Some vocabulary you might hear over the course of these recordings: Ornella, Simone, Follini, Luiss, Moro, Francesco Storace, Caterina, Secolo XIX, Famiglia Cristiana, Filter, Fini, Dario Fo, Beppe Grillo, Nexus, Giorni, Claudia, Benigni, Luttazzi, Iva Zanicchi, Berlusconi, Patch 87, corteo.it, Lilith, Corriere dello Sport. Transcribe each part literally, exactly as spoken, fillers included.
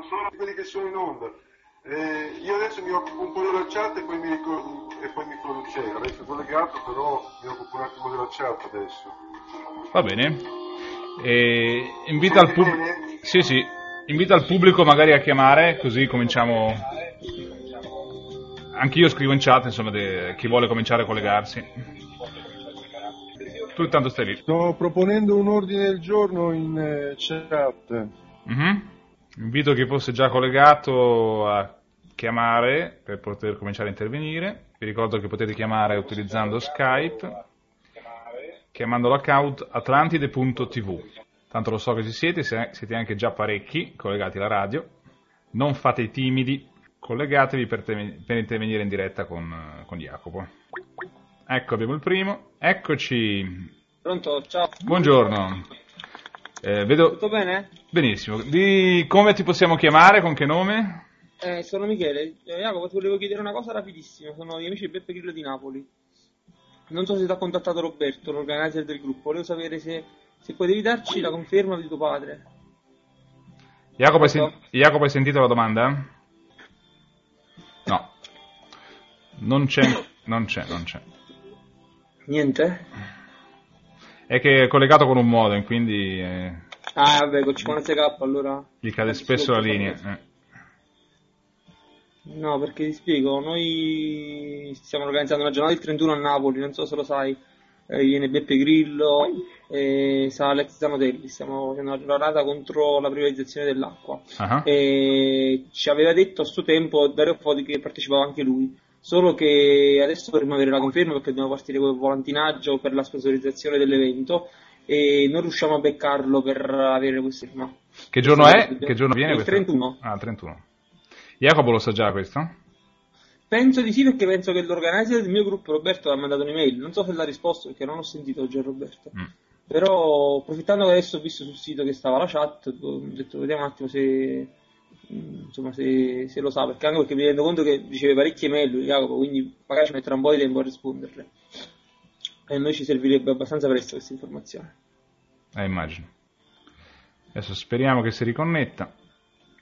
non sono quelli che sono in onda. Eh, io adesso mi occupo un po' della chat e poi mi ricordo, e poi mi ricordo resto collegato, però mi occupo un attimo della chat adesso. Va bene. E invita al pubblico. Sì, sì, invita il pubblico magari a chiamare, così cominciamo. Anch'io scrivo in chat, insomma, de... chi vuole cominciare a collegarsi. Tu intanto stai lì. Sto proponendo un ordine del giorno in chat. Mm-hmm. Invito chi fosse già collegato a chiamare per poter cominciare a intervenire. Vi ricordo che potete chiamare utilizzando Skype, chiamando l'account Atlantide punto tv. Tanto lo so che ci siete, siete anche già parecchi collegati alla radio. Non fate i timidi, collegatevi per, te- per intervenire in diretta con, con Jacopo. Ecco, abbiamo il primo. Eccoci. Pronto, ciao. Buongiorno. Eh, vedo... Tutto bene? Benissimo. Di... Come ti possiamo chiamare? Con che nome? Eh, sono Michele. Eh, Jacopo, ti volevo chiedere una cosa rapidissima. Sono gli amici di Beppe Grillo di Napoli. Non so se ti ha contattato Roberto, l'organizer del gruppo. Volevo sapere se, se potevi darci la conferma di tuo padre. Jacopo, hai, sen... Jacopo, hai sentito la domanda? No. Non c'è, non c'è, non c'è. Niente? È che è collegato con un modem, quindi... Eh, ah, vabbè, con cinquanta k allora... Gli cade spesso la linea. Eh. No, perché ti spiego, noi stiamo organizzando una giornata del trentuno a Napoli, non so se lo sai, eh, viene Beppe Grillo e eh, sa Alex Zanotelli, stiamo facendo una giornata contro la privatizzazione dell'acqua. Uh-huh. E ci aveva detto a suo tempo Dario Fo che partecipava anche lui. Solo che adesso dovremmo avere la conferma perché dobbiamo partire con il volantinaggio per la sponsorizzazione dell'evento e non riusciamo a beccarlo per avere questa firma. Che giorno è? Dobbiamo... Che giorno viene? Il questa? trentuno. Ah, il trentuno. Jacopo lo sa già questo? Penso di sì, perché penso che l'organizer del mio gruppo Roberto ha mandato un'email. Non so se l'ha risposto perché non ho sentito oggi a Roberto. Mm. Però approfittando che adesso ho visto sul sito che stava la chat, ho detto vediamo un attimo se... insomma se, se lo sa, perché anche perché mi rendo conto che riceve parecchie mail Jacopo, quindi magari ci metterà un po' di tempo a risponderle e a noi ci servirebbe abbastanza presto questa informazione. Eh, immagino. Adesso speriamo che si riconnetta,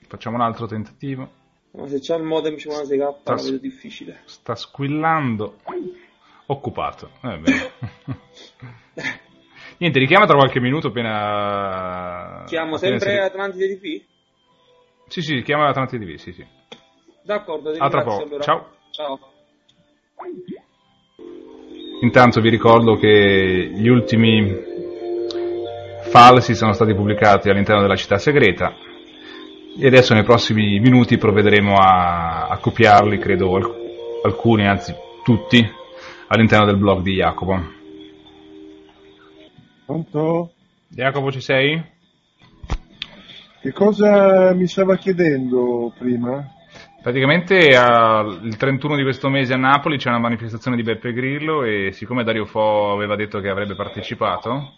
facciamo un altro tentativo. Ma se c'è il modem cinquantasei k sta, la vedo difficile. Sta squillando occupato. Eh, bene. Niente, richiama tra qualche minuto appena chiamo appena sempre si... Atlantide punto tv? Sì, sì, chiama Atlantide punto tv, sì, sì. D'accordo, ti ringrazio allora. Ciao. Ciao. Intanto vi ricordo che gli ultimi falsi sono stati pubblicati all'interno della Città Segreta e adesso nei prossimi minuti provvederemo a, a copiarli, credo alc- alcuni, anzi tutti, all'interno del blog di Jacopo. Pronto? Jacopo, ci sei? Che cosa mi stava chiedendo prima? Praticamente uh, il trentuno di questo mese a Napoli c'è una manifestazione di Beppe Grillo e siccome Dario Fo aveva detto che avrebbe partecipato,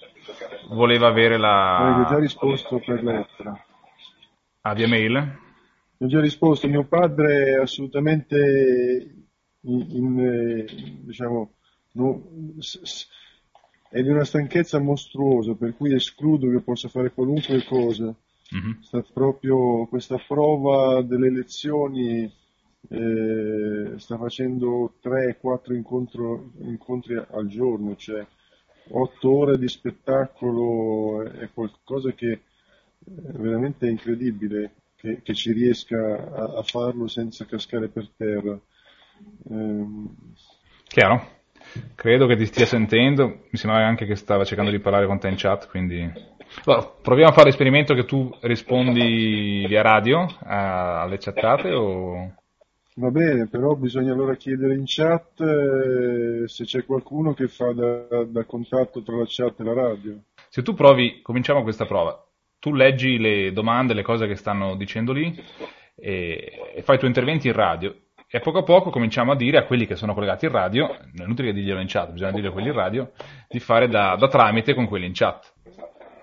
voleva avere la... Avevo già risposto per lettera. Ah, via mail? Ho già risposto, mio padre è assolutamente in, in, diciamo... Non... è di una stanchezza mostruosa, per cui escludo che possa fare qualunque cosa. Mm-hmm. Sta proprio questa prova delle elezioni, eh, sta facendo tre quattro incontri al giorno, cioè otto ore di spettacolo, è qualcosa che è veramente incredibile che, che ci riesca a, a farlo senza cascare per terra. Eh, Chiaro, credo che ti stia sentendo, mi sembrava anche che stava cercando di parlare con te in chat, quindi... Allora, proviamo a fare l'esperimento che tu rispondi via radio a, alle chattate o... Va bene, però bisogna allora chiedere in chat eh, se c'è qualcuno che fa da, da contatto tra la chat e la radio. Se tu provi, cominciamo questa prova, tu leggi le domande, le cose che stanno dicendo lì e, e fai i tuoi interventi in radio e a poco a poco cominciamo a dire a quelli che sono collegati in radio, non è inutile dirglielo in chat, bisogna dire a quelli in radio di fare da, da tramite con quelli in chat.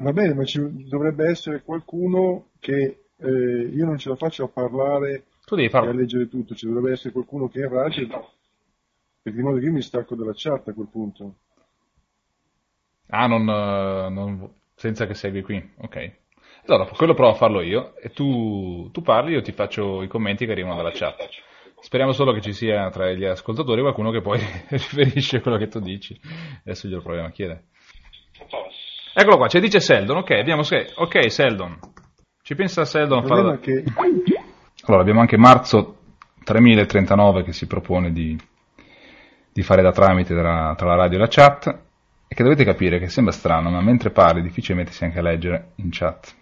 Va bene, ma ci dovrebbe essere qualcuno che eh, io non ce la faccio a parlare tu devi farlo. E a leggere tutto, ci dovrebbe essere qualcuno che è in radio, perché di modo che io mi stacco dalla chat a quel punto. Ah, non, non senza che segui qui, ok. Allora, quello provo a farlo io, e tu, tu parli, io ti faccio i commenti che arrivano dalla chat. Speriamo solo che ci sia tra gli ascoltatori qualcuno che poi riferisce quello che tu dici. Adesso glielo proviamo a chiedere. Eccolo qua, ci dice Seldon, ok, abbiamo ok Seldon. Ci pensa Seldon a fare... Che... Allora, abbiamo anche marzo tremila trentanove che si propone di, di fare da tramite tra, tra la radio e la chat, e che dovete capire che sembra strano, ma mentre parli difficilmente si anche a leggere in chat.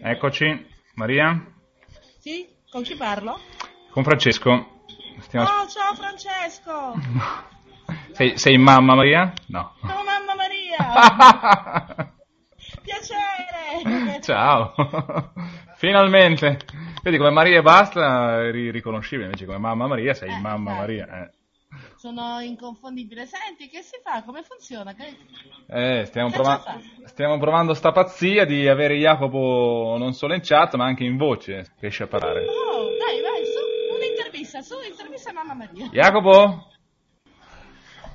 Eccoci, Maria? Sì, con chi parlo? Con Francesco. Stiamo... Oh, ciao Francesco! Sei, sei mamma Maria? No. Ciao mamma Maria! Piacere! Ciao! Finalmente! Vedi, come Maria e basta è riconoscibile, invece come mamma Maria sei eh, mamma sai. Maria. Eh. Sono inconfondibile. Senti, che si fa? Come funziona? Che... Eh, stiamo, prova- stiamo provando sta pazzia di avere Jacopo non solo in chat ma anche in voce, riesce a parlare. Oh, dai, vai, su, un'intervista, su, intervista a mamma Maria. Jacopo?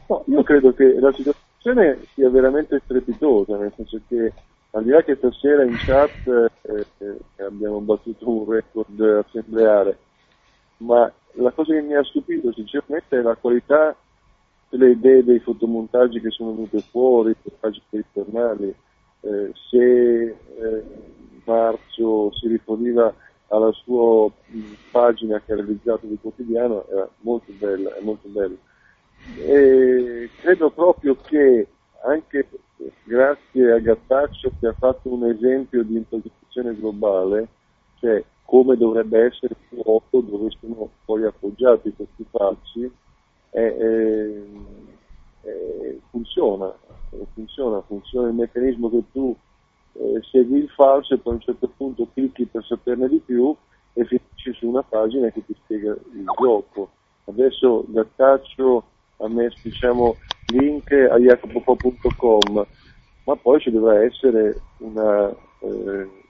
No, io credo che la situazione sia veramente strepitosa, nel senso che al di là che stasera in chat eh, eh, abbiamo battuto un record assembleare, ma la cosa che mi ha stupito sinceramente è la qualità delle idee dei fotomontaggi che sono venute fuori, le pagine dei giornali. Eh, se eh, Marzo si riferiva alla sua mh, pagina che ha realizzato di quotidiano, era molto bella, è molto bella. E credo proprio che anche grazie a Gattaccio, che ha fatto un esempio di implementazione globale, cioè come dovrebbe essere il fuoco dove sono poi appoggiati questi falci, eh, eh, funziona, funziona, funziona il meccanismo che tu eh, segui il falso e poi a un certo punto clicchi per saperne di più e finisci su una pagina che ti spiega il gioco. Adesso Gattaccio ha messo, diciamo, link a jacopo fo punto com, ma poi ci dovrà essere una... Eh,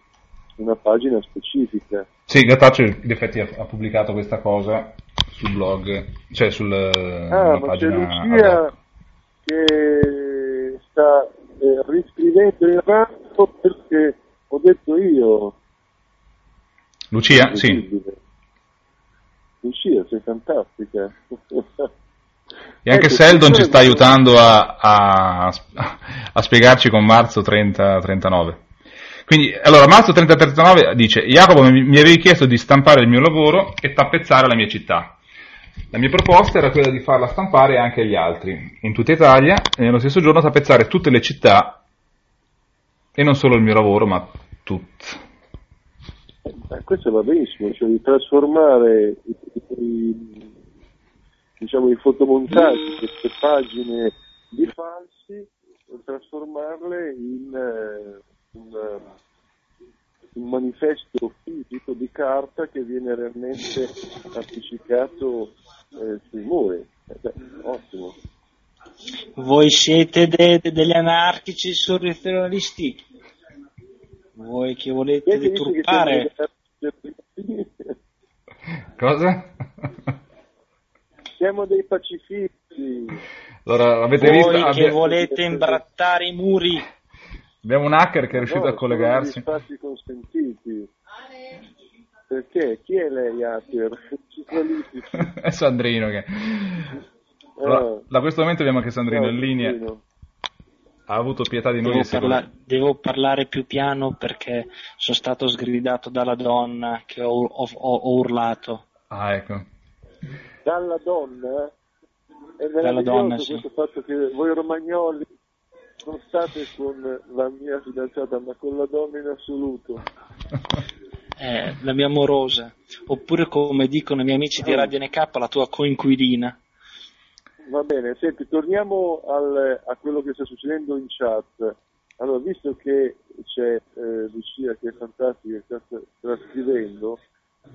una pagina specifica. Sì, Gattaccio in effetti ha pubblicato questa cosa sul blog, cioè sulla ah, pagina. Ah, ma c'è Lucia che sta eh, riscrivendo il racconto perché ho detto io. Lucia, sì. Lucia, sei fantastica. E anche ecco, Seldon ci sta aiutando a, a, a spiegarci con marzo trenta trentanove. Quindi, allora, marzo trenta trentanove dice: Jacopo, mi avevi chiesto di stampare il mio lavoro e tappezzare la mia città. La mia proposta era quella di farla stampare anche agli altri, in tutta Italia, e nello stesso giorno tappezzare tutte le città, e non solo il mio lavoro, ma tutte. Eh, questo va benissimo, cioè di trasformare i, i, diciamo, i fotomontaggi, queste pagine di falsi, trasformarle in... Eh, Un, un manifesto fisico di carta che viene realmente appiccicato eh, sui muri. Eh beh, ottimo. Voi siete de- de- degli anarchici insurrezionalisti, voi che volete e deturpare che cosa? Siamo dei pacifisti. Allora, avete voi visto? Che abbi- volete imbrattare i muri. Abbiamo un hacker che è riuscito no, a collegarsi. Sono gli spazi consentiti. Perché? Chi è lei, hacker? È Sandrino che... Allora, da questo momento abbiamo anche Sandrino no, in linea. Sandrino. Ha avuto pietà di noi. Devo, parla- devo parlare più piano perché sono stato sgridato dalla donna che ho, ho, ho urlato. Ah, ecco. Dalla donna? È dalla donna, questo sì. Fatto che voi romagnoli non state con la mia fidanzata, ma con la donna in assoluto. Eh, la mia amorosa. Oppure, come dicono i miei amici di Radio N K, la tua coinquilina. Va bene, senti, torniamo al, a quello che sta succedendo in chat. Allora, visto che c'è eh, Lucia che è fantastica che sta trascrivendo,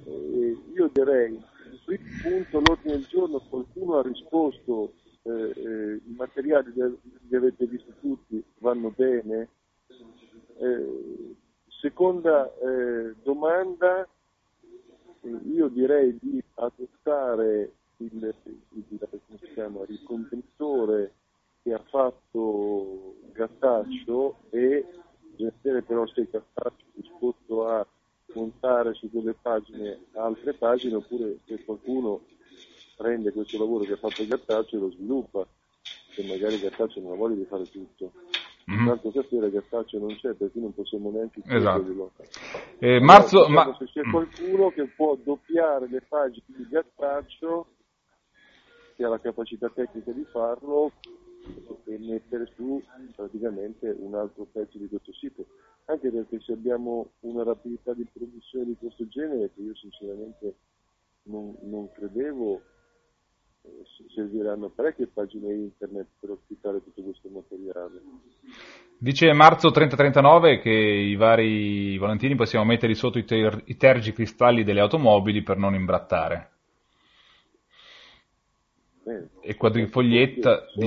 eh, io direi, primo punto, l'ordine del giorno, qualcuno ha risposto... Eh, eh, i materiali che avete visto tutti vanno bene. Eh, seconda eh, domanda, io direi di adottare il, il, il, il, il contenitore che ha fatto Gattaccio e gestire però se Gattaccio è disposto a montare su quelle pagine altre pagine oppure se qualcuno prende questo lavoro che ha fatto Gattaccio e lo sviluppa, che magari Gattaccio non ha voglia di fare tutto. Mm-hmm. Tanto stasera Gattaccio non c'è, perché non possiamo neanche esatto. eh, marzo, allora, diciamo, ma... se c'è qualcuno che può doppiare le pagine di Gattaccio, che ha la capacità tecnica di farlo, e mettere su praticamente un altro pezzo di questo sito, anche perché se abbiamo una rapidità di produzione di questo genere, che io sinceramente non, non credevo, serviranno parecchie pagine internet per ospitare tutto questo materiale. Dice marzo trenta trentanove che i vari volantini possiamo metterli sotto i, ter- i tergi cristalli delle automobili per non imbrattare. Bene. E Quadrifoglietta se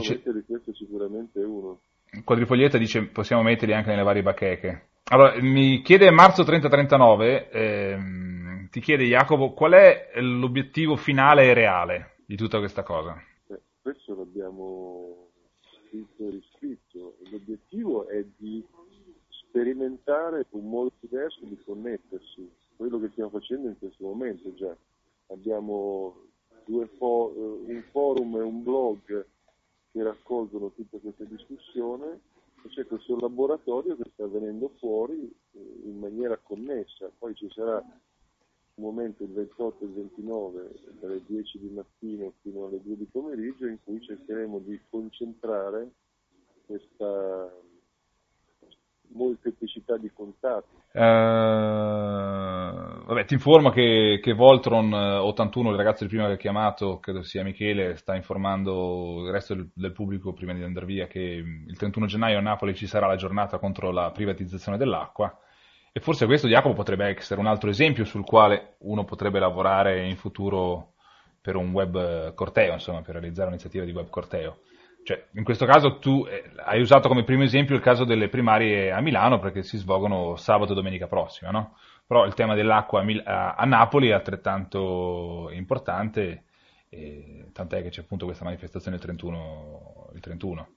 dice sicuramente uno. Quadrifoglietta dice possiamo metterli anche nelle varie bacheche. Allora mi chiede marzo trenta trentanove ehm, ti chiede Jacopo qual è l'obiettivo finale e reale di tutta questa cosa? Beh, questo l'abbiamo scritto e riscritto. L'obiettivo è di sperimentare un modo diverso di connettersi. Quello che stiamo facendo in questo momento già. Abbiamo due for- un forum e un blog che raccolgono tutta questa discussione e c'è questo laboratorio che sta venendo fuori in maniera connessa. Poi ci sarà momento il ventotto e il ventinove dalle dieci di mattino fino alle due di pomeriggio in cui cercheremo di concentrare questa molteplicità di contatti. Uh, vabbè, ti informo che, che Voltron ottantuno, il ragazzo di prima che ha chiamato, credo sia Michele, sta informando il resto del, del pubblico prima di andare via che il trentuno gennaio a Napoli ci sarà la giornata contro la privatizzazione dell'acqua. E forse questo, Jacopo, potrebbe essere un altro esempio sul quale uno potrebbe lavorare in futuro per un web corteo, insomma, per realizzare un'iniziativa di web corteo. Cioè, in questo caso tu hai usato come primo esempio il caso delle primarie a Milano, perché si svolgono sabato e domenica prossima, no? Però il tema dell'acqua a, Mil- a Napoli è altrettanto importante, e tant'è che c'è appunto questa manifestazione il trentuno. Il trentuno.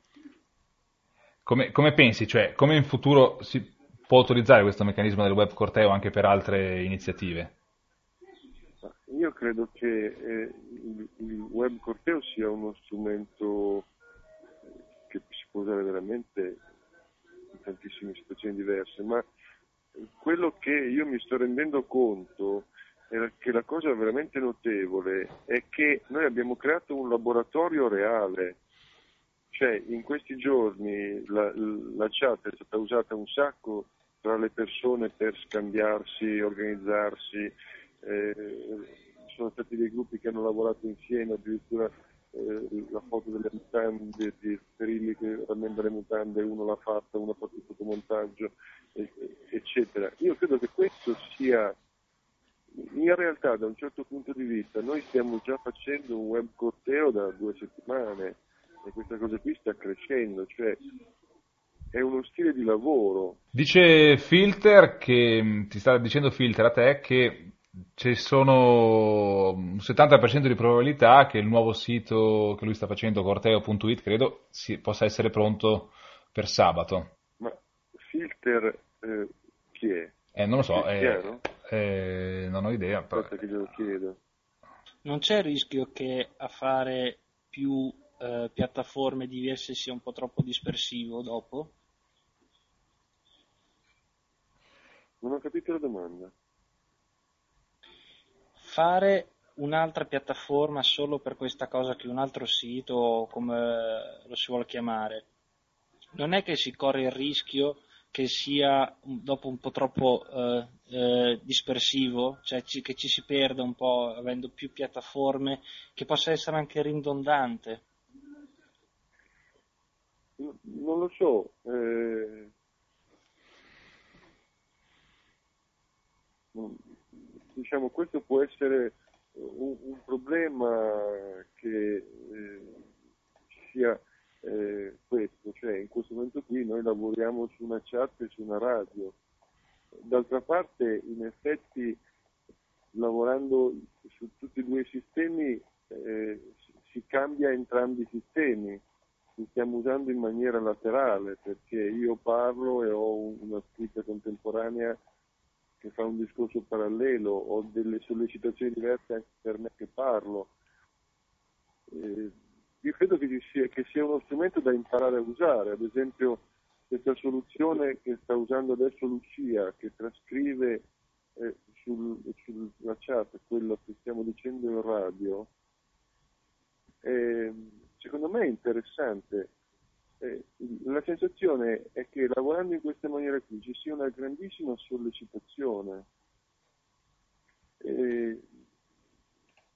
Come, come pensi, cioè, come in futuro si può utilizzare questo meccanismo del web corteo anche per altre iniziative? Io credo che eh, il web corteo sia uno strumento che si può usare veramente in tantissime situazioni diverse, ma quello che io mi sto rendendo conto è che la cosa veramente notevole è che noi abbiamo creato un laboratorio reale. Cioè, in questi giorni la, la chat è stata usata un sacco tra le persone per scambiarsi, organizzarsi, eh, sono stati dei gruppi che hanno lavorato insieme, addirittura eh, la foto delle mutande, di Perilli che rammenda le mutande, uno l'ha fatta, uno ha fatto il fotomontaggio, eh, eccetera. Io credo che questo sia, in realtà da un certo punto di vista, noi stiamo già facendo un web corteo da due settimane, e questa cosa qui sta crescendo, cioè è uno stile di lavoro. Dice Filter, che ti sta dicendo Filter a te, che ci sono un settanta per cento di probabilità che il nuovo sito che lui sta facendo, corteo punto it, credo, si, possa essere pronto per sabato. Ma Filter eh, chi è? Eh, non lo so, eh, eh, non ho idea. Però... che glielo chiedo. Non c'è il rischio che a fare più Uh, piattaforme diverse sia un po' troppo dispersivo dopo? Non ho capito la domanda. Fare un'altra piattaforma solo per questa cosa, che un altro sito, come lo si vuole chiamare, non è che si corre il rischio che sia dopo un po' troppo uh, uh, dispersivo, cioè ci, che ci si perda un po' avendo più piattaforme, che possa essere anche ridondante? Non lo so, eh... diciamo questo può essere un, un problema che eh, sia eh, questo, cioè in questo momento qui noi lavoriamo su una chat e su una radio, d'altra parte in effetti lavorando su tutti e due i sistemi eh, si cambia entrambi i sistemi. li stiamo usando in maniera laterale, perché io parlo e ho una scritta contemporanea che fa un discorso parallelo, ho delle sollecitazioni diverse anche per me che parlo. Eh, io credo che, ci sia, che sia uno strumento da imparare a usare, ad esempio questa soluzione che sta usando adesso Lucia, che trascrive eh, sul, sulla chat quello che stiamo dicendo in radio, eh, secondo me è interessante. Eh, la sensazione è che lavorando in questa maniera qui ci sia una grandissima sollecitazione. Eh,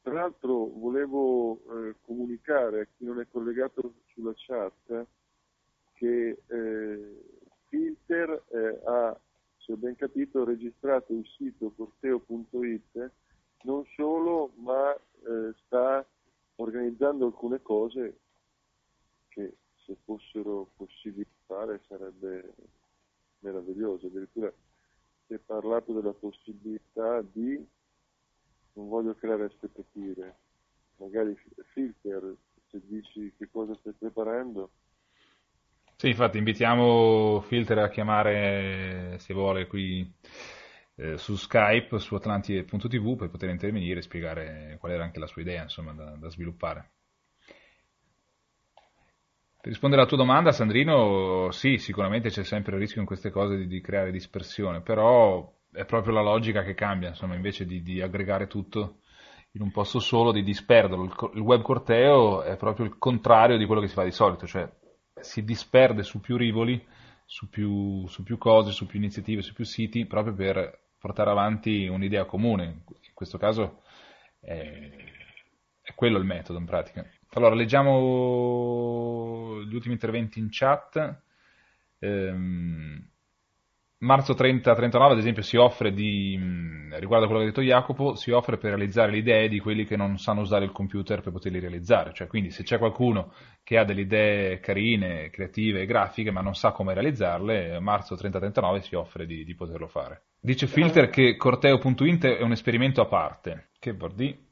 tra l'altro volevo eh, comunicare a chi non è collegato sulla chat che eh, Filter eh, ha, se ho ben capito, registrato il sito corteo punto it, non solo, ma eh, sta organizzando alcune cose che, se fossero possibili fare, sarebbe meraviglioso. Addirittura si è parlato della possibilità di, non voglio creare aspettative, magari Filter, se dici che cosa stai preparando. Sì, infatti invitiamo Filter a chiamare, se vuole, qui eh, su Skype, su Atlantide punto tv, per poter intervenire e spiegare qual era anche la sua idea, insomma, da, da sviluppare. Per rispondere alla tua domanda, Sandrino, sì, sicuramente c'è sempre il rischio in queste cose di, di creare dispersione, però è proprio la logica che cambia, insomma, invece di, di aggregare tutto in un posto solo, di disperderlo. Il, il web corteo è proprio il contrario di quello che si fa di solito, cioè si disperde su più rivoli, su più, su più cose, su più iniziative, su più siti, proprio per portare avanti un'idea comune. In questo caso è, è quello il metodo in pratica. Allora, leggiamo gli ultimi interventi in chat. ehm, Marzo trenta trentanove, ad esempio, si offre di, riguardo a quello che ha detto Jacopo, si offre per realizzare le idee di quelli che non sanno usare il computer per poterli realizzare. Cioè, quindi, se c'è qualcuno che ha delle idee carine, creative e grafiche, ma non sa come realizzarle, Marzo trenta trentanove si offre di, di poterlo fare. Dice Filter che Corteo punto int è un esperimento a parte. Che bordi.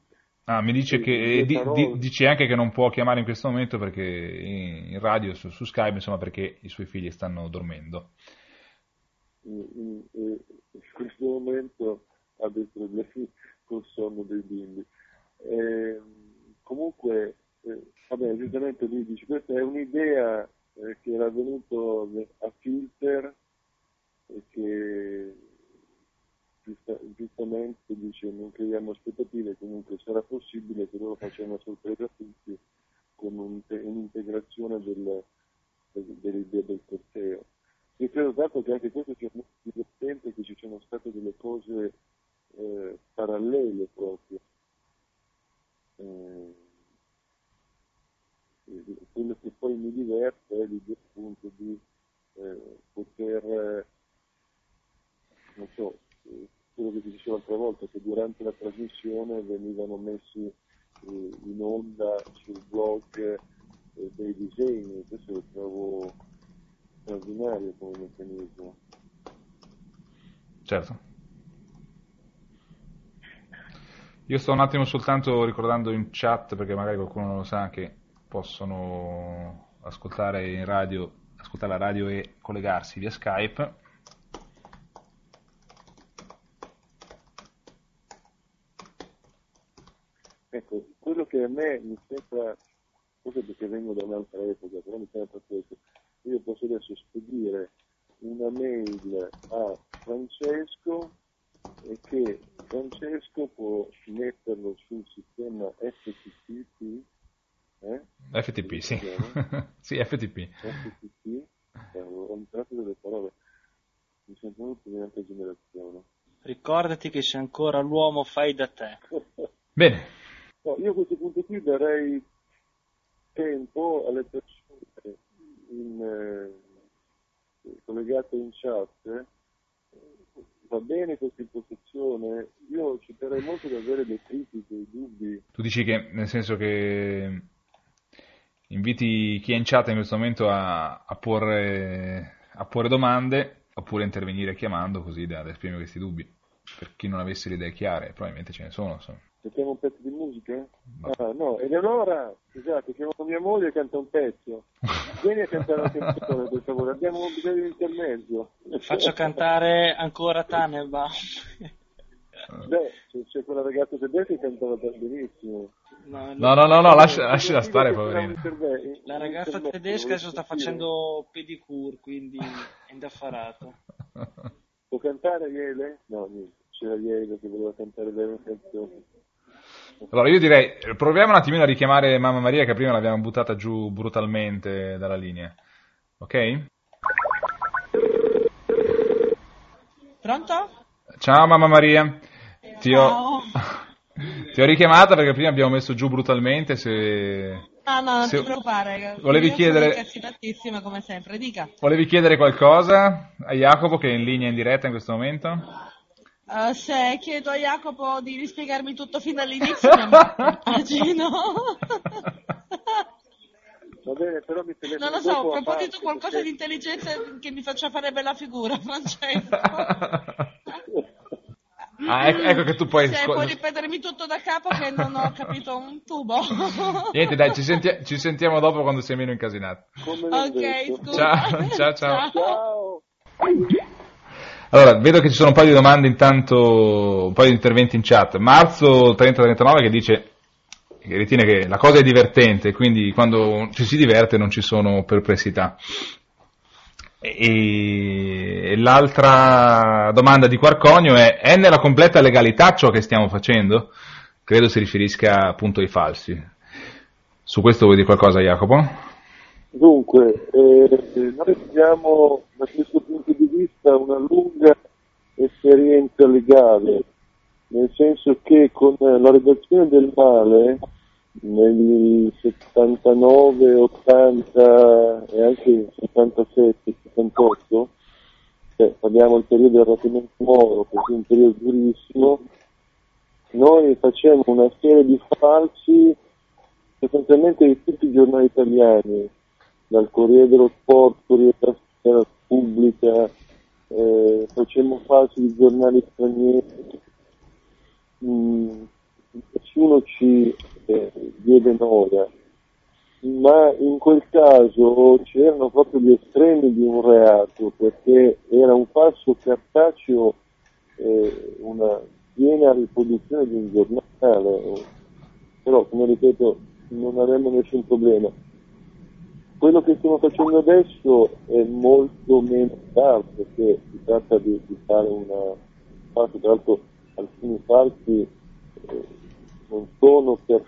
Ah, mi dice che di, di, dice anche che non può chiamare in questo momento perché in, in radio, su, su Skype, insomma, perché i suoi figli stanno dormendo. In questo momento ha dei problemi col sonno dei bimbi. Eh, comunque, eh, vabbè, giustamente lui dice, questa è un'idea eh, che era venuto a Filter e che giusta, giustamente dice non creiamo aspettative, comunque sarà possibile che loro facciano una sorpresa a tutti con un, un'integrazione del, dell'idea del corteo. Io credo tanto che anche questo sia molto divertente, che ci sono state delle cose eh, parallele proprio. Eh, quello che poi mi diverte è l'idea, appunto, di eh, poter, eh, non so, eh, quello che ti dicevo l'altra volta, che durante la trasmissione venivano messi eh, in onda sul blog eh, dei disegni. Questo lo trovo straordinario come meccanismo. Certo. Io sto un attimo soltanto ricordando in chat, perché magari qualcuno non lo sa, che possono ascoltare in radio, ascoltare la radio e collegarsi via Skype. Ecco, quello che a me mi sembra, forse perché vengo da un'altra epoca, però mi sembra questo. Io posso adesso spedire una mail a Francesco e che Francesco può metterlo sul sistema F T P, eh? F T P, sì. Sì, F T P. F T P, eh, ho imparato delle parole, mi sento molto di un'altra generazione. Ricordati che c'è ancora l'uomo fai da te. Bene. No, io a questo punto qui darei tempo alle persone In, eh, collegato in chat. Va bene questa impostazione? Io ci terrei molto ad avere delle critiche, dei dubbi. Tu dici che, nel senso che inviti chi è in chat in questo momento a, a, porre, a porre domande, oppure intervenire chiamando, così da, da esprimere questi dubbi, per chi non avesse le idee chiare, probabilmente ce ne sono, insomma. Sentiamo un pezzo di musica? Ah, no, Eleonora, esatto, chiamo mia moglie e canta un pezzo. Vieni a cantare una canzone, per favore, abbiamo un bisogno di intermezzo. Faccio cantare ancora Taneba. Beh, c'è quella ragazza tedesca che cantava benissimo. No, no, no, no, no, lascia, lascia stare, poverina. La ragazza tedesca adesso sta facendo pedicure, quindi è indaffarato. Può cantare Iele? No, niente. C'era Iele che voleva cantare lei una canzone. Allora io direi, proviamo un attimino a richiamare mamma Maria, che prima l'abbiamo buttata giù brutalmente dalla linea. Ok? Pronto? Ciao mamma Maria. Ti ho... ti ho richiamata perché prima abbiamo messo giù brutalmente, se... Ah no, non se... ti preoccupare. Volevi chiedere... Sono come sempre, dica. Volevi chiedere qualcosa a Jacopo, che è in linea in diretta in questo momento? Uh, se chiedo a Jacopo di rispiegarmi tutto fin dall'inizio, non immagino. Va bene, però mi non lo so, proponito qualcosa perché... di intelligente che mi faccia fare bella figura, Francesco. Ah, ecco, ecco che tu puoi... Se puoi ripetermi tutto da capo, che non ho capito un tubo. Niente, dai, ci, senti... ci sentiamo dopo quando sei meno incasinato. Ok, scusa. Ciao, ciao, ciao. Ciao. Allora, vedo che ci sono un paio di domande, intanto un paio di interventi in chat. Marzo trenta trentanove che dice che ritiene che la cosa è divertente, quindi quando ci si diverte non ci sono perplessità. E, e l'altra domanda di Quarconio è: è nella completa legalità ciò che stiamo facendo? Credo si riferisca appunto ai falsi. Su questo vuoi dire qualcosa, Jacopo? Dunque, eh, noi abbiamo da questo punto di vista una lunga esperienza legale, nel senso che con la redazione del Male negli settantanove, ottanta e anche settantasette, settantotto, cioè parliamo del periodo del rapimento Moro, così un periodo durissimo, noi facciamo una serie di falsi sostanzialmente di tutti i giornali italiani, dal Corriere dello Sport, Corriere della Pubblica, eh, facemmo falsi di giornali stranieri, mm, nessuno ci eh, diede noia, ma in quel caso c'erano proprio gli estremi di un reato, perché era un falso cartaceo, eh, una piena riproduzione di un giornale, però come ripeto non avremmo nessun problema. Quello che stiamo facendo adesso è molto meno grave, perché si tratta di, di fare una parte, tra l'altro alcuni falsi eh, non sono per,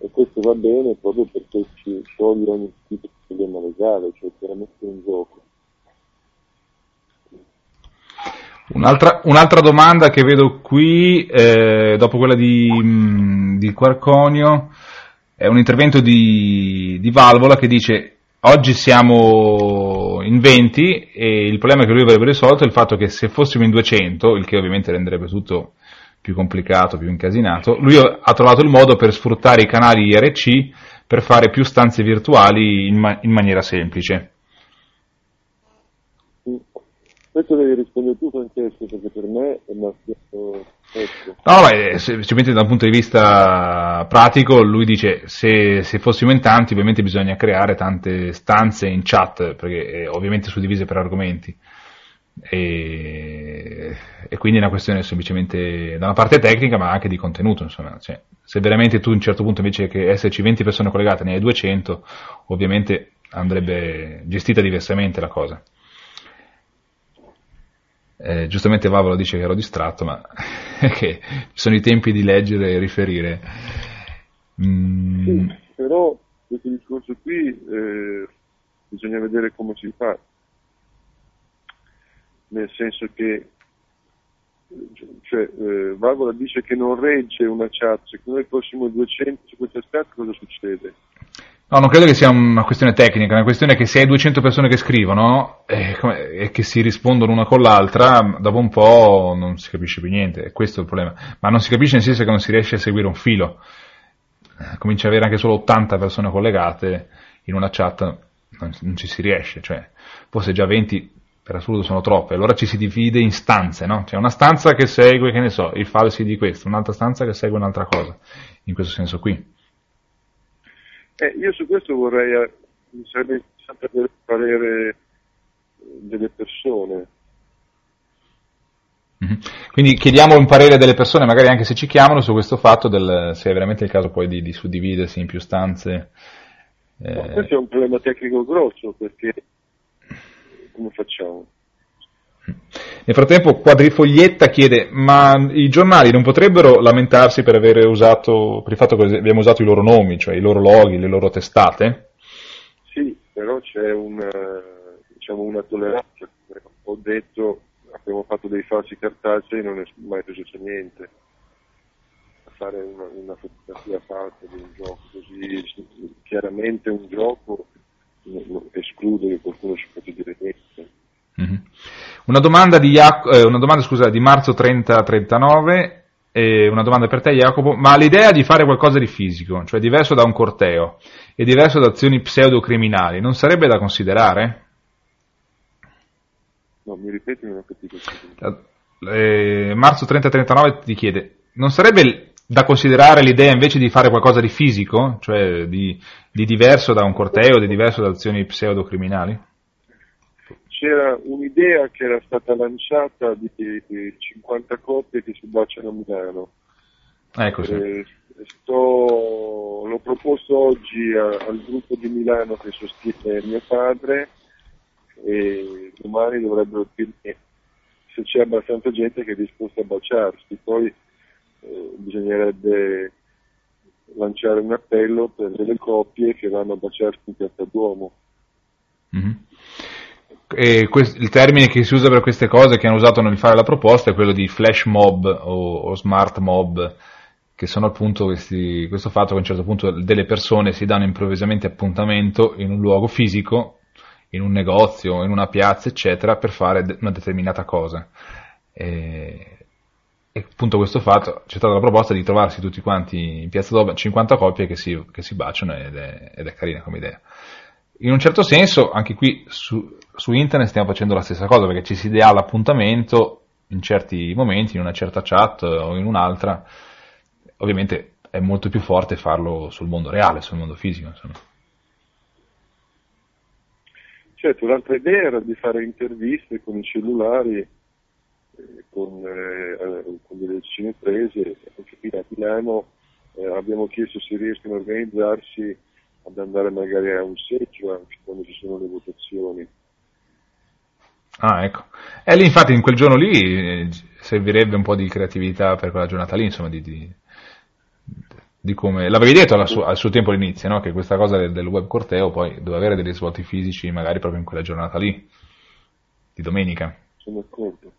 e questo va bene proprio perché ci toglie ogni tipo di problema legale, cioè veramente in gioco. Un'altra, un'altra domanda che vedo qui, eh, dopo quella di, mh, di Quarconio, è un intervento di, di Valvola che dice: oggi siamo in venti e il problema che lui avrebbe risolto è il fatto che se fossimo in duecento, il che ovviamente renderebbe tutto più complicato, più incasinato, lui ha trovato il modo per sfruttare i canali I R C per fare più stanze virtuali in, ma- in maniera semplice. Questo devi rispondere tu, Francesco, perché per me è un aspetto... No, beh, semplicemente da un punto di vista pratico, lui dice se, se fossimo in tanti ovviamente bisogna creare tante stanze in chat, perché ovviamente suddivise per argomenti, e, e quindi è una questione semplicemente da una parte tecnica ma anche di contenuto, insomma, cioè, se veramente tu a un certo punto invece che esserci venti persone collegate ne hai duecento, ovviamente andrebbe gestita diversamente la cosa. Eh, giustamente Vavola dice che ero distratto, ma che sono i tempi di leggere e riferire. Mm. Sì, però questo discorso qui eh, bisogna vedere come si fa, nel senso che cioè, eh, Vavola dice che non regge una chat, se noi fossimo duecento su questa chat cosa succede? No, non credo che sia una questione tecnica, è una questione che se hai duecento persone che scrivono eh, come, e che si rispondono una con l'altra, dopo un po' non si capisce più niente, e questo è il problema. Ma non si capisce nel senso che non si riesce a seguire un filo. Comincia ad avere anche solo ottanta persone collegate in una chat, non, non ci si riesce, cioè forse già venti per assurdo sono troppe, allora ci si divide in stanze, no? C'è una stanza che segue, che ne so, il falsi di questo, un'altra stanza che segue un'altra cosa, in questo senso qui. Eh, io su questo vorrei, mi sarebbe interessante avere il parere delle persone. Quindi chiediamo un parere delle persone, magari anche se ci chiamano, su questo fatto, del, se è veramente il caso poi di, di suddividersi in più stanze. Eh... No, questo è un problema tecnico grosso, perché... come facciamo? Nel frattempo Quadrifoglietta chiede: ma i giornali non potrebbero lamentarsi per avere usato, per il fatto che abbiamo usato i loro nomi, cioè i loro loghi, le loro testate? Sì, però c'è una, diciamo, una tolleranza. Ho detto, abbiamo fatto dei falsi cartacei e non è mai successo niente. Fare una, una fotografia falsa di un gioco così, chiaramente un gioco, escludo che qualcuno ci possa dire questo. Mm-hmm. Una domanda di Iac- eh, una domanda scusa di marzo trenta trentanove, eh, una domanda per te, Jacopo: ma l'idea di fare qualcosa di fisico, cioè diverso da un corteo e diverso da azioni pseudo-criminali, non sarebbe da considerare? No, mi ripeti, non ho capito. Eh, marzo trenta trentanove ti chiede: non sarebbe da considerare l'idea invece di fare qualcosa di fisico, cioè di, di diverso da un corteo, di diverso da azioni pseudo-criminali? C'era un'idea che era stata lanciata di, di cinquanta coppie che si baciano a Milano. Ecco, sì. Eh, sto, l'ho proposto oggi a, al gruppo di Milano che sostiene mio padre, e domani dovrebbero dirmi se c'è abbastanza gente che è disposta a baciarsi. Poi Eh, bisognerebbe lanciare un appello per delle coppie che vanno a baciarsi in Piazza Duomo. Mm-hmm. E quest- il termine che si usa per queste cose, che hanno usato nel fare la proposta, è quello di flash mob o, o smart mob, che sono appunto questi, questo fatto che a un certo punto delle persone si danno improvvisamente appuntamento in un luogo fisico, in un negozio, in una piazza, eccetera, per fare de- una determinata cosa. E... E appunto questo fatto, c'è stata la proposta di trovarsi tutti quanti in Piazza Duomo, cinquanta coppie che si, che si baciano, ed è, ed è carina come idea. In un certo senso, anche qui su, su internet stiamo facendo la stessa cosa, perché ci si dà l'appuntamento in certi momenti, in una certa chat o in un'altra. Ovviamente è molto più forte farlo sul mondo reale, sul mondo fisico, insomma. Certo, l'altra idea era di fare interviste con i cellulari, con, eh, con delle decine prese, anche qui a Milano. Eh, abbiamo chiesto se riescono a organizzarsi ad andare magari a un seggio anche quando ci sono le votazioni. Ah, ecco. E lì infatti in quel giorno lì servirebbe un po' di creatività per quella giornata lì, insomma, di, di, di come... L'avevi detto alla su- al suo tempo all'inizio, no? Che questa cosa del, del web corteo poi doveva avere degli svolti fisici magari proprio in quella giornata lì, di domenica. Sono d'accordo.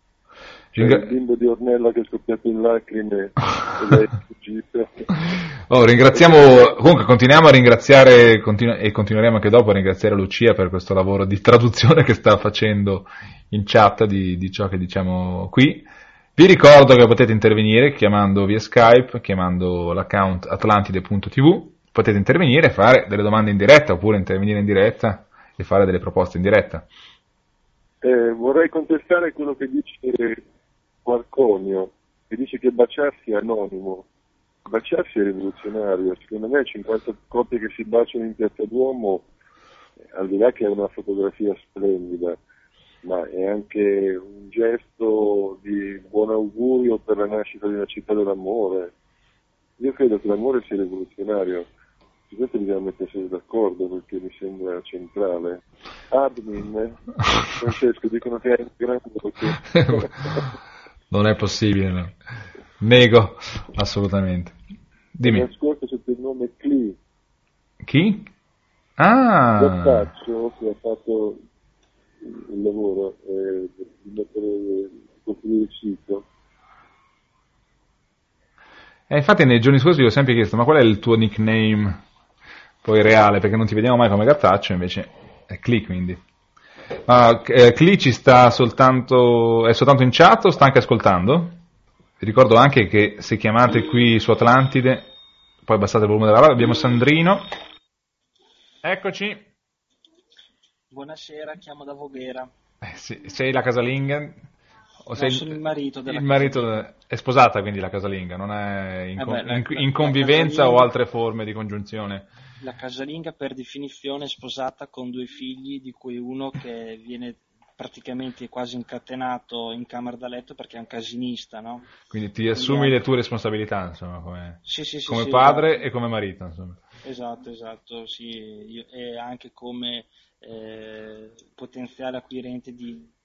C'è il bimbo di Ornella che è scoppiato in lacrime e lei è fuggita. Oh, ringraziamo, comunque continuiamo a ringraziare continu- e continueremo anche dopo a ringraziare Lucia per questo lavoro di traduzione che sta facendo in chat di, di ciò che diciamo qui. Vi ricordo che potete intervenire chiamando via Skype, chiamando l'account Atlantide punto tv, potete intervenire e fare delle domande in diretta, oppure intervenire in diretta e fare delle proposte in diretta. Eh, vorrei contestare quello che dice Quarconio, che dice che baciarsi è anonimo. Baciarsi è rivoluzionario, secondo me cinquanta coppie che si baciano in Piazza Duomo, al di là che è una fotografia splendida, ma è anche un gesto di buon augurio per la nascita di una città dell'amore. Io credo che l'amore sia rivoluzionario. Su questo bisogna mettersi d'accordo, perché mi sembra centrale. Admin, Francesco, dicono che è un grande perché... Non è possibile, no. Nego, assolutamente. Dimmi. Mi ascolto sotto il nome Cli. Chi? Ah! Gattaccio, che ha fatto il lavoro eh, di mettere costruire il sito. E infatti nei giorni scorsi vi ho sempre chiesto: ma qual è il tuo nickname? Poi reale, perché non ti vediamo mai come Gattaccio, invece è Cli, quindi. Ma eh, Cli ci sta soltanto, è soltanto in chat o sta anche ascoltando? Vi ricordo anche che se chiamate qui su Atlantide, poi abbassate il volume della radio, abbiamo Sandrino. Eccoci. Buonasera, chiamo da Voghera. Eh, sì. Sei la casalinga? O sei il, il marito della il marito casalinga. È sposata, quindi la casalinga, non è in, eh beh, la, in, la, in convivenza o altre forme di congiunzione? La casalinga per definizione è sposata con due figli, di cui uno che viene praticamente quasi incatenato in camera da letto perché è un casinista, no? Quindi ti assumi quindi... le tue responsabilità, insomma, come, sì, sì, sì, come sì, padre esatto. e come marito, insomma. Esatto, esatto, sì, io, e anche come eh, potenziale acquirente di...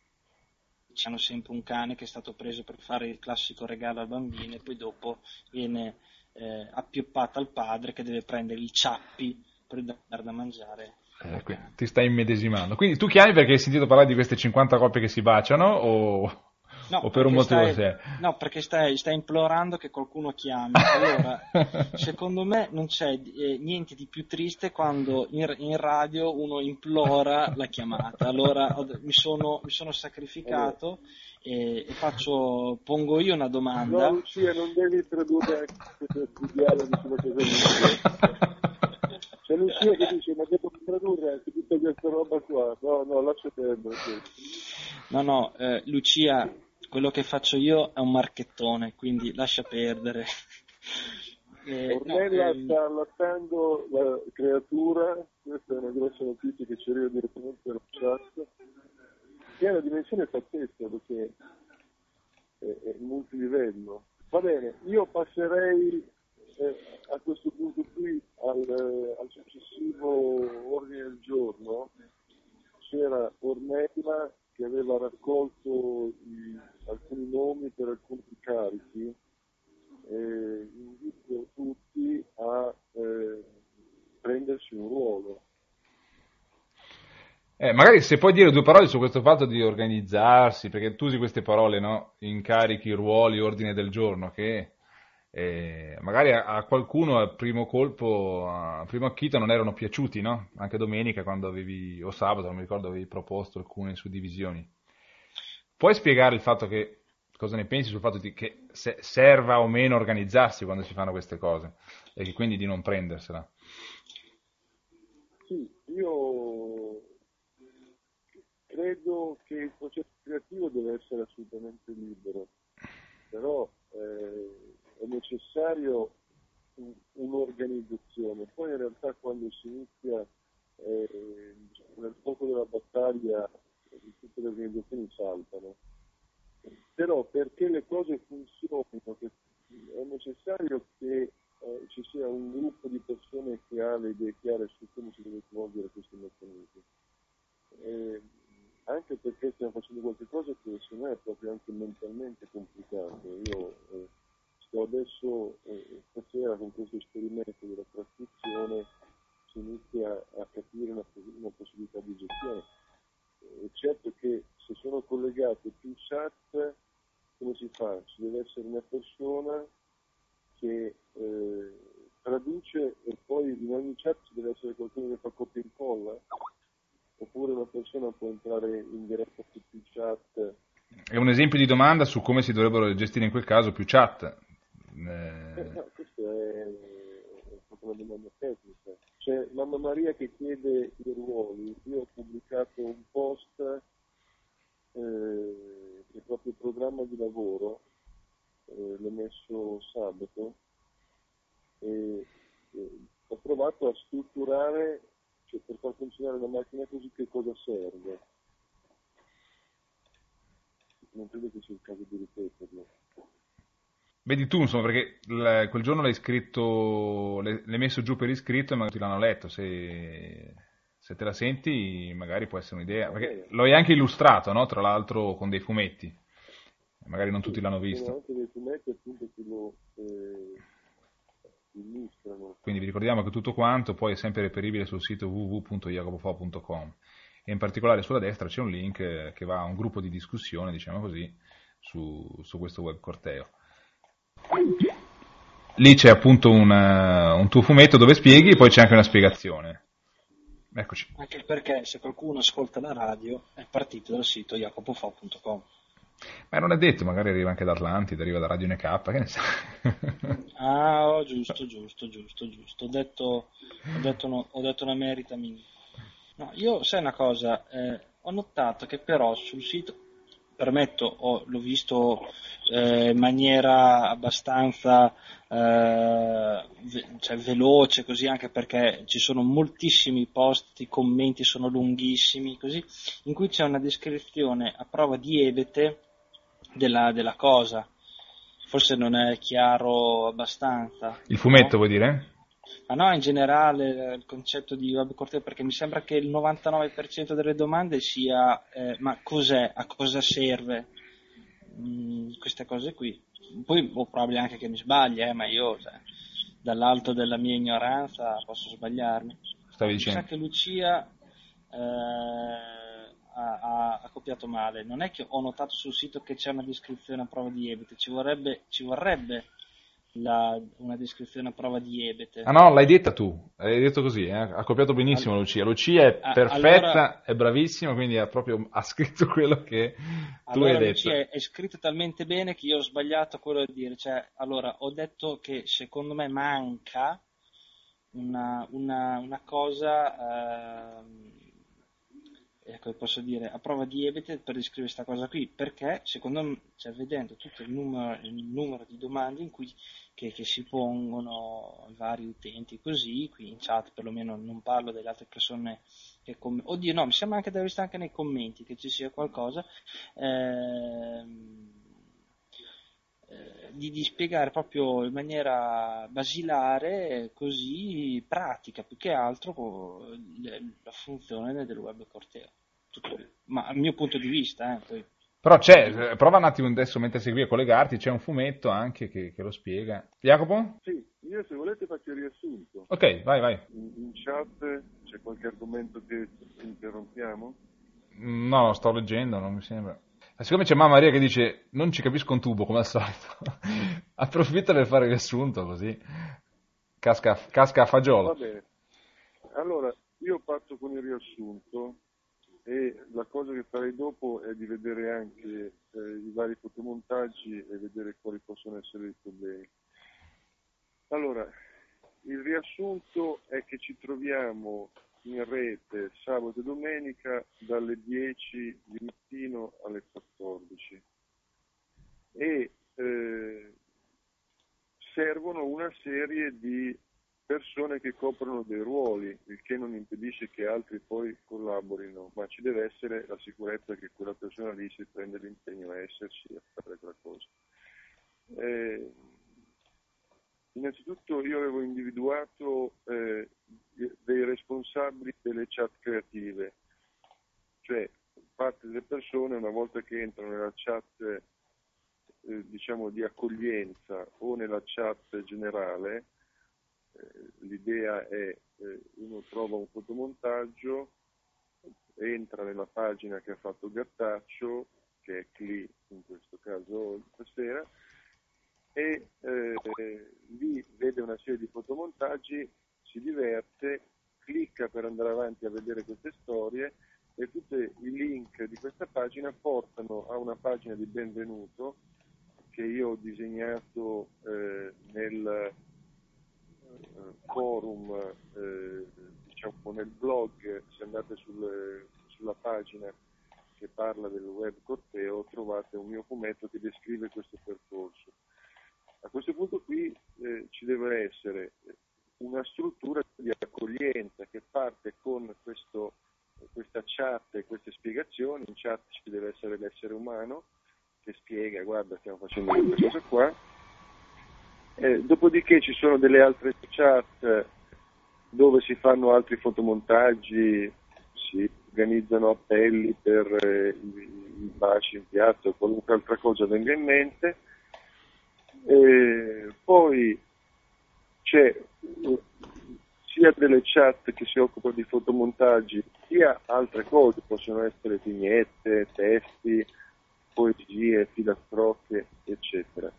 C'hanno sempre un cane che è stato preso per fare il classico regalo al bambino e poi dopo viene eh, appioppata al padre che deve prendere i ciappi per dar da mangiare. Eh, ti stai immedesimando. Quindi tu chiami perché hai sentito parlare di queste cinquanta coppie che si baciano o, no, o per un motivo? Stai, no, perché stai, stai implorando che qualcuno chiami. Allora, secondo me non c'è eh, niente di più triste quando in, in radio uno implora la chiamata. Allora ho, mi, sono, mi sono sacrificato e, e faccio, pongo io una domanda. No, Lucia, non devi tradurre c'è Lucia che dice ma devo tradurre anche tutta questa roba qua, no no lascia perdere. No no eh, Lucia, quello che faccio io è un marchettone, quindi lascia perdere. eh, Ornella no, ehm... sta allattando la creatura, questa è una grossa notizia che ci arriva direttamente dal chat, che è una dimensione pazzesca perché è, è multilivello. Va bene, io passerei Eh, a questo punto qui al, eh, al successivo ordine del giorno. C'era Ornella che aveva raccolto i, alcuni nomi per alcuni carichi, eh, invito tutti a eh, prendersi un ruolo. Eh, magari se puoi dire due parole su questo fatto di organizzarsi, perché tu usi queste parole, no? Incarichi, ruoli, ordine del giorno, che... E magari a qualcuno al primo colpo, a primo acchito non erano piaciuti, no? Anche domenica quando avevi, o sabato, non mi ricordo, avevi proposto alcune suddivisioni. Puoi spiegare il fatto che, cosa ne pensi sul fatto di, che se serva o meno organizzarsi quando si fanno queste cose e che quindi di non prendersela? Sì, io credo che il processo creativo deve essere assolutamente libero, però eh, è necessario un'organizzazione. Poi in realtà quando si inizia eh, nel fuoco della battaglia tutte le organizzazioni saltano, però perché le cose funzionino è necessario che eh, ci sia un gruppo di persone che ha le idee chiare su come si deve svolgere questi meccanismi, eh, anche perché stiamo facendo qualche cosa che se no è proprio anche mentalmente complicato. Io eh, adesso eh, stasera con questo esperimento della trascrizione si inizia a capire una, una possibilità di gestione. Eh, certo che se sono collegate più chat, come si fa? Ci deve essere una persona che eh, traduce e poi in ogni chat ci deve essere qualcuno che fa copia e incolla, oppure una persona può entrare in diretta su più chat. È un esempio di domanda su come si dovrebbero gestire in quel caso più chat. Eh, no, questa è una domanda tecnica. C'è mamma Maria che chiede i ruoli. Io ho pubblicato un post eh, del proprio programma di lavoro, eh, l'ho messo sabato e eh, ho provato a strutturare, cioè per far funzionare la macchina così, che cosa serve. Non credo che sia il caso di ripeterlo. Vedi tu, insomma, perché l- quel giorno l'hai scritto, l- l'hai messo giù per iscritto e magari ti l'hanno letto, se, se te la senti magari può essere un'idea, perché lo hai anche illustrato, no? Tra l'altro con dei fumetti, magari non tutti sì, l'hanno visto. Sono anche dei fumetti appunto che lo eh, illustrano. Quindi vi ricordiamo che tutto quanto poi è sempre reperibile sul sito w w w punto jacopofo punto com e in particolare sulla destra c'è un link che va a un gruppo di discussione, diciamo così, su, su questo web corteo. Lì c'è appunto una, un tuo fumetto dove spieghi, poi c'è anche una spiegazione. Eccoci. Anche perché se qualcuno ascolta la radio è partito dal sito jacopofo punto com. Ma non è detto, magari arriva anche da Atlantide, arriva da Radio N K, che ne sai? Ah, oh, giusto, giusto, giusto, giusto. Ho detto, ho detto, no, ho detto una merita minima. No, io sai una cosa, eh, ho notato che però sul sito, permetto, oh, l'ho visto eh, in maniera abbastanza eh, ve- cioè veloce, così, anche perché ci sono moltissimi post, i commenti sono lunghissimi, così, in cui c'è una descrizione a prova di ebete della, della cosa. Forse non è chiaro abbastanza. Il fumetto, no? Vuol dire? Ma no, in generale il concetto di web corteo, perché mi sembra che il novantanove per cento delle domande sia eh, ma cos'è, a cosa serve, mm, queste cose qui. Poi boh, probabile anche che mi sbagli, eh, ma io cioè, dall'alto della mia ignoranza posso sbagliarmi. Stavi dicendo. Mi sa che Lucia eh, ha, ha, ha copiato male. Non è che ho notato sul sito che c'è una descrizione a prova di ebete, ci vorrebbe... Ci vorrebbe La, una descrizione a prova di ebete. Ah no, l'hai detta tu, l'hai detto così, eh? Ha copiato benissimo, allora, Lucia. Lucia è ah, perfetta, allora, è bravissima, quindi ha proprio ha scritto quello che allora, tu hai detto. Lucia è, è scritto talmente bene che io ho sbagliato quello di dire, cioè, allora, ho detto che secondo me manca una, una, una cosa, eh, ecco, posso dire, a prova di ebete per descrivere questa cosa qui, perché secondo me, cioè, vedendo tutto il numero, il numero di domande in cui Che, che si pongono vari utenti così, qui in chat perlomeno, non parlo delle altre persone che com- oddio no, mi sembra anche di aver visto anche nei commenti che ci sia qualcosa ehm, eh, di, di spiegare proprio in maniera basilare, così pratica, più che altro le, la funzione del web corteo. Tutto, ma a mio punto di vista, eh, poi. Però c'è, prova un attimo adesso mentre sei qui a collegarti, c'è un fumetto anche che, che lo spiega. Jacopo? Sì, io se volete faccio il riassunto. Ok, vai, vai. In, in chat c'è qualche argomento che interrompiamo? No, sto leggendo, non mi sembra. Ma siccome c'è mamma Maria che dice, non ci capisco un tubo, come al solito, approfitta per fare il riassunto, così casca, casca a fagiolo. Va bene, allora io parto con il riassunto. E la cosa che farei dopo è di vedere anche eh, i vari fotomontaggi e vedere quali possono essere i problemi. Allora, il riassunto è che ci troviamo in rete sabato e domenica dalle dieci di mattino alle quattordici e eh, servono una serie di persone che coprono dei ruoli, il che non impedisce che altri poi collaborino, ma ci deve essere la sicurezza che quella persona lì si prende l'impegno a esserci e a fare quella cosa. Eh, innanzitutto io avevo individuato eh, dei responsabili delle chat creative, cioè parte delle persone una volta che entrano nella chat eh, diciamo di accoglienza o nella chat generale. L'idea è eh, uno trova un fotomontaggio, entra nella pagina che ha fatto Gattaccio, che è Cli in questo caso stasera, e eh, lì vede una serie di fotomontaggi, si diverte, clicca per andare avanti a vedere queste storie e tutti i link di questa pagina portano a una pagina di benvenuto che io ho disegnato eh, nel forum, eh, diciamo nel blog. Se andate sul, sulla pagina che parla del web corteo trovate un mio fumetto che descrive questo percorso. A questo punto qui eh, ci deve essere una struttura di accoglienza che parte con questo, questa chat e queste spiegazioni. In chat ci deve essere l'essere umano che spiega, guarda stiamo facendo questa cosa qua. Eh, dopodiché ci sono delle altre chat dove si fanno altri fotomontaggi, si organizzano appelli per eh, i baci in piazza o qualunque altra cosa venga in mente. Eh, poi c'è eh, sia delle chat che si occupano di fotomontaggi, sia altre cose, possono essere vignette, testi, poesie, filastrocche, eccetera.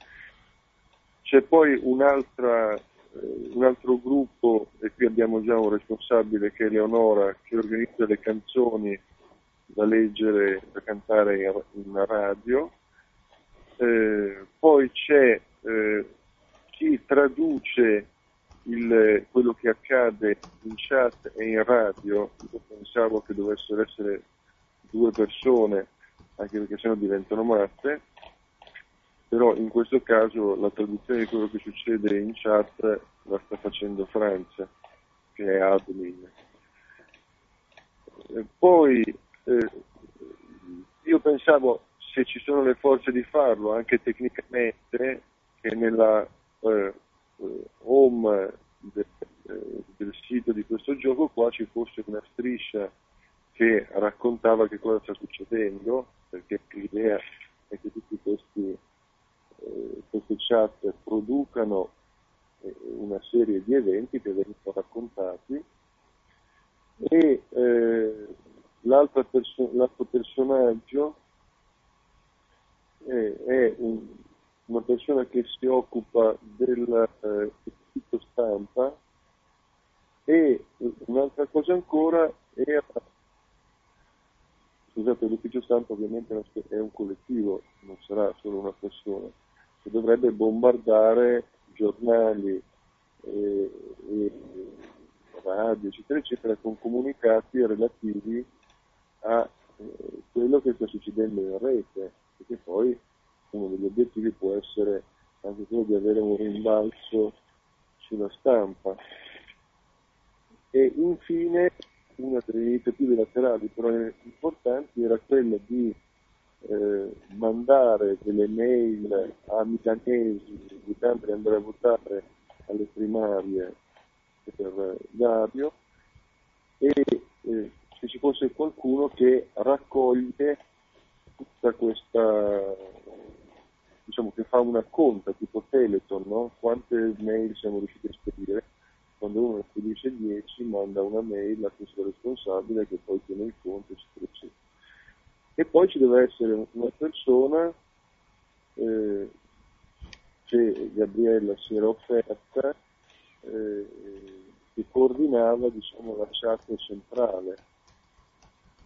C'è poi un'altra, un altro gruppo, e qui abbiamo già un responsabile che è Leonora, che organizza le canzoni da leggere, da cantare in una radio. Eh, poi c'è eh, chi traduce il, quello che accade in chat e in radio. Io pensavo che dovessero essere due persone, anche perché sennò diventano matte, però in questo caso la traduzione di quello che succede in chat la sta facendo Francia, che è admin. E poi eh, io pensavo, se ci sono le forze di farlo, anche tecnicamente, che nella eh, home de, eh, del sito di questo gioco qua ci fosse una striscia che raccontava che cosa sta succedendo, perché l'idea è che tutti questi eh, queste chat producano eh, una serie di eventi che vengono raccontati, e eh, l'altro perso- personaggio è, è un, una persona che si occupa del eh, sito stampa, e un'altra cosa ancora è, scusate, l'ufficio stampa ovviamente è un collettivo, non sarà solo una persona, che dovrebbe bombardare giornali e, e radio, eccetera, eccetera, con comunicati relativi a eh, quello che sta succedendo in rete, perché poi uno degli obiettivi può essere anche quello di avere un rimbalzo sulla stampa. E infine, una delle iniziative laterali però importanti era quella di eh, mandare delle mail a milanesi, invitando ad andare a votare alle primarie per Dario, e eh, se ci fosse qualcuno che raccoglie tutta questa, diciamo che fa una conta tipo Teleton, no? Quante mail siamo riusciti a spedire. Quando uno spedisce dieci, manda una mail a questo responsabile che poi tiene il conto, eccetera, eccetera. E poi ci deve essere una persona, eh, che Gabriella si era offerta, eh, che coordinava, diciamo, la chat centrale.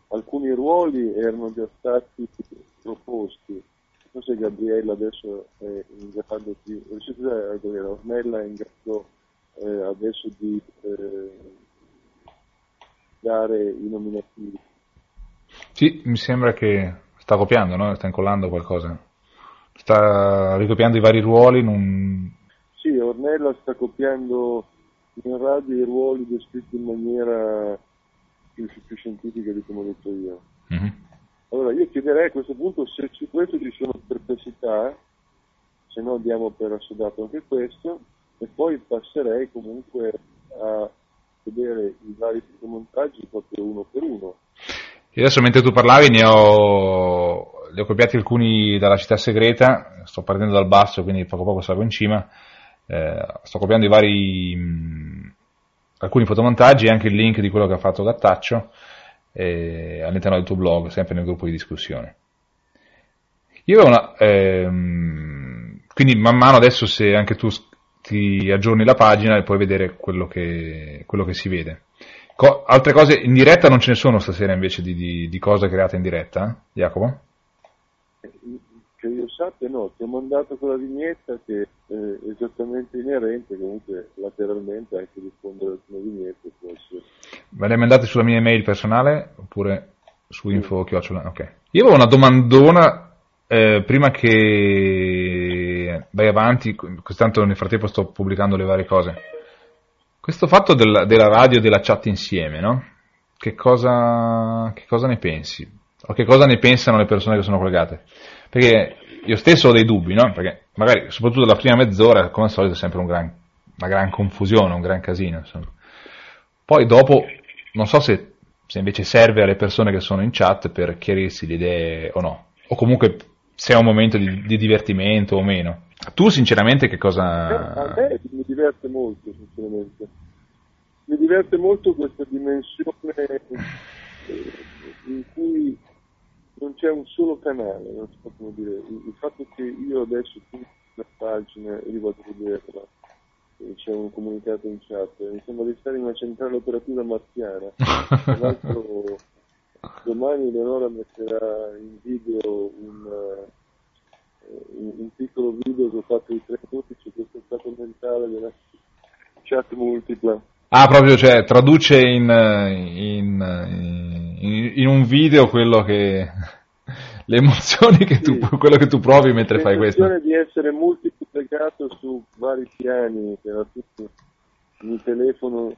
Alcuni ruoli erano già stati proposti. Non so se Gabriella adesso è in grado di... Ornella è in grado Eh, adesso di eh, dare i nominativi. Sì, mi sembra che sta copiando, no? Sta incollando qualcosa, sta ricopiando i vari ruoli in un... Sì, Ornella sta copiando in radio i ruoli descritti in maniera più, più scientifica di come ho detto io. Mm-hmm. Allora io chiederei a questo punto se su questo ci sono perplessità, se no diamo per assodato anche questo. E poi passerei comunque a vedere i vari montaggi proprio uno per uno. E adesso, mentre tu parlavi, ne ho, ne ho copiati alcuni dalla Città Segreta. Sto partendo dal basso, quindi poco a poco salgo in cima. Eh, sto copiando i vari mh, alcuni fotomontaggi e anche il link di quello che ha fatto Gattaccio eh, all'interno del tuo blog, sempre nel gruppo di discussione. Io avevo una ehm, quindi man mano adesso, se anche tu ti aggiorni la pagina e puoi vedere quello che, quello che si vede. Co- altre cose in diretta non ce ne sono stasera, invece, di, di, di cose create in diretta, Jacopo? Che io sappia no, ti ho mandato quella vignetta che eh, è esattamente inerente, comunque lateralmente anche rispondere al tuo vignetto. Me le mandate sulla mia email personale oppure su info chiocciola? Ok. Io avevo una domandona eh, prima che... vai avanti, tanto nel frattempo sto pubblicando le varie cose. Questo fatto della, della radio e della chat insieme, no? Che cosa, che cosa ne pensi? O che cosa ne pensano le persone che sono collegate? Perché io stesso ho dei dubbi, no? Perché magari, soprattutto la prima mezz'ora, come al solito, è sempre un gran, una gran confusione, un gran casino, insomma. Poi dopo, non so se, se invece serve alle persone che sono in chat per chiarirsi le idee o no. O comunque... se è un momento di, di divertimento o meno. Tu sinceramente che cosa... Eh, a me mi diverte molto, sinceramente. Mi diverte molto questa dimensione in cui non c'è un solo canale, non so come dire. Il fatto che io adesso la pagina e li vado a vederla, c'è un comunicato in chat, mi sembra di stare in una centrale operativa marziana. Tra l'altro... domani Leonora metterà in video un, uh, un piccolo video che ho fatto di tre minuti su questo stato mentale della chat multipla. Ah, proprio, cioè traduce in, in, in, in, in un video quello che le emozioni che tu, sì, quello che tu provi mentre fai questo. L'emozione di essere multiplicato su vari piani, era tutto il telefono,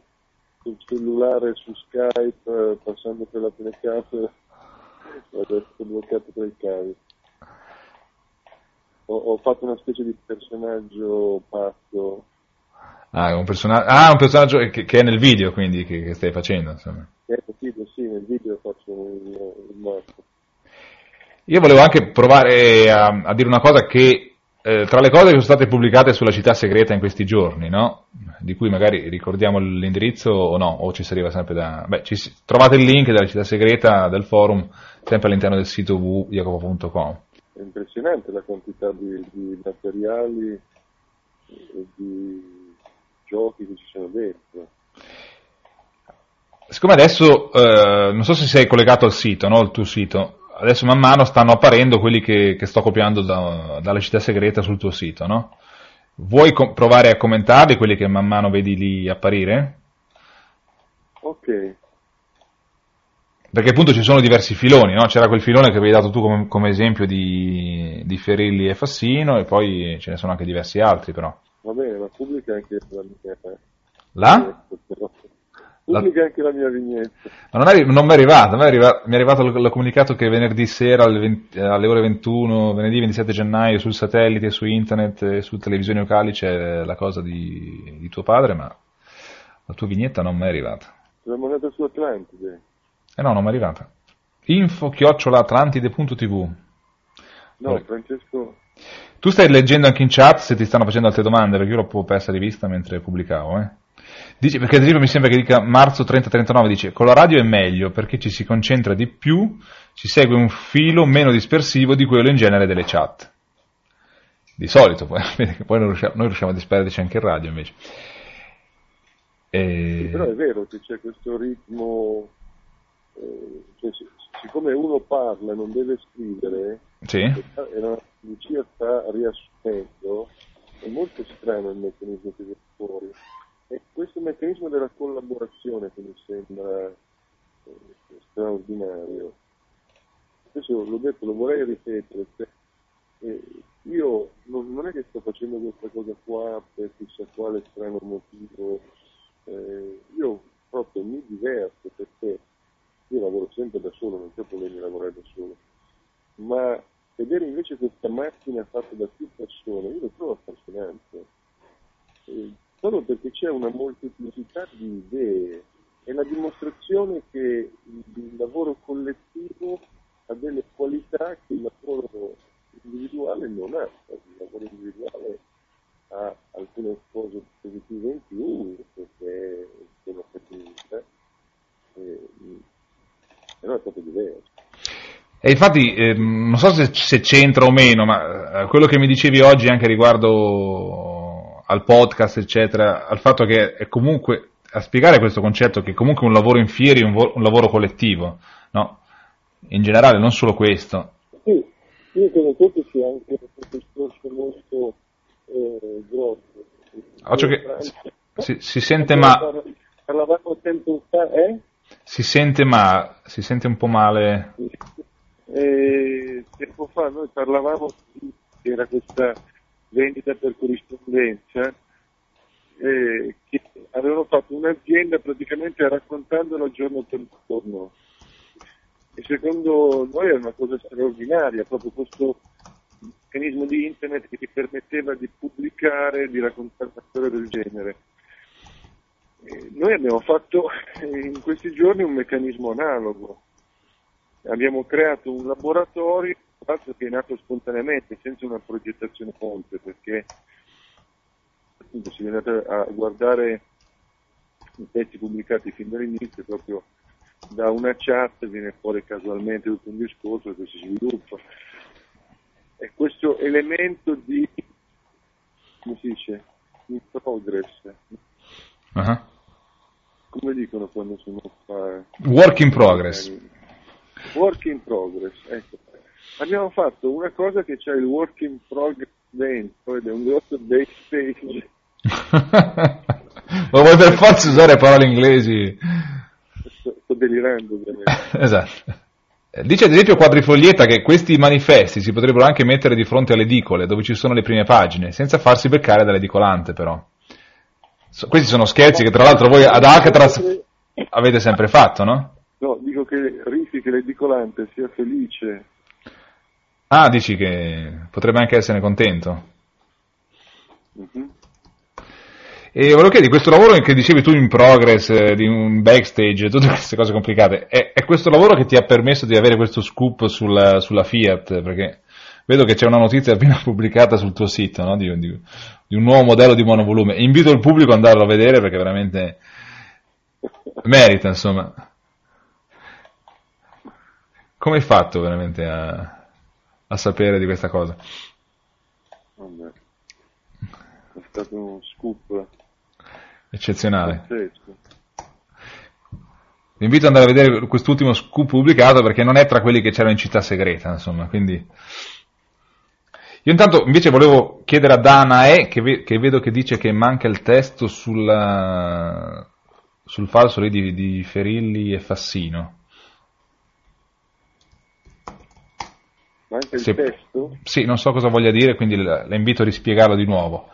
sul cellulare, su Skype, passando per la telecamera, adesso sono bloccato tra i cavi. Ho, ho fatto una specie di personaggio pazzo. Ah, un personaggio, ah, un personaggio che, che è nel video, quindi, che, che stai facendo, insomma. Eh, sì, nel video faccio il, il morto. Io volevo anche provare a, a dire una cosa che, eh, tra le cose che sono state pubblicate sulla Città Segreta in questi giorni, no? Di cui magari ricordiamo l'indirizzo o no, o ci si arriva sempre da... Beh, ci, trovate il link della Città Segreta, del forum, sempre all'interno del sito w w w punto jacopo punto com. È impressionante la quantità di, di materiali e di... giochi che ci sono dentro. Siccome adesso, eh, non so se sei collegato al sito, no? Il tuo sito, adesso man mano stanno apparendo quelli che, che sto copiando da, dalla Città Segreta sul tuo sito, no? Vuoi com- provare a commentarli, quelli che man mano vedi lì apparire? Ok. Perché appunto ci sono diversi filoni, no? C'era quel filone che avevi dato tu come, come esempio di, di Ferilli e Fassino, e poi ce ne sono anche diversi altri, però. Va bene, ma pubblica anche la mia la? Pubblica la... anche la mia vignetta. Ma non, è, non mi è arrivato, mi è arrivato, mi è arrivato l'ho, l'ho comunicato che venerdì sera alle, venti, alle ore ventuno, venerdì ventisette gennaio, sul satellite, su internet e su televisione locali c'è la cosa di, di tuo padre, ma la tua vignetta non mi è arrivata. Te l'ho mandata su Atlantide. Eh no, non mi è arrivata. info chiocciola atlantide punto t v. No, allora. Francesco... Tu stai leggendo anche in chat se ti stanno facendo altre domande, perché io l'ho persa di vista mentre pubblicavo, eh. Dice, perché ad esempio mi sembra che dica marzo trenta trentanove, dice, con la radio è meglio perché ci si concentra di più, ci segue un filo meno dispersivo di quello in genere delle chat. Di solito, poi, poi non riusciamo, noi riusciamo a disperderci anche in radio invece. E... Sì, però è vero che c'è questo ritmo, eh, cioè, siccome uno parla e non deve scrivere, sì. E una... Lucia sta riassumendo, è molto strano il meccanismo che viene fuori, e questo meccanismo della collaborazione che mi sembra eh, straordinario. Adesso l'ho detto, lo vorrei ripetere, eh, io non, non è che sto facendo questa cosa qua per chissà quale strano motivo, eh, io proprio mi diverto perché io lavoro sempre da solo, non c'è problema di lavorare da solo, ma vedere invece questa macchina fatta da più persone, io lo trovo affascinante, eh, solo perché c'è una molteplicità di idee, è la dimostrazione che il lavoro collettivo ha delle qualità che il lavoro individuale non ha, il lavoro individuale ha alcune cose positive in più, perché sono fattività, eh, però è stato diverso. E infatti, eh, non so se, se c'entra o meno, ma eh, quello che mi dicevi oggi anche riguardo al podcast, eccetera, al fatto che è comunque, a spiegare questo concetto che comunque un lavoro in fieri è un, vo- un lavoro collettivo, no? In generale, non solo questo. Sì, io credo che sia anche un discorso molto eh, grosso. Che si, si sente ma... Parlavamo tempo fa, eh? Si sente ma... si sente un po' male... E tempo fa noi parlavamo di, era questa vendita per corrispondenza, eh, che avevano fatto un'azienda praticamente raccontandola giorno per giorno, e secondo noi era una cosa straordinaria, proprio questo meccanismo di internet che ti permetteva di pubblicare, di raccontare una storia del genere. Eh, noi abbiamo fatto in questi giorni un meccanismo analogo. Abbiamo creato un laboratorio che è nato spontaneamente, senza una progettazione ponte, perché appunto si è andato a guardare i pezzi pubblicati fin dall'inizio, proprio da una chat viene fuori casualmente tutto un discorso che si sviluppa. E questo elemento di, come si dice, in progress, uh-huh. Come dicono quando sono fa... Work in progress. Work in progress, ecco. Abbiamo fatto una cosa che c'è il work in progress dentro, ed è un grosso backstage. Ma vuoi per forza usare parole inglesi? Sto, sto delirando, ovviamente. Esatto. Dice ad esempio Quadrifoglietta che questi manifesti si potrebbero anche mettere di fronte alle edicole, dove ci sono le prime pagine, senza farsi beccare dall'edicolante, però. So, questi sono scherzi che tra l'altro voi ad Alcatraz avete sempre fatto, no? No, dico che rischi che l'edicolante sia felice. Ah, dici che potrebbe anche essere contento. Mm-hmm. E volevo chiedere, questo lavoro che dicevi tu in progress, eh, di un backstage, tutte queste cose complicate, è, è questo lavoro che ti ha permesso di avere questo scoop sulla, sulla Fiat? Perché vedo che c'è una notizia appena pubblicata sul tuo sito, no? di, di, di un nuovo modello di monovolume. Invito il pubblico ad andarlo a vedere perché veramente merita, insomma. Come hai fatto veramente a, a sapere di questa cosa? Vabbè. È stato uno scoop eccezionale. Vi invito ad andare a vedere quest'ultimo scoop pubblicato perché non è tra quelli che c'erano in Città Segreta, insomma, quindi... Io intanto invece volevo chiedere a Danae, che, ve- che vedo che dice che manca il testo sulla... sul falso lì di, di Ferilli e Fassino. Manca il Se... testo? Sì, non so cosa voglia dire, quindi la, la invito a rispiegarlo di nuovo.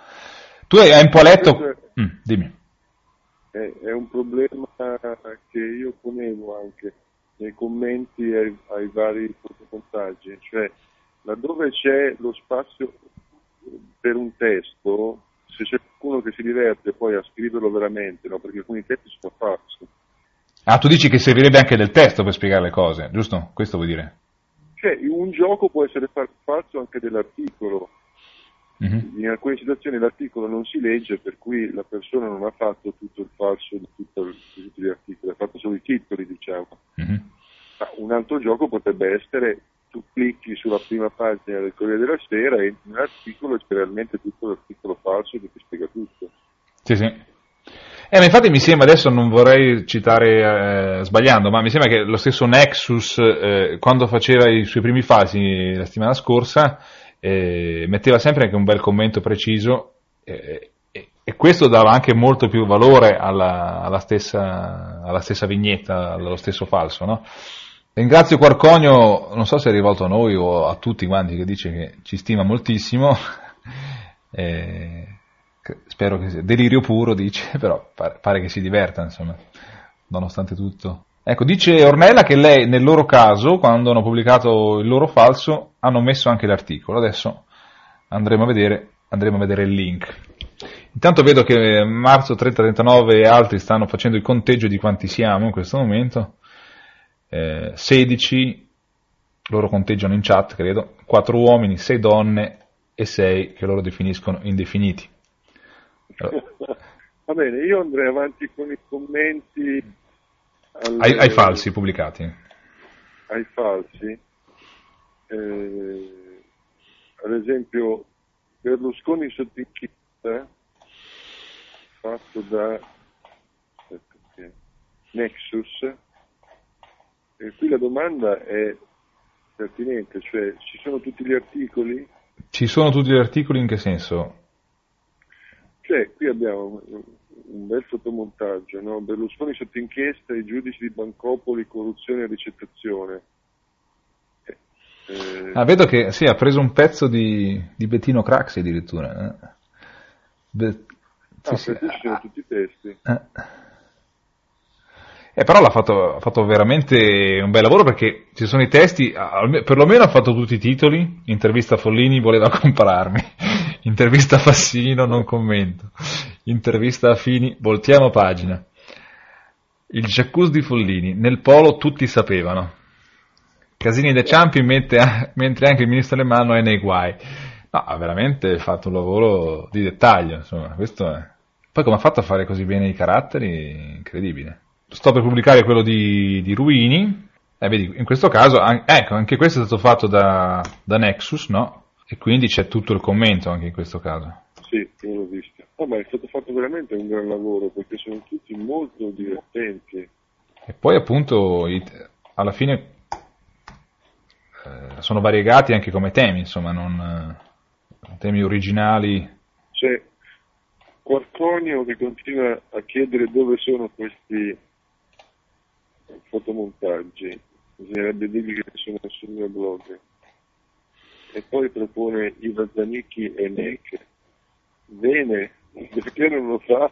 Tu hai un po' letto... Mm, dimmi. È, è un problema che io ponevo anche nei commenti ai, ai vari fotocontaggi, cioè laddove c'è lo spazio per un testo, se c'è qualcuno che si diverte poi a scriverlo veramente, no? Perché alcuni testi sono falsi. Ah, tu dici che servirebbe anche del testo per spiegare le cose, giusto? Questo vuol dire? Cioè, un gioco può essere falso anche dell'articolo. Mm-hmm. In alcune situazioni l'articolo non si legge, per cui la persona non ha fatto tutto il falso di, tutto, di tutti gli articoli, ha fatto solo i titoli, diciamo. Mm-hmm. Ma un altro gioco potrebbe essere: tu clicchi sulla prima pagina del Corriere della Sera e in un articolo c'è veramente tutto l'articolo falso che ti spiega tutto. Sì, sì. Eh, ma infatti mi sembra, adesso non vorrei citare eh, sbagliando, ma mi sembra che lo stesso Nexus, eh, quando faceva i suoi primi falsi la settimana scorsa, Eh, metteva sempre anche un bel commento preciso eh, eh, e questo dava anche molto più valore alla, alla, stessa, alla stessa vignetta, allo stesso falso, no? Ringrazio Quarconio, non so se è rivolto a noi o a tutti quanti, che dice che ci stima moltissimo, eh, spero che sia delirio puro, dice, però pare, pare che si diverta, insomma, nonostante tutto. Ecco, dice Ornella che lei, nel loro caso, quando hanno pubblicato il loro falso, hanno messo anche l'articolo. Adesso andremo a vedere, andremo a vedere il link. Intanto vedo che marzo trenta trentanove e altri stanno facendo il conteggio di quanti siamo in questo momento. Eh, sedici, loro conteggiano in chat, credo, quattro uomini, sei donne e sei che loro definiscono indefiniti. Allora. Va bene, io andrei avanti con i commenti... Alle, ai, ai falsi pubblicati ai falsi eh, ad esempio Berlusconi sotto inchiesta fatto da ecco, okay, Nexus, e qui la domanda è pertinente, cioè ci sono tutti gli articoli? Ci sono tutti gli articoli in che senso? Cioè qui abbiamo un bel fotomontaggio, no? Berlusconi sotto inchiesta, i giudici di Bancopoli, corruzione e ricettazione. Eh, eh. Ah, vedo che sì, ha preso un pezzo di, di Bettino Craxi addirittura. Eh. Be- ah, sì, sì. Sono ah. tutti i testi. Eh. Eh, però l'ha fatto, ha fatto veramente un bel lavoro perché ci sono i testi, perlomeno ha fatto tutti i titoli, intervista Follini voleva compararmi, intervista Fassino non commento, intervista a Fini, voltiamo pagina, il jacuzzi di Follini, nel polo tutti sapevano, Casini De Ciampi mette, mentre anche il ministro Alemanno è nei guai. No, ha veramente fatto un lavoro di dettaglio, insomma, questo è... Poi come ha fatto a fare così bene i caratteri, incredibile. Sto per pubblicare quello di, di Ruini, eh, vedi, in questo caso, an- ecco, anche questo è stato fatto da, da Nexus, no? E quindi c'è tutto il commento anche in questo caso. Sì, l'ho visto. Oh, ma è stato fatto veramente un gran lavoro, perché sono tutti molto divertenti. E poi appunto, i, alla fine, eh, sono variegati anche come temi, insomma, non eh, temi originali. C'è Quarconio che continua a chiedere dove sono questi... fotomontaggi, bisognerebbe dirgli che sono sul mio blog. E poi propone Iva Zanicchi e Nick. Bene, perché non lo fa?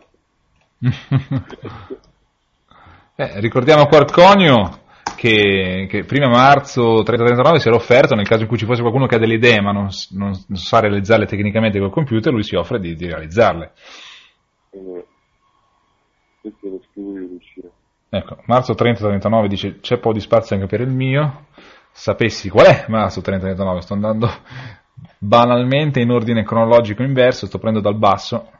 eh, ricordiamo Quarconio che, che prima marzo trenta trentanove si era offerto nel caso in cui ci fosse qualcuno che ha delle idee ma non, non, non sa realizzarle tecnicamente col computer, lui si offre di, di realizzarle. Allora, questo lo scrivo io, Lucia. Ecco, marzo trenta trentanove dice c'è un po' di spazio anche per il mio, sapessi qual è marzo trenta trentanove, sto andando banalmente in ordine cronologico inverso, sto prendendo dal basso,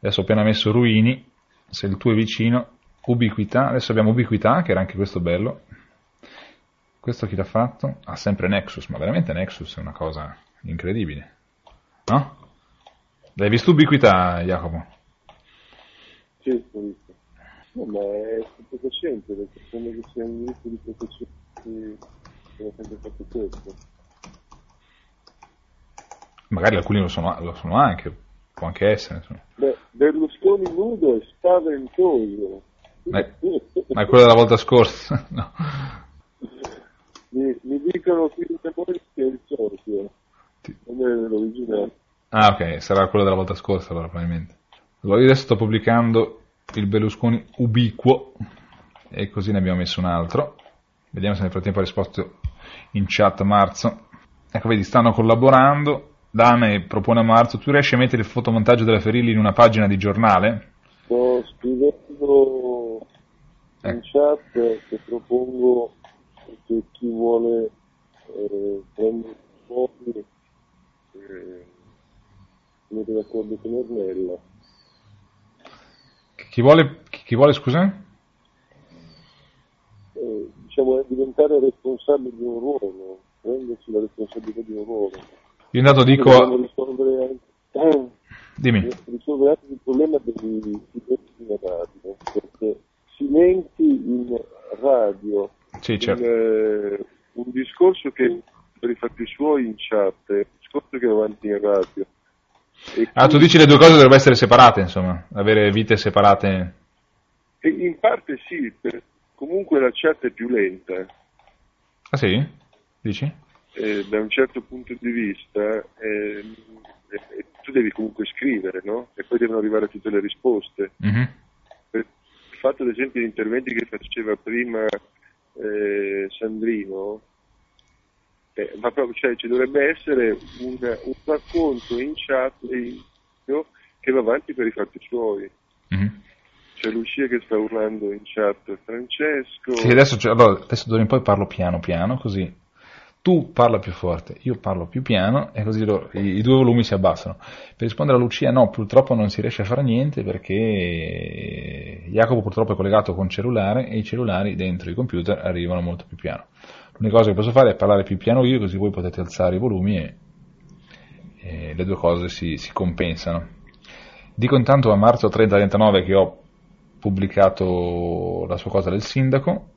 adesso ho appena messo Ruini, se il tuo è vicino, Ubiquità, adesso abbiamo Ubiquità, che era anche questo bello, questo chi l'ha fatto? Ah, sempre Nexus, ma veramente Nexus è una cosa incredibile, no? L'hai visto Ubiquità, Jacopo? Sì, l'ho visto. No, ma è stupefacente, perché sembra che sia un gruppo di professionisti che hanno sempre fatto questo. Magari alcuni lo sono, lo sono anche, può anche essere. Insomma. Beh, Berlusconi nudo è spaventoso. Ma, ma è quello della volta scorsa, no? Mi, mi dicono qui in memoria che è il socio, Ti... non è l'originale. Ah, ok, sarà quello della volta scorsa, allora, probabilmente. Allora, io adesso sto pubblicando il Berlusconi ubiquo e così ne abbiamo messo un altro, vediamo se nel frattempo ha risposto in chat Marzo. Ecco, vedi, stanno collaborando. Dame propone a Marzo: tu riesci a mettere il fotomontaggio della Ferilli in una pagina di giornale? Sto scrivendo eh. in chat che propongo che chi vuole eh, prendere foto eh, mettere d'accordo con Ornella. Chi vuole, chi vuole scusa? Eh, diciamo è diventare responsabile di un ruolo, prendersi la responsabilità di un ruolo. Io intanto dico... Risolvere anche, dimmi. Risolvere anche il problema dei silenzi in radio, perché silenzi in radio, sì, certo. in, eh, un discorso che per i fatti suoi in chat, un discorso che è avanti in radio. E ah, tu dici le due cose dovrebbero essere separate, insomma, avere vite separate. E in parte sì, per, comunque la chat è più lenta. Ah sì? Dici? Eh, da un certo punto di vista eh, eh, tu devi comunque scrivere, no? E poi devono arrivare tutte le risposte. Mm-hmm. Per, il fatto ad esempio gli interventi che faceva prima eh, Sandrino, Eh, ma proprio, cioè, ci dovrebbe essere un, un racconto in chat che va avanti per i fatti suoi. Mm-hmm. C'è Lucia che sta urlando in chat, Francesco... Sì, adesso, cioè, allora, adesso d'ora in poi parlo piano piano, così tu parla più forte, io parlo più piano, e così loro, i, i due volumi si abbassano. Per rispondere a Lucia, no, purtroppo non si riesce a fare niente, perché Jacopo purtroppo è collegato con cellulare, e i cellulari dentro i computer arrivano molto più piano. L'unica cosa che posso fare è parlare più piano io, così voi potete alzare i volumi e, e le due cose si, si compensano. Dico intanto a marzo trenta trentanove che ho pubblicato la sua cosa del sindaco,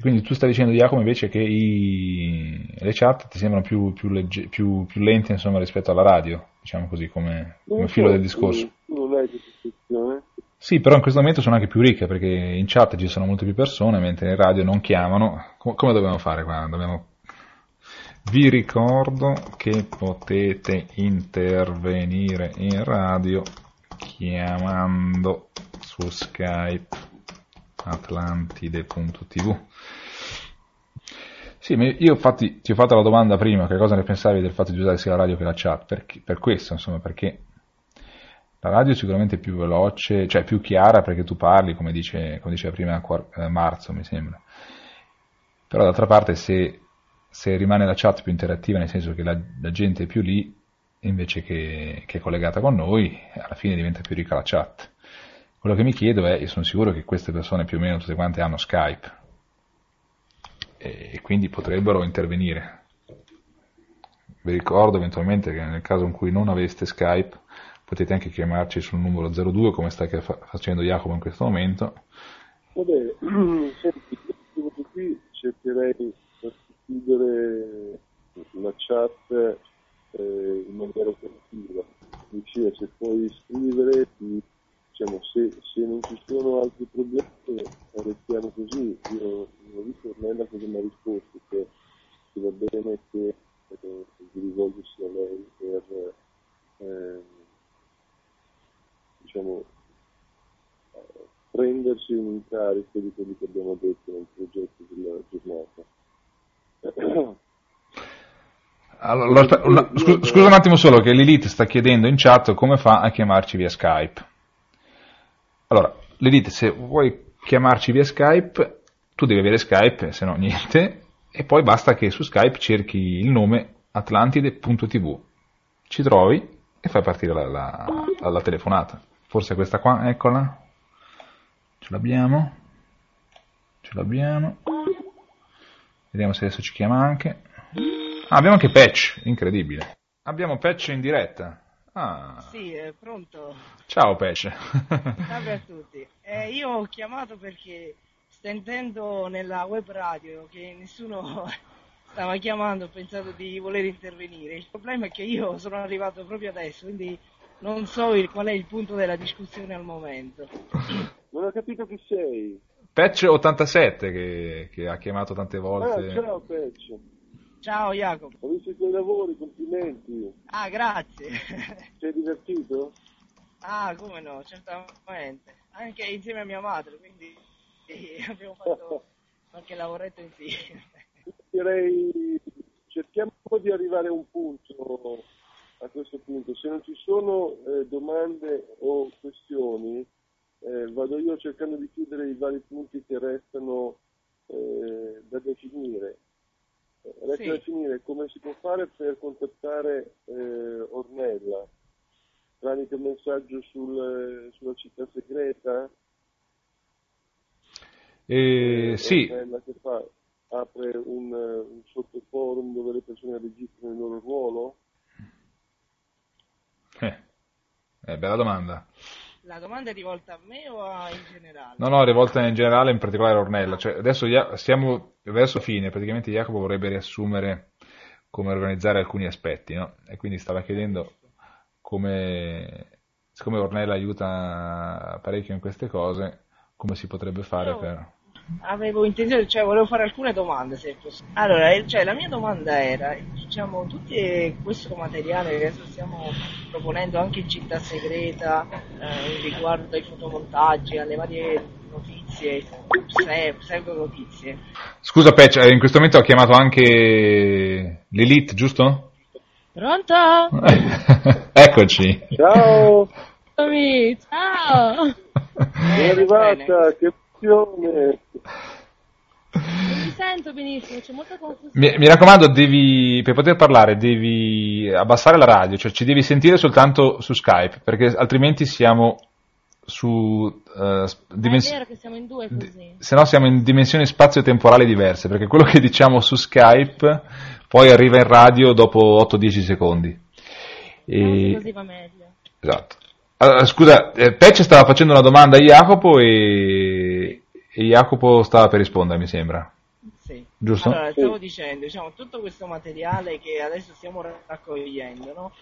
quindi tu stai dicendo, Jacopo, invece che i, le chat ti sembrano più, più, legge, più, più lente, insomma, rispetto alla radio, diciamo così, come, come filo del discorso. Sì, però in questo momento sono anche più ricche, perché in chat ci sono molte più persone, mentre in radio non chiamano. Com- come dobbiamo fare qua? Dobbiamo... Vi ricordo che potete intervenire in radio chiamando su Skype Atlantide punto tv. Sì, io infatti ti ho fatto la domanda prima, che cosa ne pensavi del fatto di usare sia la radio che la chat, per, per questo, insomma, perché... La radio è sicuramente più veloce, cioè più chiara, perché tu parli, come dice, come diceva prima Marzo, mi sembra. Però d'altra parte se, se rimane la chat più interattiva, nel senso che la, la gente è più lì, invece che, che è collegata con noi, alla fine diventa più ricca la chat. Quello che mi chiedo è, io sono sicuro che queste persone più o meno tutte quante hanno Skype, e, e quindi potrebbero intervenire. Vi ricordo eventualmente che nel caso in cui non aveste Skype, potete anche chiamarci sul numero zero due, come sta facendo Jacopo in questo momento. Va bene, senti, questo qui cercherei di chiudere la chat eh, in maniera operativa. Lucia, se puoi scrivere, diciamo, se, se non ci sono altri problemi, restiamo così. Io con lei per eh, diciamo eh, prenderci un incarico di quello che abbiamo detto nel progetto della giornata. Allora, una, scu- scusa un attimo solo che Lilith sta chiedendo in chat come fa a chiamarci via Skype. Allora, Lilith, se vuoi chiamarci via Skype, tu devi avere Skype, se no niente, e poi basta che su Skype cerchi il nome Atlantide punto tv, ci trovi e fai partire la, la, la, la telefonata. Forse questa qua, eccola, ce l'abbiamo, ce l'abbiamo, vediamo se adesso ci chiama anche. Ah, abbiamo anche Patch, incredibile. Abbiamo Patch in diretta. Ah. Sì, è pronto. Ciao Patch. Salve a tutti. Eh, io ho chiamato perché sentendo nella web radio che nessuno stava chiamando, ho pensato di voler intervenire. Il problema è che io sono arrivato proprio adesso, quindi non so il, qual è il punto della discussione al momento. Non ho capito chi sei. Patch ottantasette che, che ha chiamato tante volte. Ah, ciao Patch. Ciao Jacopo. Ho visto i tuoi lavori, complimenti. Ah, grazie. Ti sei divertito? Ah, come no, certamente. Anche insieme a mia madre, quindi eh, abbiamo fatto qualche lavoretto insieme. Direi, cerchiamo di arrivare a un punto, a questo punto. Se non ci sono eh, domande o questioni, eh, vado io cercando di chiudere i vari punti che restano eh, da definire. Resta sì. Da finire come si può fare per contattare eh, Ornella tramite un messaggio sul, sulla città segreta. Eh, eh, sì. Ornella che fa, apre un, un sottoforum dove le persone registrano il loro ruolo? Eh, è bella domanda. La domanda è rivolta a me o a in generale? No, no, è rivolta in generale, in particolare a Ornella. Cioè, adesso siamo verso fine, praticamente Jacopo vorrebbe riassumere come organizzare alcuni aspetti, no? E quindi stava chiedendo come, siccome Ornella aiuta parecchio in queste cose, come si potrebbe fare Io per... Avevo intenzione, cioè volevo fare alcune domande, se possibile. Allora, cioè, la mia domanda era, diciamo, tutto questo materiale che adesso stiamo proponendo anche in Città Segreta, eh, riguardo ai fotomontaggi, alle varie notizie, pseudo notizie. Scusa Peccia, in questo momento ho chiamato anche l'Elite, giusto? Pronto? Eccoci. Ciao. Ciao. È arrivata, che emozione. Non mi sento benissimo, c'è molta confusione. Mi, mi raccomando, devi, per poter parlare devi abbassare la radio, cioè ci devi sentire soltanto su Skype, perché altrimenti siamo su... Uh, dimens- è vero che siamo in due così. Se no siamo in dimensioni spazio-temporali diverse, perché quello che diciamo su Skype poi arriva in radio dopo otto dieci secondi. E... così va meglio. Esatto. Allora, scusa, Pecce stava facendo una domanda a Jacopo e... e Jacopo stava per rispondere, mi sembra. Sì. Giusto? Allora, stavo dicendo, diciamo, tutto questo materiale che adesso stiamo raccogliendo, no?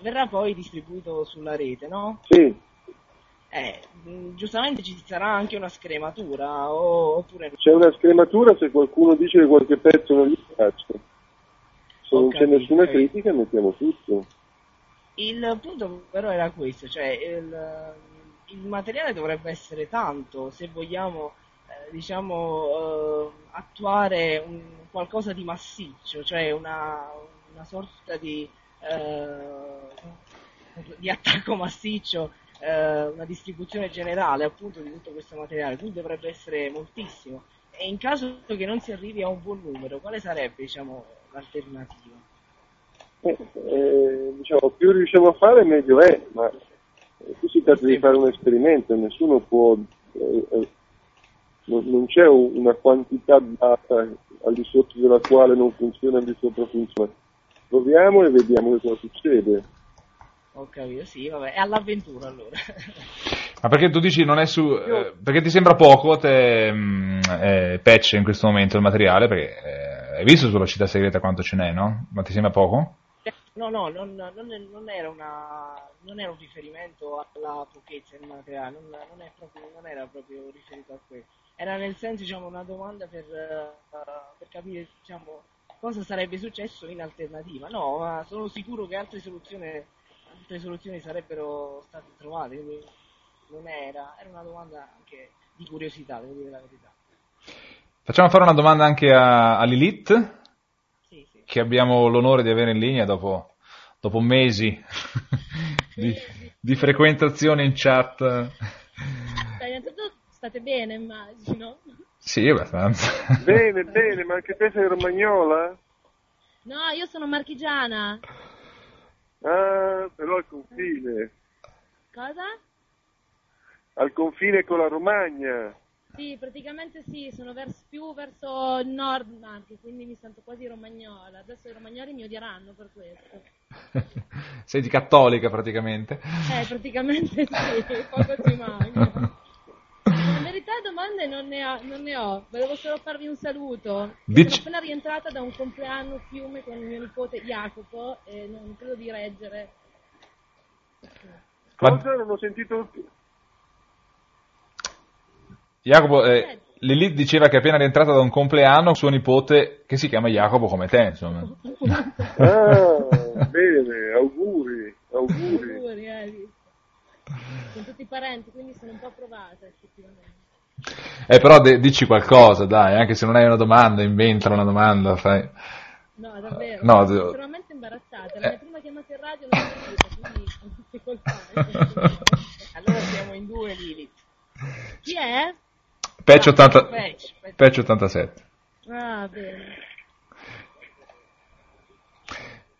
Verrà poi distribuito sulla rete, no? Sì. Eh, giustamente ci sarà anche una scrematura, o, oppure... C'è una scrematura se qualcuno dice che qualche pezzo non gli piace. Se non c'è nessuna critica, mettiamo tutto. Il punto però era questo, cioè il, il materiale dovrebbe essere tanto, se vogliamo... diciamo, eh, attuare un, qualcosa di massiccio, cioè una, una sorta di, eh, di attacco massiccio, eh, una distribuzione generale appunto di tutto questo materiale, quindi dovrebbe essere moltissimo. E in caso che non si arrivi a un buon numero, quale sarebbe, diciamo, l'alternativa? Eh, eh, diciamo, più riusciamo a fare meglio è, ma qui si tratta di fare un esperimento, nessuno può... Eh, eh, non c'è una quantità data al di sotto della quale non funziona, al di sopra funziona. Proviamo e vediamo che cosa succede. Ho capito, sì, vabbè, è all'avventura allora. Ma perché tu dici non è su... Io... perché ti sembra poco, te eh, Patch, in questo momento il materiale, perché eh, hai visto sulla città segreta quanto ce n'è, no? Ma ti sembra poco? No, no, non, non, non, era una, non era un riferimento alla pochezza del materiale, non, non, è proprio, non era proprio riferito a questo. Era nel senso, diciamo, una domanda per, per capire, diciamo, cosa sarebbe successo in alternativa. No, ma sono sicuro che altre soluzioni, altre soluzioni sarebbero state trovate, quindi non era, era una domanda anche di curiosità, devo dire la verità. Facciamo fare una domanda anche a, a Lilith, sì, sì, che abbiamo l'onore di avere in linea dopo, dopo mesi di, di frequentazione in chat. Dai, innanzitutto state bene, immagino. Sì, abbastanza. Bene, bene, ma anche te sei romagnola? No, io sono marchigiana. Ah, però al confine. Cosa? Al confine con la Romagna. Sì, praticamente sì, sono verso, più verso il nord anche, quindi mi sento quasi romagnola. Adesso i romagnoli mi odieranno per questo. Sei di cattolica praticamente? Eh, praticamente sì, poco ci manca. In verità domande non ne ho, non ne ho. Volevo solo farvi un saluto. Dici... Sono appena rientrata da un compleanno a Fiume con mio nipote Jacopo e non credo di reggere. Cosa? Non ho sentito... Jacopo, eh, Lilith diceva che è appena rientrata da un compleanno suo nipote che si chiama Jacopo come te, insomma. Ah, bene, auguri, auguri. Auguri, eh. Sono tutti parenti, quindi sono un po' provata, effettivamente. Eh, però de- dici qualcosa, dai, anche se non hai una domanda, inventa una domanda, fai... No, davvero, no, sono veramente imbarazzata, la eh. mia prima chiamata in radio non l'ho capita, quindi ho difficoltà. Allora siamo in due, Lilith. Chi è? Patch ottanta... ottantasette. Ah, bene.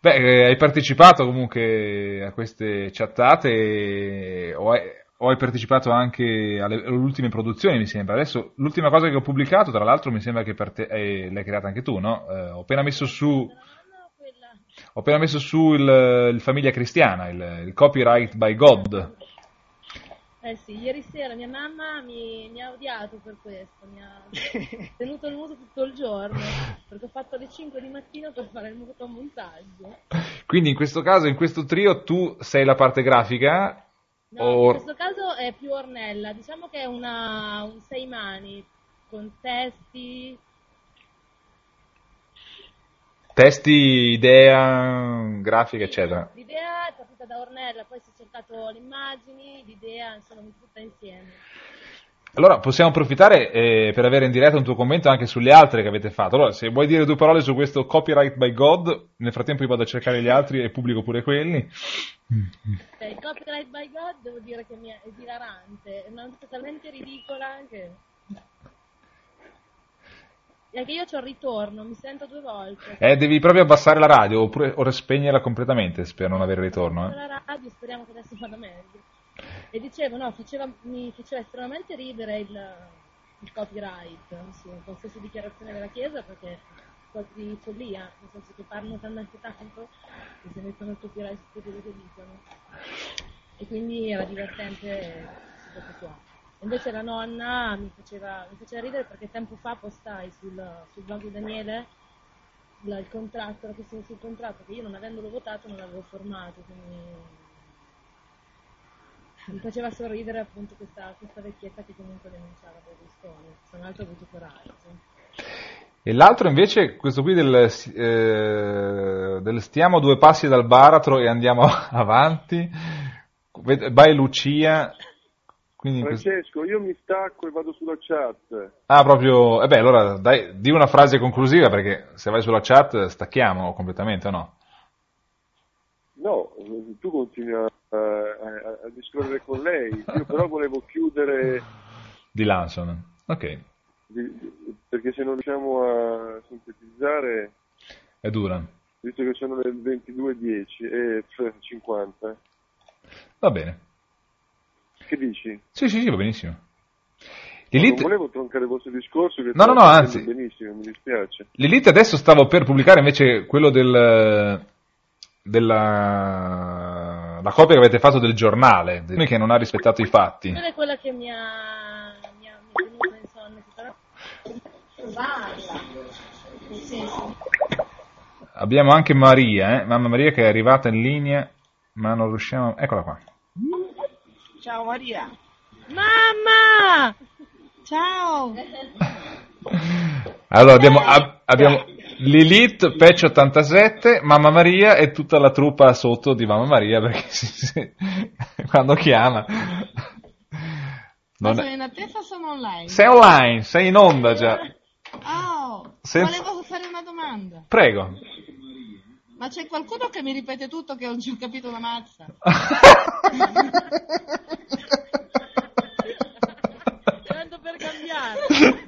Beh, hai partecipato comunque a queste chattate o hai, o hai partecipato anche alle, alle ultime produzioni, mi sembra. Adesso l'ultima cosa che ho pubblicato, tra l'altro, mi sembra che per te, eh, l'hai creata anche tu, no? Eh, ho appena messo su ho appena messo su il, il Famiglia Cristiana, il, il Copyright by God. Eh sì, ieri sera mia mamma mi, mi ha odiato per questo, mi ha tenuto il muso tutto il giorno, perché ho fatto alle cinque di mattina per fare il montaggio. Quindi in questo caso, in questo trio, tu sei la parte grafica? No, o... in questo caso è più Ornella, diciamo che è una, un sei mani, con testi... Testi, idea, grafica, sì, eccetera. L'idea è partita da Ornella, poi si è cercato le immagini, l'idea, insomma, tutta insieme. Allora, possiamo approfittare eh, per avere in diretta un tuo commento anche sulle altre che avete fatto. Allora, se vuoi dire due parole su questo Copyright by God, nel frattempo io vado a cercare gli altri e pubblico pure quelli. Beh, il Copyright by God devo dire che mi è esilarante, è una totalmente ridicola anche... E anche io c'ho il ritorno, mi sento due volte. Eh, devi proprio abbassare la radio, oppure o spegnerla completamente per non avere ritorno. Eh. La radio, speriamo che adesso vada meglio. E dicevo, no, faceva, mi faceva estremamente ridere il, il copyright su qualsiasi dichiarazione della Chiesa, perché quasi di follia, nel senso che parlano talmente tanto che si mettono il copyright su quello che dicono. E quindi era divertente tutto qua. Invece la nonna mi faceva, mi faceva ridere perché tempo fa postai sul, sul blog di Daniele la, il contratto, la questione sul contratto, che io non avendolo votato non l'avevo formato, quindi mi faceva sorridere appunto questa, questa vecchietta che comunque denunciava Berlusconi, se non altro ho avuto coraggio. E l'altro invece, questo qui del, eh, del stiamo due passi dal baratro e andiamo avanti, vai Lucia... Quindi Francesco, io mi stacco e vado sulla chat. Ah, proprio... Eh beh, allora, dai, di una frase conclusiva, perché se vai sulla chat stacchiamo completamente, o no? No, tu continui a, a, a discorrere con lei, io però volevo chiudere... Di Lanson, ok. Di, perché se non riusciamo a sintetizzare... È dura. Visto che sono le ventidue e dieci e eh, cinquanta. Va bene. Che dici? Sì, sì, sì, va benissimo. Lilith... Non volevo troncare il vostro discorso. Che no, no, no, anzi. Benissimo, mi dispiace. Lilith, adesso stavo per pubblicare invece quello del... della... la copia che avete fatto del giornale, che non ha rispettato i fatti. Quella è quella che mi ha... mi ha venuto, insomma, però... sì, sì. Abbiamo anche Maria, eh? Mamma Maria che è arrivata in linea, ma non riusciamo... Eccola qua. Ciao Maria. Mamma! Ciao! Allora abbiamo, ab- abbiamo, Lilith, Patch ottantasette, mamma Maria e tutta la truppa sotto di mamma Maria, perché si, si, quando chiama non... Ma sono in attesa o sono online? Sei online, sei in onda già. Oh, Se... volevo fare una domanda. Prego. Ma c'è qualcuno che mi ripete tutto che non ci ho capito una mazza? Tanto per cambiare.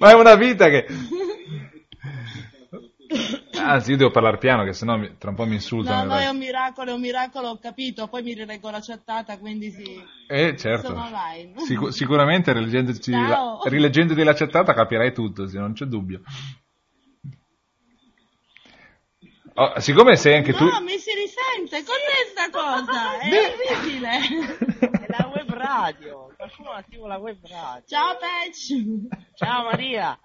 Ma è una vita che... Anzi, io devo parlare piano, che sennò mi... tra un po' mi insultano. No, no, è un miracolo, è un miracolo, ho capito. Poi mi rileggo la chattata, quindi sì. Eh, certo. Sono online. Sicur- sicuramente rileggendoci la... rileggendoti la chattata capirai tutto, sì, non c'è dubbio. Oh, siccome sei anche no, tu... No, mi si risente con questa cosa, è orribile. È la web radio, qualcuno attiva la web radio. Ciao Patch. Ciao Maria.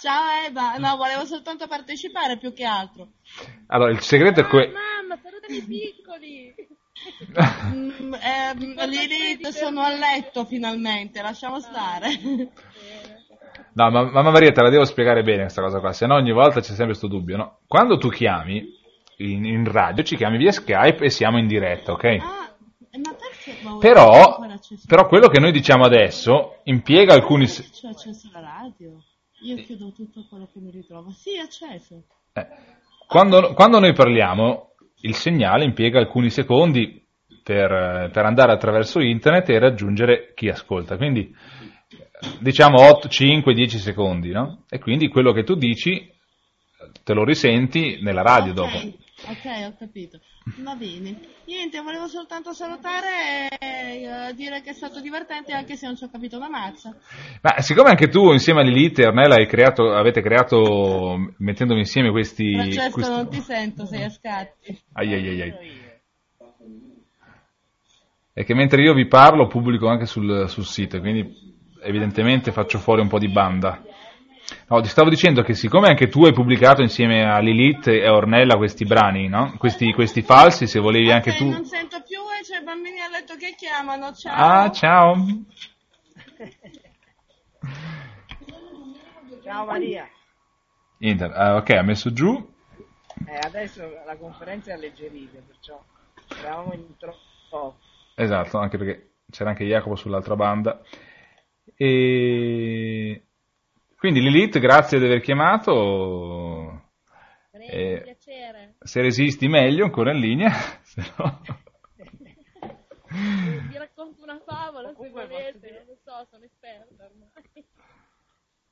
Ciao Eva, no, volevo soltanto partecipare più che altro. Allora, il segreto ah, è quello... Mamma, salutami piccoli. mm, ehm, Lilith, sono a letto finalmente, lasciamo stare. No, ma mamma Maria, te la devo spiegare bene questa cosa qua, se no ogni volta c'è sempre questo dubbio, no? Quando tu chiami in, in radio, ci chiami via Skype e siamo in diretta, ok? Ah, ma perché? Ma però, però quello che noi diciamo adesso impiega ma alcuni... Se... C'ho acceso la radio? Io chiudo tutto quello che mi ritrovo. Sì, è acceso. Eh, quando, quando noi parliamo, il segnale impiega alcuni secondi per, per andare attraverso internet e raggiungere chi ascolta, quindi... diciamo otto, cinque, dieci secondi, no? E quindi quello che tu dici te lo risenti nella radio, okay, dopo. Ok, ho capito. Va bene. Niente, volevo soltanto salutare e dire che è stato divertente anche se non ci ho capito una mazza. Ma siccome anche tu insieme a Lilith e Ornella hai creato, avete creato mettendomi insieme questi... Francesco, questi... non ti sento, sei a scatti. Ai ai ai ai. È che mentre io vi parlo pubblico anche sul, sul sito, quindi... evidentemente faccio fuori un po' di banda. No, ti stavo dicendo che siccome anche tu hai pubblicato insieme a Lilith e a Ornella questi brani, no? Questi, questi falsi, se volevi anche okay, tu... non sento più e c'è bambini a letto che chiamano, ciao! Ah, ciao! Ciao Maria! Inter- uh, ok, ha messo giù... Eh, adesso la conferenza è alleggerita, perciò eravamo in troppo... Esatto, anche perché c'era anche Jacopo sull'altra banda... E quindi Lilith, grazie di aver chiamato. Prego, eh, piacere. Se resisti meglio, ancora in linea. Se no... Vi racconto una favola, se volete, non lo so, sono esperta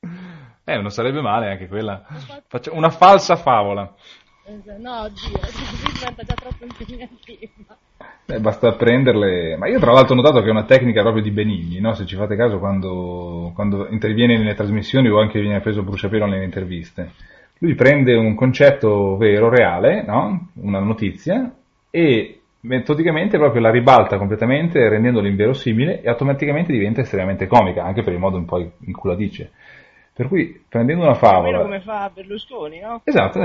ormai. Eh, non sarebbe male anche quella. Faccio una falsa favola. No, oddio, diventa già troppo impegnativa. Beh, basta prenderle, ma io tra l'altro ho notato che è una tecnica proprio di Benigni, no? Se ci fate caso, quando, quando interviene nelle trasmissioni o anche viene preso bruciapelo nelle interviste, lui prende un concetto vero, reale, no? Una notizia, e metodicamente proprio la ribalta completamente, rendendola inverosimile, e automaticamente diventa estremamente comica, anche per il modo un po' in cui la dice. Per cui, prendendo una favola... come fa Berlusconi, no? Esatto.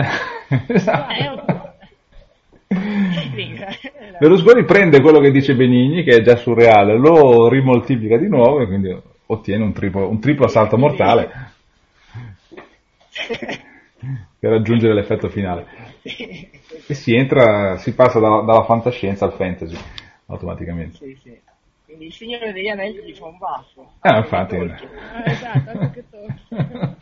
esatto. Berlusconi prende quello che dice Benigni, che è già surreale, lo rimoltiplica di nuovo e quindi ottiene un triplo, un triplo assalto mortale per raggiungere l'effetto finale. E si entra, si passa dalla, dalla fantascienza al fantasy, automaticamente. Sì, sì. Quindi il Signore degli Anelli gli fa un baffo. Ah, infatti. Ah, esatto, anche che tocca.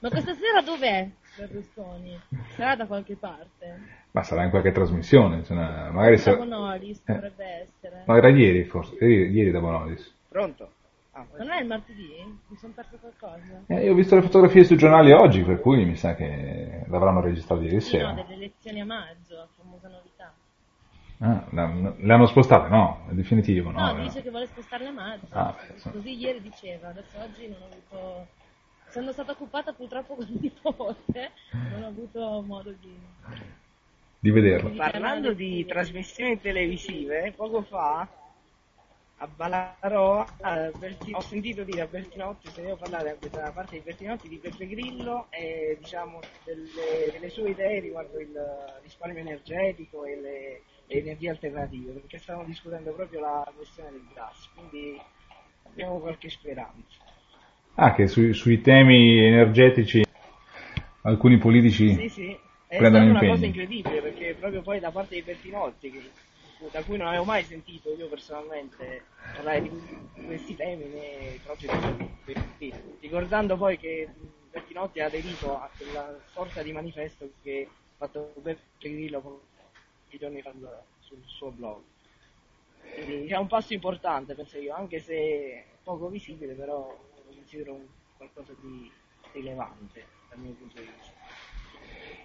Ma questa sera dov'è Berlusconi? Sarà da qualche parte? Ma sarà in qualche trasmissione. Cioè una... magari sarà... Da Bonolis eh. dovrebbe essere. Ma era ieri forse, ieri, ieri da Bonolis. Pronto? Ah, ma non è il martedì? Mi sono perso qualcosa? Eh, io ho visto le fotografie sui giornali oggi, per cui mi sa che l'avranno registrato ieri sì, sera. No, delle elezioni a maggio, famosa novità. Ah, l'hanno spostata? No, è definitivo. No, no, dice no. Che vuole spostarla a maggio. Ah, beh, così ieri diceva, adesso oggi non ho avuto... Sono stata occupata purtroppo con il nipote, non ho avuto modo di... di vederlo. Parlando di trasmissioni televisive, poco fa a Ballarò a Berti... ho sentito dire a Bertinotti, se devo parlare da parte di Bertinotti, di Beppe Grillo e diciamo delle, delle sue idee riguardo il risparmio energetico e le... le energie alternative, perché stavamo discutendo proprio la questione del gas, quindi abbiamo qualche speranza. Ah, che su, sui temi energetici alcuni politici sì, sì. prendono impegno. È stata una cosa incredibile, perché proprio poi da parte di Bertinotti, che, da cui non avevo mai sentito io personalmente parlare di questi temi, né proprio di, ricordando poi che Bertinotti ha aderito a quella sorta di manifesto che ha fatto Beppe Grillo pochi giorni fa sul suo blog. Quindi è un passo importante, penso io, anche se poco visibile, però lo considero un qualcosa di rilevante dal mio punto di vista.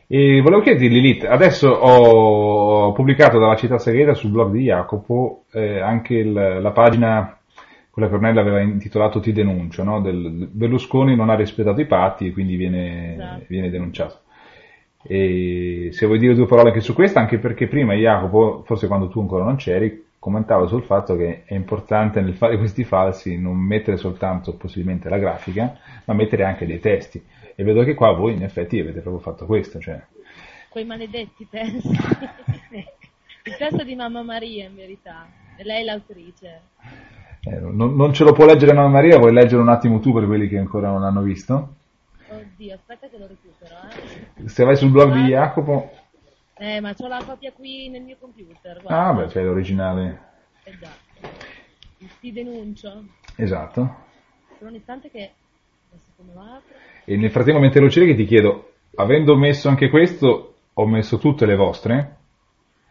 E volevo chiederti, Lilith, adesso ho pubblicato dalla Città Segreta sul blog di Jacopo eh, anche il, la pagina, quella che Ornella aveva intitolato Ti denuncio, no? Del, Berlusconi non ha rispettato i patti e quindi viene, esatto. viene denunciato. E se vuoi dire due parole anche su questa, anche perché prima Jacopo, forse quando tu ancora non c'eri, commentava sul fatto che è importante nel fare questi falsi non mettere soltanto possibilmente la grafica, ma mettere anche dei testi. E vedo che qua voi in effetti avete proprio fatto questo. Cioè... Quei maledetti testi. Il testo di mamma Maria, in verità. E lei è l'autrice. Eh, non, non ce lo può leggere mamma Maria, vuoi leggere un attimo tu per quelli che ancora non l'hanno visto? Oddio, aspetta che lo recupero. Eh. Se vai sul blog guarda. Di Jacopo... Eh, ma c'ho la copia qui nel mio computer. Guarda. Ah, beh, c'è l'originale. Esatto. Ti denuncio. Esatto. Per un istante che... E nel frattempo, mentre lo c'è, che ti chiedo, avendo messo anche questo, ho messo tutte le vostre?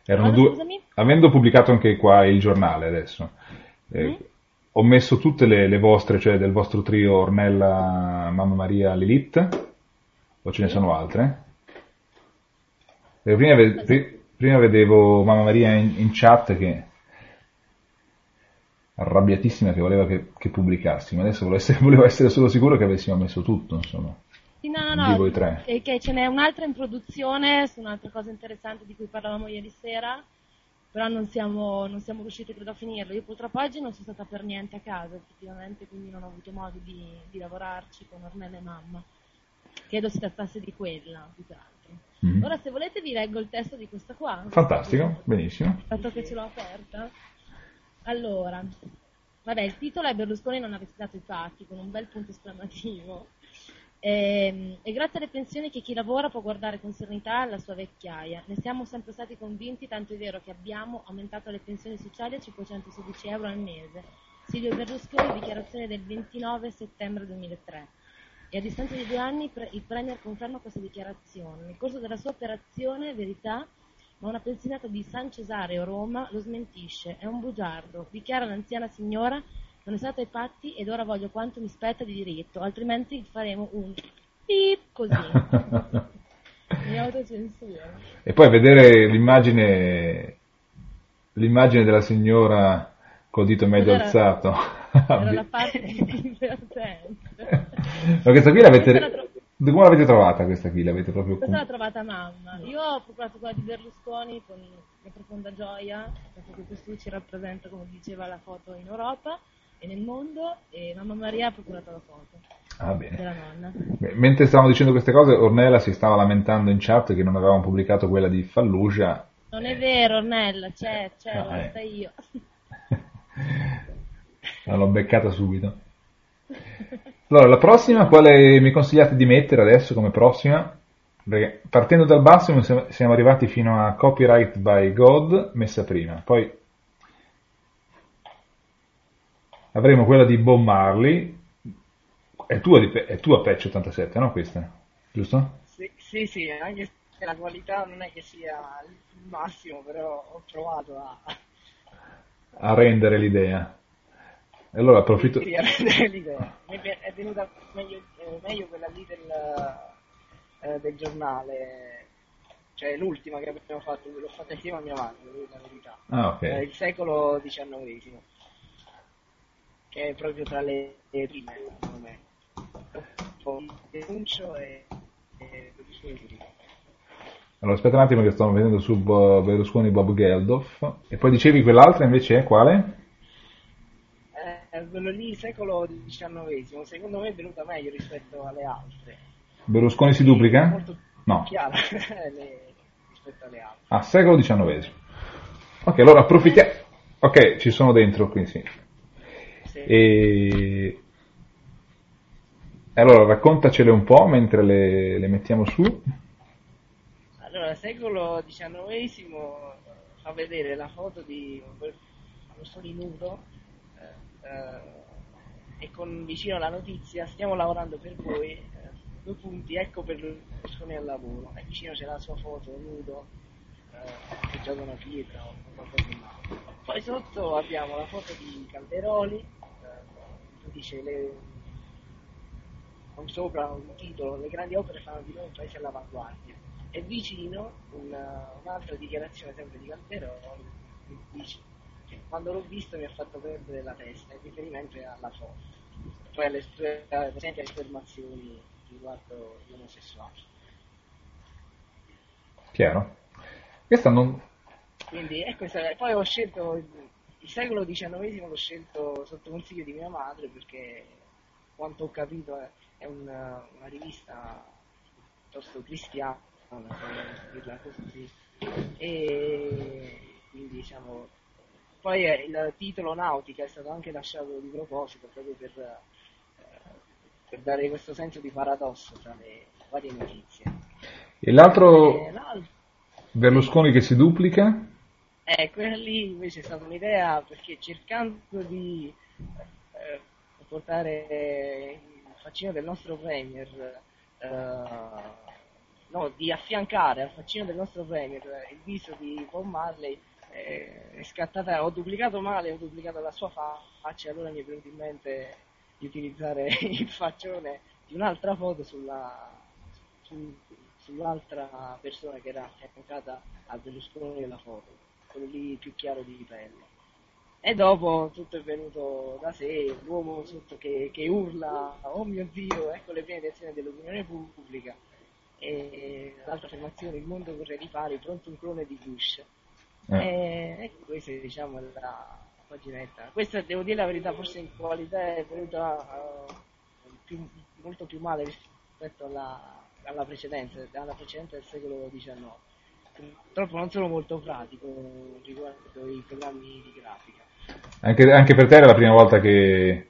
Erano ah, due... Scusami? Avendo pubblicato anche qua il giornale adesso, eh, mm-hmm. ho messo tutte le, le vostre, cioè del vostro trio Ornella, mamma Maria, Lilith, o ce ne mm-hmm. sono altre? Prima, ve- prima vedevo mamma Maria in, in chat che arrabbiatissima che voleva che, che pubblicassimo, adesso volevo essere, volevo essere solo sicuro che avessimo messo tutto, insomma, sì, no, no, di voi tre. E che ce n'è un'altra in produzione su un'altra cosa interessante di cui parlavamo ieri sera, però non siamo, non siamo riusciti credo a finirlo. Io purtroppo oggi non sono stata per niente a casa effettivamente, quindi non ho avuto modo di, di lavorarci con Ornella e mamma. Credo si trattasse di quella più che altro. Mm-hmm. Ora, se volete, vi leggo il testo di questa qua. Fantastico, benissimo. Fatto che ce l'ho aperta. Allora, vabbè, il titolo è Berlusconi non ha rispettato i patti, con un bel punto esclamativo. E, e grazie alle pensioni che chi lavora può guardare con serenità alla sua vecchiaia. Ne siamo sempre stati convinti, tanto è vero che abbiamo aumentato le pensioni sociali a cinquecentosedici euro al mese. Silvio Berlusconi, dichiarazione del ventinove settembre duemilatré. E a distanza di due anni il Premier conferma questa dichiarazione. Nel corso della sua operazione, verità, ma una pensionata di San Cesareo, Roma, lo smentisce. È un bugiardo. Dichiara l'anziana signora, non è stato ai patti ed ora voglio quanto mi spetta di diritto, altrimenti faremo un pip così. Mi autocensura. E poi vedere l'immagine, l'immagine della signora col dito medio era, alzato. Era la parte divertente. Ma questa qui l'avete, questa tro- come l'avete trovata questa qui? L'avete proprio questa l'ha trovata mamma. Io ho procurato quella di Berlusconi con una profonda gioia, perché questo ci rappresenta, come diceva, la foto in Europa e nel mondo, e mamma Maria ha procurato la foto ah, bene. della nonna. Beh, mentre stavamo dicendo queste cose, Ornella si stava lamentando in chat che non avevamo pubblicato quella di Falluja. Non eh. è vero, Ornella, c'è, c'è, ah, guarda eh. io. L'ho beccata subito. Allora, la prossima, quale mi consigliate di mettere adesso come prossima? Perché partendo dal basso siamo arrivati fino a Copyright by God, messa prima. Poi avremo quella di Bob Marley. È tua, è tua Patch ottantasette, no questa? Giusto? Sì, sì, sì, anche se la qualità non è che sia il massimo, però ho provato a... a rendere l'idea. Allora approfitto. Sì, è venuta meglio, meglio quella lì del, eh, del giornale, cioè l'ultima che abbiamo fatto, l'ho fatta insieme a mia madre, la verità. Ah, okay. eh, il secolo diciannovesimo, che è proprio tra le, le prime, secondo me. Poi denuncio e, e allora aspetta un attimo che sto vedendo su Bo- Berlusconi Bob Geldof. E poi dicevi quell'altra invece è quale? Quello lì, secolo diciannovesimo, secondo me è venuta meglio rispetto alle altre. Berlusconi si duplica? Molto no. Chiara le... rispetto alle altre. Ah, secolo diciannovesimo. Ok, allora approfittiamo. Ok, ci sono dentro, quindi sì. sì. E... Allora, raccontacele un po' mentre le, le mettiamo su. Allora, secolo diciannovesimo fa vedere la foto di Berlusconi nudo eh, eh, e con vicino la notizia: stiamo lavorando per voi, eh, due punti, ecco Berlusconi al lavoro, e vicino c'è la sua foto nudo eh, che gioca una pietra o qualcosa di male. Poi sotto abbiamo la foto di Calderoli, eh, che dice le... con sopra un titolo: le grandi opere fanno di noi un paese all'avanguardia, e vicino una, un'altra dichiarazione sempre di Calderoli che dice: quando l'ho visto mi ha fatto perdere la testa, in riferimento alla foto, poi alle presenti affermazioni riguardo gli omosessuali. Chiaro? Questa non... Quindi ecco, poi ho scelto il secolo diciannovesimo, l'ho scelto sotto consiglio di mia madre perché quanto ho capito è È una, una rivista piuttosto cristiana, per dirla così, e quindi diciamo, poi eh, il titolo Nautica è stato anche lasciato di proposito proprio per, eh, per dare questo senso di paradosso tra le varie notizie. E l'altro, eh, l'altro Berlusconi che si duplica? Eh, quella lì invece è stata un'idea, perché cercando di eh, portare... Eh, faccino del nostro premier, eh, no, di affiancare al faccino del nostro premier il viso di Bob Marley, eh, è scattata, ho duplicato male, ho duplicato la sua faccia, allora mi è venuto in mente di utilizzare il faccione di un'altra foto sulla, su, sull'altra persona che era affiancata a Berlusconi della foto, quello lì più chiaro di pelle. E dopo tutto è venuto da sé, l'uomo sotto che, che urla: oh mio Dio, ecco le prime reazioni dell'opinione pubblica, e l'altra affermazione: il mondo vorrei rifare, pronto un clone di Bush. Eh. E ecco, questa è, diciamo, la paginetta. Questa, devo dire la verità, forse in qualità è venuta uh, più, molto più male rispetto alla, alla precedente, alla precedente del secolo diciannove. Purtroppo non sono molto pratico riguardo i programmi di grafica. Anche, anche per te era la prima volta che,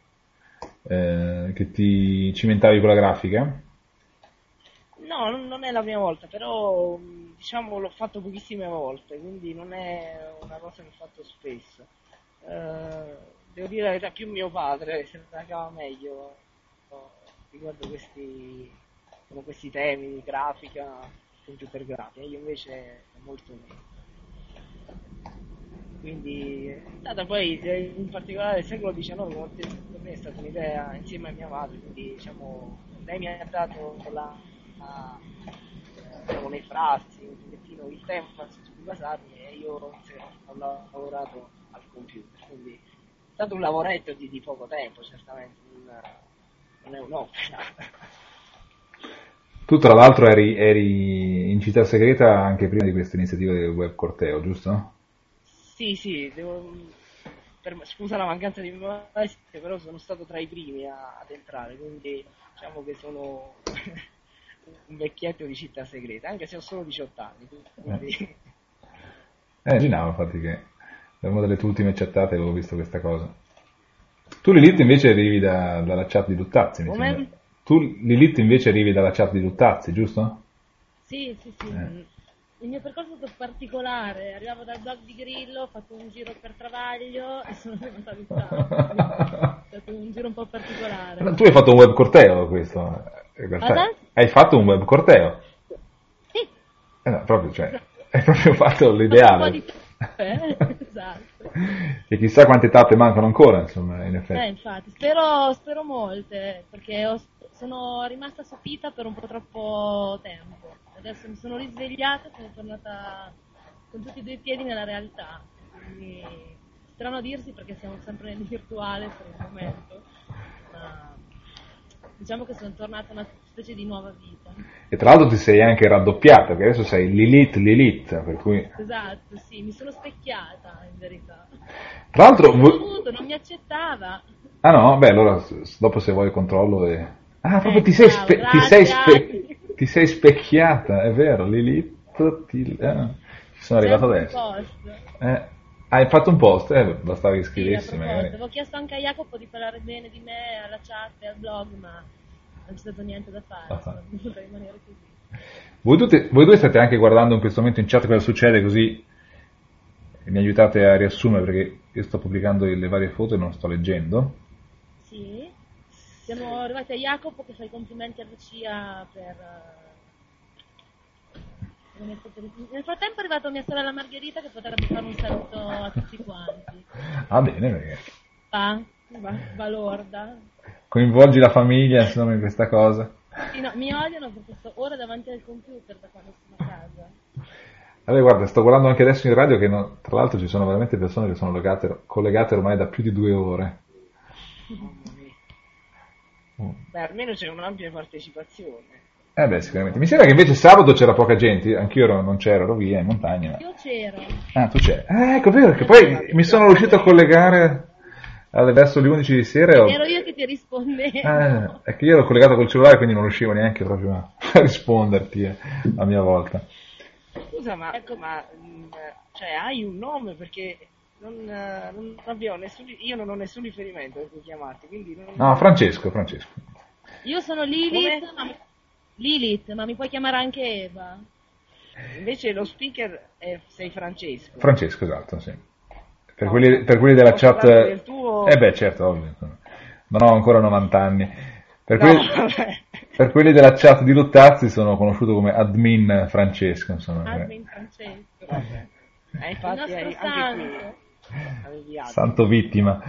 eh, che ti cimentavi con la grafica? No, non è la prima volta, però diciamo l'ho fatto pochissime volte, quindi non è una cosa che ho fatto spesso. Eh, devo dire la verità, più mio padre se la cava meglio riguardo questi, questi temi di grafica, computer grafica, io invece molto meno. Quindi è stata, poi in particolare il secolo diciannove per me è stata un'idea insieme a mia madre, quindi diciamo lei mi ha dato la, la, diciamo, le frasi, un pochettino il tempo su cui basarmi, e io ho lavorato al computer, quindi è stato un lavoretto di, di poco tempo, certamente non, non è un'opera. Tu tra l'altro eri, eri in Città Segreta anche prima di questa iniziativa del web corteo, giusto? Sì, sì, devo, per, scusa la mancanza di memoria, però sono stato tra i primi a, ad entrare, quindi diciamo che sono un vecchietto di Città Segreta, anche se ho solo diciotto anni. Quindi... Eh, immaginavo infatti che da una delle tue ultime chattate avevo visto questa cosa. Tu Lilith invece arrivi da, dalla chat di Luttazzi, mi sembra. Tu Lilith invece arrivi dalla chat di Luttazzi, giusto? Sì, sì, sì. Eh. Il mio percorso è stato particolare, arrivavo dal blog di Grillo, ho fatto un giro per Travaglio e sono venuta a Luttazzi. È stato un giro un po' particolare. Ma tu hai fatto un web corteo, questo? Hai fatto un web corteo? Sì. Eh no, proprio, cioè, hai proprio fatto l'ideale. Un po' di eh, esatto. E chissà quante tappe mancano ancora, insomma, in effetti. Eh, infatti, spero, spero molte, perché ho, sono rimasta sopita per un po' troppo tempo. Adesso mi sono risvegliata e sono tornata con tutti e due i piedi nella realtà. Quindi, strano a dirsi perché siamo sempre nel virtuale per il momento, ma diciamo che sono tornata una specie di nuova vita. E tra l'altro ti sei anche raddoppiata, perché adesso sei Lilith Lilith, per cui... Esatto, sì, mi sono specchiata in verità. Tra l'altro... Non, dovuto, non mi accettava. Ah no? Beh, allora dopo se vuoi controllo e... Ah, proprio eh, ti, sei ciao, spe- ti sei specchiata. Ti sei specchiata, è vero, Lilith, ti... ah, ci sono arrivato adesso. Eh, hai fatto un post, eh, bastava iscriversi. Sì, magari. Avevo chiesto anche a Jacopo di parlare bene di me alla chat e al blog, ma non c'è stato niente da fare, ah, sono dovuta rimanere così. Voi, tutte, voi due state anche guardando in questo momento in chat cosa succede, così mi aiutate a riassumere, perché io sto pubblicando le varie foto e non sto leggendo. Sì, siamo arrivati a Jacopo che fa i complimenti a Lucia per... Nel frattempo è arrivata mia sorella Margherita che potrebbe fare un saluto a tutti quanti. Ah, bene, perché va, va, va lorda. Coinvolgi la famiglia insomma in questa cosa. Sì, no, mi odiano perché sto ora davanti al computer da quando sono a casa. Allora guarda, sto guardando anche adesso in radio che no, tra l'altro ci sono veramente persone che sono legate, collegate ormai da più di due ore. Beh, almeno c'è un'ampia partecipazione. Eh beh, sicuramente. Mi sembra che invece sabato c'era poca gente, anch'io ero, non c'ero, ero via in montagna. Io c'ero. Ah, tu c'eri. Eh, ecco, vero, che poi mi sono riuscito a collegare alle, verso le undici di sera. Ho... Ero io che ti rispondevo. Ah, è che io ero collegato col cellulare, quindi non riuscivo neanche proprio a risponderti eh, a mia volta. Scusa, ma, ecco, ma cioè, hai un nome? Perché non, non abbiamo nessun, io non ho nessun riferimento per cui chiamarti, quindi... Non... No, Francesco, Francesco. Io sono Lilith, Come... ma... Lilith, ma mi puoi chiamare anche Eva? Invece lo speaker è, sei Francesco. Francesco, esatto, sì. Per, no, quelli, per quelli della chat... Del tuo... Eh beh, certo, ovvio. Non ho ancora novanta anni. Per, no, quelli, per quelli della chat di Luttazzi sono conosciuto come Admin Francesco. Insomma, Admin che... Francesco. Vabbè. Eh, infatti, il nostro santo. Qui, santo vittima.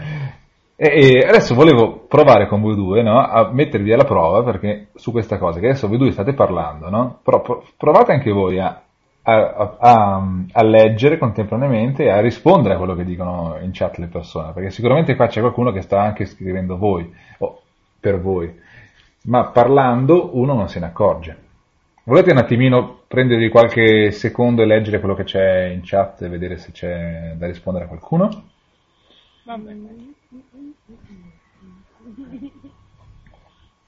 E adesso volevo provare con voi due, no? A mettervi alla prova, perché su questa cosa, che adesso voi due state parlando, no? Però provate anche voi a, a, a, a leggere contemporaneamente e a rispondere a quello che dicono in chat le persone, perché sicuramente qua c'è qualcuno che sta anche scrivendo voi, o per voi, ma parlando uno non se ne accorge. Volete un attimino prendervi qualche secondo e leggere quello che c'è in chat e vedere se c'è da rispondere a qualcuno? Va bene.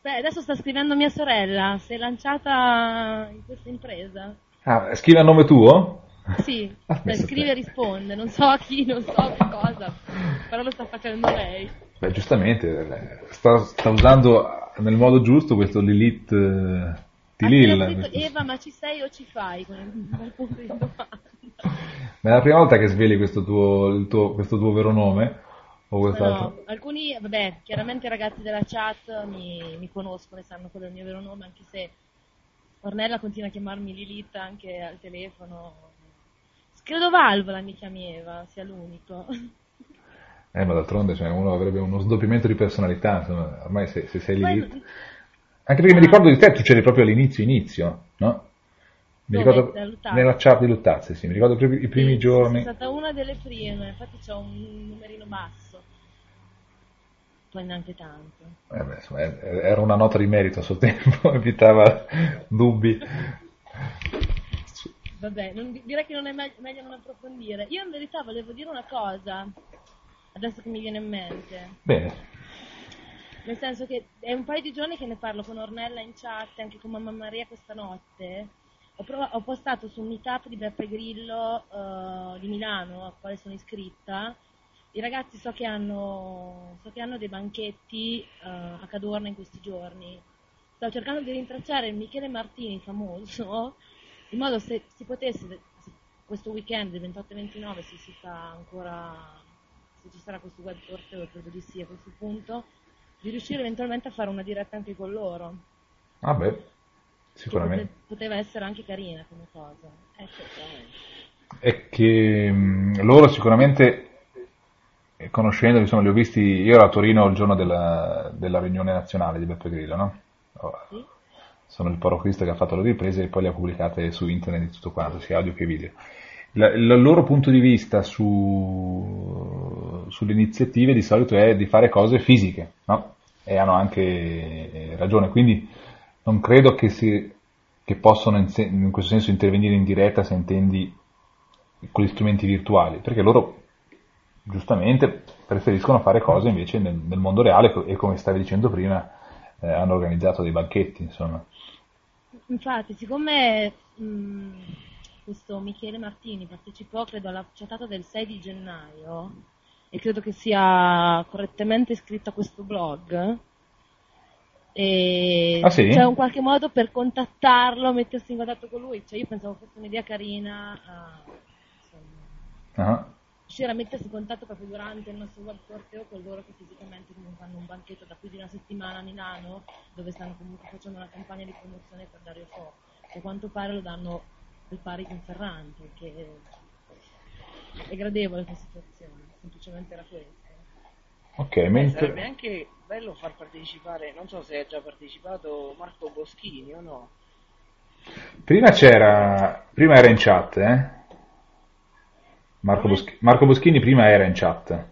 Beh, adesso sta scrivendo mia sorella, si è lanciata in questa impresa. Ah, scrive a nome tuo? Sì, ah, beh, scrive e risponde, non so a chi, non so che cosa, però lo sta facendo lei. Beh, giustamente, sta, sta usando nel modo giusto questo Lilith uh, Tilil. Ha scritto Eva, ma ci sei o ci fai? Ma è la prima volta che sveli questo tuo, il tuo, questo tuo vero nome? No, alcuni, vabbè, chiaramente i ragazzi della chat mi, mi conoscono e sanno quello è il mio vero nome, anche se Ornella continua a chiamarmi Lilith anche al telefono. Credo Valvola mi chiami Eva, sia l'unico. Eh, ma d'altronde cioè, uno avrebbe uno sdoppiamento di personalità, insomma, ormai se, se sei Lilith. Poi, anche perché ah, mi ricordo di te, tu c'eri proprio all'inizio, inizio, no? Mi ricordo nella chat di Luttazzi, sì, mi ricordo proprio i primi sì, giorni. È stata una delle prime, infatti c'ho un numerino basso, poi neanche tanto. Eh beh, insomma, era una nota di merito a suo tempo, evitava dubbi. Vabbè, non, direi che non è me- meglio non approfondire. Io in verità volevo dire una cosa, adesso che mi viene in mente. Bene. Nel senso che è un paio di giorni che ne parlo con Ornella in chat, anche con mamma Maria questa notte. Ho, prov- ho postato su un meetup di Beppe Grillo uh, di Milano, al quale sono iscritta. I ragazzi so che hanno, so che hanno dei banchetti uh, a Cadorna in questi giorni. Sto cercando di rintracciare il Michele Martini, famoso, in modo se si potesse, se questo weekend del ventotto e ventinove, se si fa ancora, se ci sarà questo web torneo, credo di sì a questo punto, di riuscire eventualmente a fare una diretta anche con loro. Ah beh. Sicuramente. Poteva essere anche carina come cosa. È che mh, loro sicuramente, conoscendo, insomma, li ho visti, io ero a Torino il giorno della, della riunione nazionale di Beppe Grillo, no? Oh, sì. Sono il parrocchista che ha fatto le riprese e poi le ha pubblicate su internet e tutto quanto, sia audio che video. La, il loro punto di vista su, sulle iniziative di solito è di fare cose fisiche, no? E hanno anche ragione, quindi non credo che, si, che possano in, sen- in questo senso intervenire in diretta, se intendi, con gli strumenti virtuali, perché loro giustamente preferiscono fare cose invece nel, nel mondo reale e, come stavi dicendo prima, eh, hanno organizzato dei banchetti, insomma. Infatti, siccome mh, questo Michele Martini partecipò, credo, alla chatata del sei di gennaio, e credo che sia correttamente iscritto a questo blog, E ah, sì? C'è un qualche modo per contattarlo, mettersi in contatto con lui, cioè io pensavo fosse un'idea carina, insomma, uh-huh. riuscire a mettersi in contatto proprio durante il nostro web corteo con loro che fisicamente fanno un banchetto da più di una settimana a Milano, dove stanno comunque facendo una campagna di promozione per Dario Fo, e a quanto pare lo danno al pari con Ferrante, che è gradevole questa situazione, semplicemente era questo. Ok, eh, mentre... sarebbe anche bello far partecipare, non so se ha già partecipato Marco Boschini o no. Prima c'era, prima era in chat, eh? Marco, Bosch... Marco Boschini prima era in chat.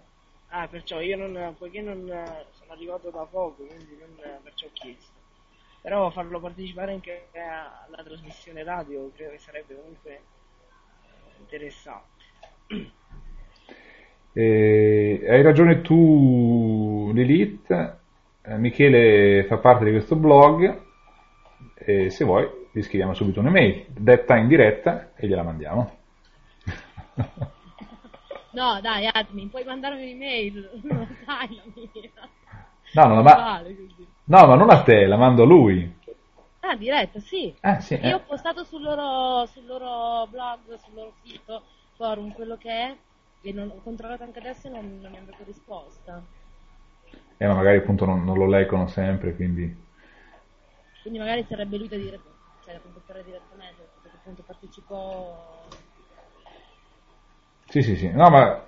Ah, perciò io non, poiché non sono arrivato da poco, quindi non, perciò ho chiesto. Però farlo partecipare anche alla trasmissione radio credo che sarebbe comunque interessante. Eh, hai ragione tu, Lilith. eh, Michele fa parte di questo blog e se vuoi gli scriviamo subito un'email detta in diretta e gliela mandiamo. No dai admin, puoi mandarmi un'email. No, dai, la mia. No, non ma... vale, no ma non a te, la mando a lui. Ah, diretta, sì, ah, sì. Io eh. ho postato sul loro, sul loro blog, sul loro sito, forum, quello che è. E non, ho controllato anche adesso e non, non mi hanno dato risposta. Eh, ma magari appunto non, non lo leggono sempre, quindi... Quindi magari sarebbe lui da dire, cioè da contattare direttamente, perché appunto partecipò... Sì, sì, sì. No, ma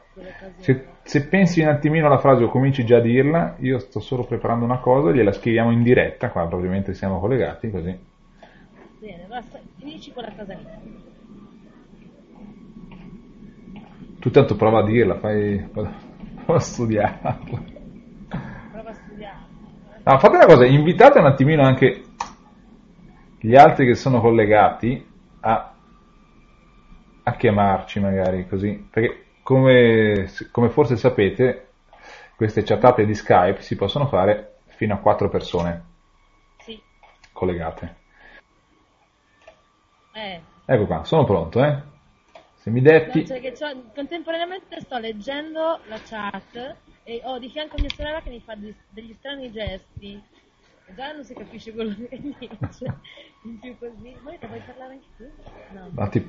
se, se pensi un attimino alla frase o cominci già a dirla, io sto solo preparando una cosa e gliela scriviamo in diretta, qua probabilmente siamo collegati, così. Bene, allora finisci con la cosa lì. Tu tanto prova a dirla, fai... prova a studiarla. Prova a studiarla. No, fate una cosa, invitate un attimino anche gli altri che sono collegati a, a chiamarci magari, così. Perché come, come forse sapete, queste chattate di Skype si possono fare fino a quattro persone. Sì. Collegate. Eh. Ecco qua, sono pronto, eh. Se mi detti... No, cioè che contemporaneamente sto leggendo la chat e ho di fianco mia sorella che mi fa degli, degli strani gesti. E già non si capisce quello che dice. In più così. Ma vuoi parlare anche tu? No. No, ti,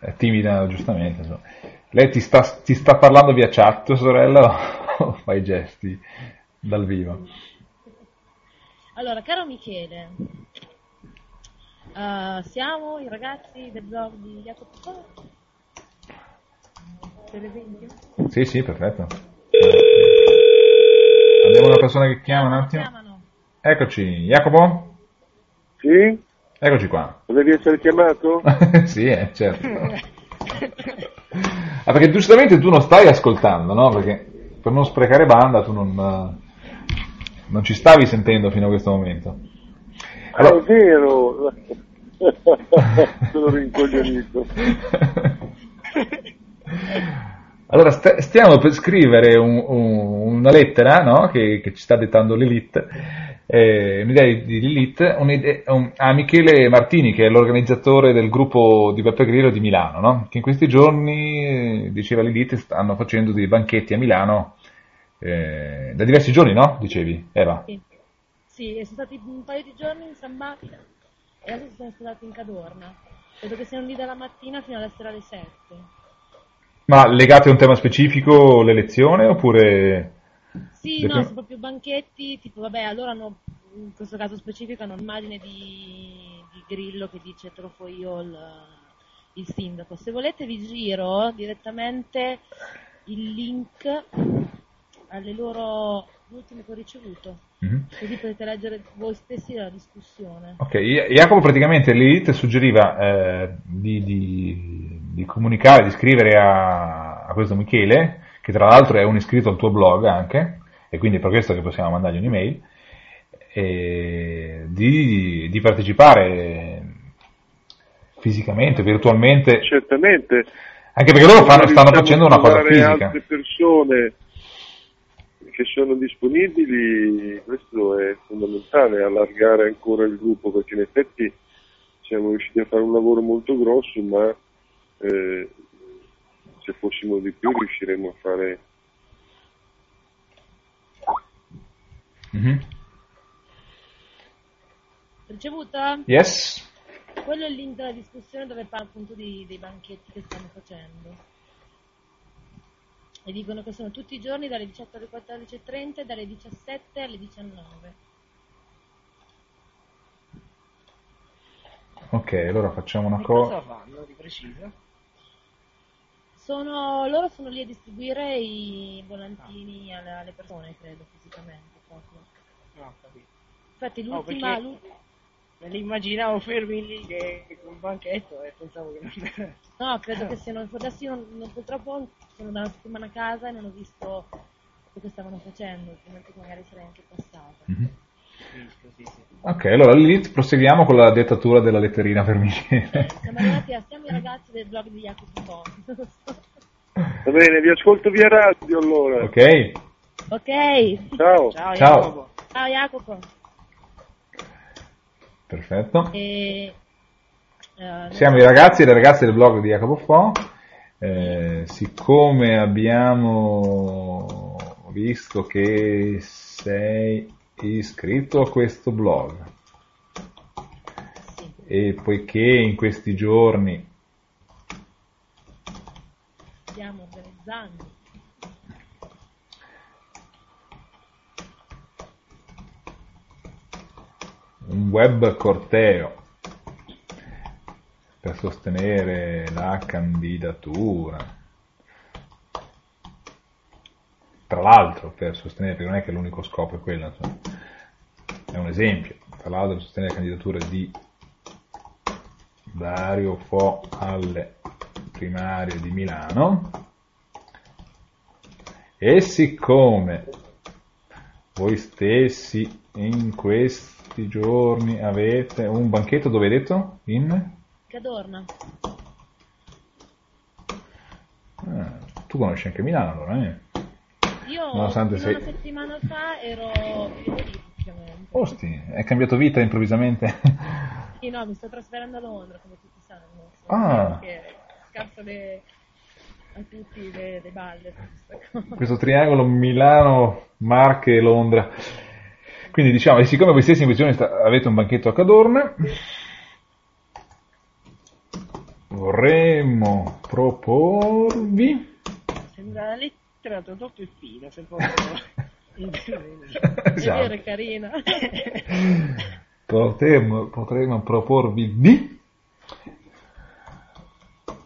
è timida, giustamente. Insomma. Lei ti sta, ti sta parlando via chat, tua sorella, o fai gesti dal vivo? Allora, caro Michele, uh, siamo i ragazzi del blog di Jacopo Fo. Te le vendi? Sì, sì, perfetto. Abbiamo una persona che chiama un attimo. Chiamano. Eccoci, Jacopo? Sì? Eccoci qua. Volevi essere chiamato? Sì, eh, certo. Ah, perché giustamente tu non stai ascoltando, no? Perché per non sprecare banda tu non, non ci stavi sentendo fino a questo momento. Allora... Ah, è vero! Sono rincoglionito. Allora st- stiamo per scrivere un, un, una lettera, no? che, che ci sta dettando Lilith, eh, un'idea di Lilith un'idea, un, a Michele Martini, che è l'organizzatore del gruppo di Beppe Grillo di Milano, no? Che in questi giorni, diceva Lilith, stanno facendo dei banchetti a Milano, eh, da diversi giorni, no? Dicevi, Eva? Sì, sì, sono stati un paio di giorni in San Martino e adesso sono stati in Cadorna, credo che siano lì dalla mattina fino alla sera alle sette. Ma legate a un tema specifico l'elezione oppure? Sì, no, sono proprio banchetti, tipo vabbè, allora hanno, in questo caso specifico hanno l'immagine di, di Grillo che dice troppo io il, il sindaco. Se volete vi giro direttamente il link alle loro ultime che ho ricevuto, mm-hmm. così potete leggere voi stessi la discussione. Ok, Jacopo praticamente Lilith suggeriva eh, di... di... di comunicare, di scrivere a, a questo Michele, che tra l'altro è un iscritto al tuo blog anche, e quindi è per questo che possiamo mandargli un'email, e di, di partecipare fisicamente, virtualmente. Certamente. Anche perché loro fanno, stanno facendo una cosa fisica. Se altre persone che sono disponibili, questo è fondamentale, allargare ancora il gruppo, perché in effetti siamo riusciti a fare un lavoro molto grosso, ma Eh, se fossimo di più riusciremo a fare mm-hmm. Ricevuta? Yes. Quello è il link della discussione dove parla appunto di, dei banchetti che stanno facendo. E dicono che sono tutti i giorni dalle diciotto alle quattordici e trenta e dalle diciassette alle diciannove. Ok, allora facciamo una cosa. Cosa fanno di preciso? Sono, loro sono lì a distribuire i volantini ah. alle, alle persone, credo, fisicamente. Proprio. No, capito. Infatti l'ultima... No, me li immaginavo fermi lì che con un banchetto e eh, pensavo che non... No, credo che se non ricordassi, non, non, purtroppo sono da una settimana a casa e non ho visto quello che stavano facendo, altrimenti magari sarei anche passata. Mm-hmm. Sì, sì, sì. Ok, allora lì proseguiamo con la dettatura della letterina per Michele. Siamo arrivati a Siamo i ragazzi del blog di Jacopo Fo. Va bene, vi ascolto via radio allora. Ok. Ok. Ciao. Ciao Jacopo. Ciao Jacopo. Perfetto. E, uh, siamo i ragazzi e le ragazze del blog di Jacopo Fo. Eh, siccome abbiamo visto che sei iscritto a questo blog, sì, e poiché in questi giorni stiamo organizzando un web corteo per sostenere la candidatura, tra l'altro per sostenere, perché non è che l'unico scopo è quello, insomma, è un esempio, tra l'altro per sostenere la candidatura di Dario Fo alle primarie di Milano, e siccome voi stessi in questo giorni avete un banchetto, dove hai detto? In? Cadorna. Ah, tu conosci anche Milano allora, eh? Io Nonostante sei... una settimana fa ero praticamente. Osti, è cambiato vita improvvisamente? Sì, no, mi sto trasferendo a Londra, come tutti sanno. Ah. Scarso le... a tutti le, le balle per questa cosa. Questo triangolo Milano, Marche e Londra. Quindi diciamo, e siccome voi stessi in questione sta- avete un banchetto a Cadorna, vorremmo proporvi... Sembra la lettera tradotto in fila, se posso... È vero, è carina. Potremmo, potremmo proporvi di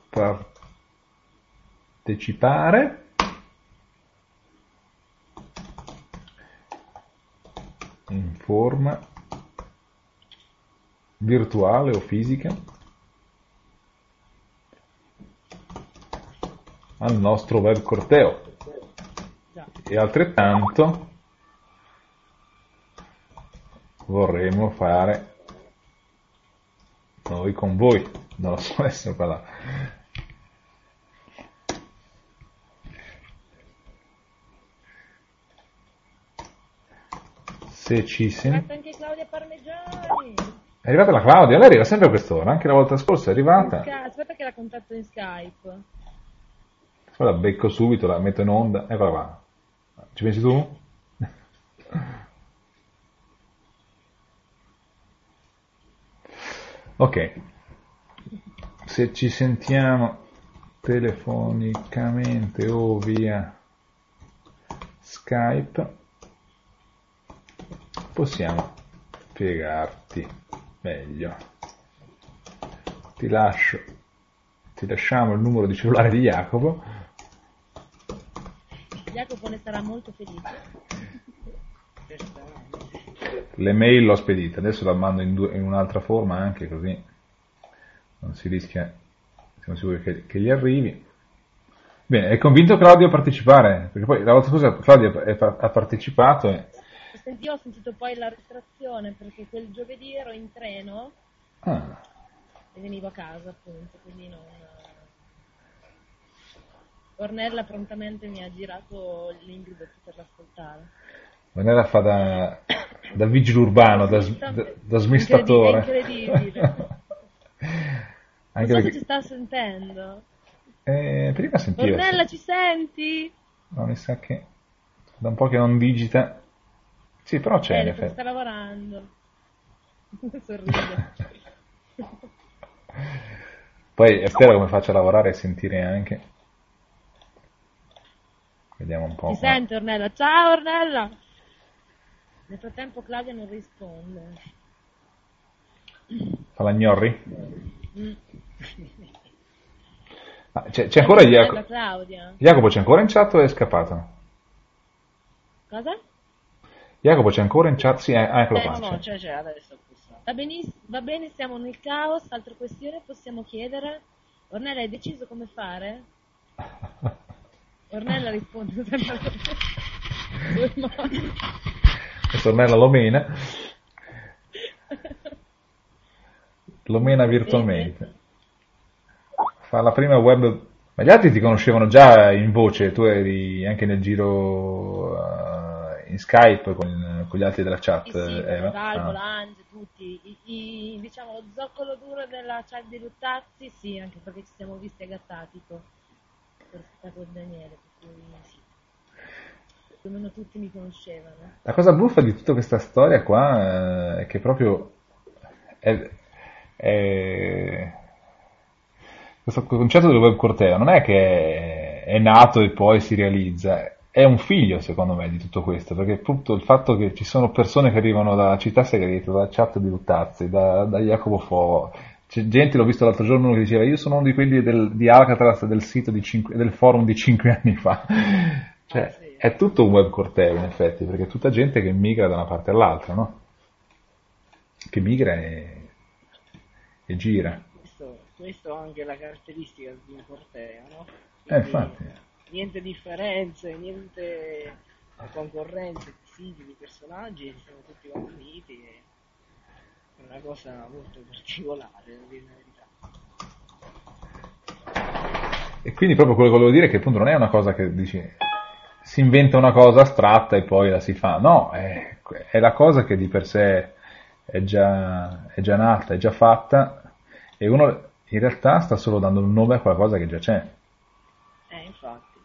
partecipare... in forma virtuale o fisica al nostro web corteo e altrettanto vorremmo fare noi con voi, non lo so adesso qua. Se ci sei. È arrivata anche Claudia Parmegiani. È arrivata la Claudia, lei arriva sempre a quest'ora, anche la volta scorsa è arrivata. Aspetta che la contatto in Skype. Poi la becco subito, la metto in onda, eccola qua. Ci pensi tu? Ok. Se ci sentiamo telefonicamente o via Skype, possiamo spiegarti meglio. Ti lascio, ti lasciamo il numero di cellulare di Jacopo. Jacopo ne sarà molto felice. Le mail l'ho spedita, adesso la mando in, due, in un'altra forma anche, così non si rischia, siamo sicuri che, che gli arrivi. Bene, è convinto Claudio a partecipare? Perché poi la volta scorsa Claudio è, è, ha partecipato e... Io ho sentito poi la registrazione perché quel giovedì ero in treno ah. e venivo a casa appunto, quindi non... Ornella prontamente mi ha girato l'indirizzo per ascoltare. Ornella fa da, da vigile urbano, da, da, da smistatore. Incredibile, incredibile. Anche non so perché... se ci sta sentendo. Eh, prima sentivo. Ornella, ci senti? No, mi sa che da un po' che non digita. Sì, però c'è. Eh, sta lavorando. sorride. Poi è spero come faccio a lavorare e sentire anche. Vediamo un po'. Ti sento Ornella? Ciao Ornella! Nel frattempo Claudia non risponde. Fa la gnorri? Mm. Ah, c'è, c'è ancora Jacopo. Jacopo c'è ancora in chat o è scappato? Cosa? Jacopo c'è ancora in chat? Sì, eccolo qua. No, no, c'è, c'è, adesso. Va, beniss- va bene, siamo nel caos. Altra questione possiamo chiedere? Ornella, hai deciso come fare? Ornella risponde sempre a questo. Ornella lo mena. Lo mena virtualmente. Fa la prima web. Ma gli altri ti conoscevano già in voce, tu eri anche nel giro uh, in Skype con, con gli altri della chat. Sì, sì, Eva. Valvola, ah. Ange, tutti. I, i, diciamo lo zoccolo duro della chat di Luttazzi, sì, anche perché ci siamo visti a Gattaccio. Per stare con Daniele, per cui sì. Più o meno tutti mi conoscevano. La cosa buffa di tutta questa storia qua eh, è che proprio è, è... questo concetto del web corteo non è che è nato e poi si realizza, è un figlio secondo me di tutto questo, perché appunto il fatto che ci sono persone che arrivano da Città Segreta, dalla chat di Luttazzi, da, da Jacopo Fo, c'è gente, l'ho visto l'altro giorno, uno che diceva io sono uno di quelli del, di Alcatraz del sito di cinque, del forum di cinque anni fa, cioè ah, sì. È tutto un web corteo in effetti, perché è tutta gente che migra da una parte all'altra, no? Che migra e, e gira. Questo è anche la caratteristica di un corteo, no? Eh, infatti. Niente differenze, niente concorrenze di singoli personaggi, siamo tutti quanti uniti, è una cosa molto particolare, per dire la verità. E quindi proprio quello che volevo dire è che appunto non è una cosa che dici si inventa una cosa astratta e poi la si fa, no, è, è la cosa che di per sé è già, è già nata, è già fatta e uno... in realtà sta solo dando un nome a qualcosa che già c'è. Eh, infatti.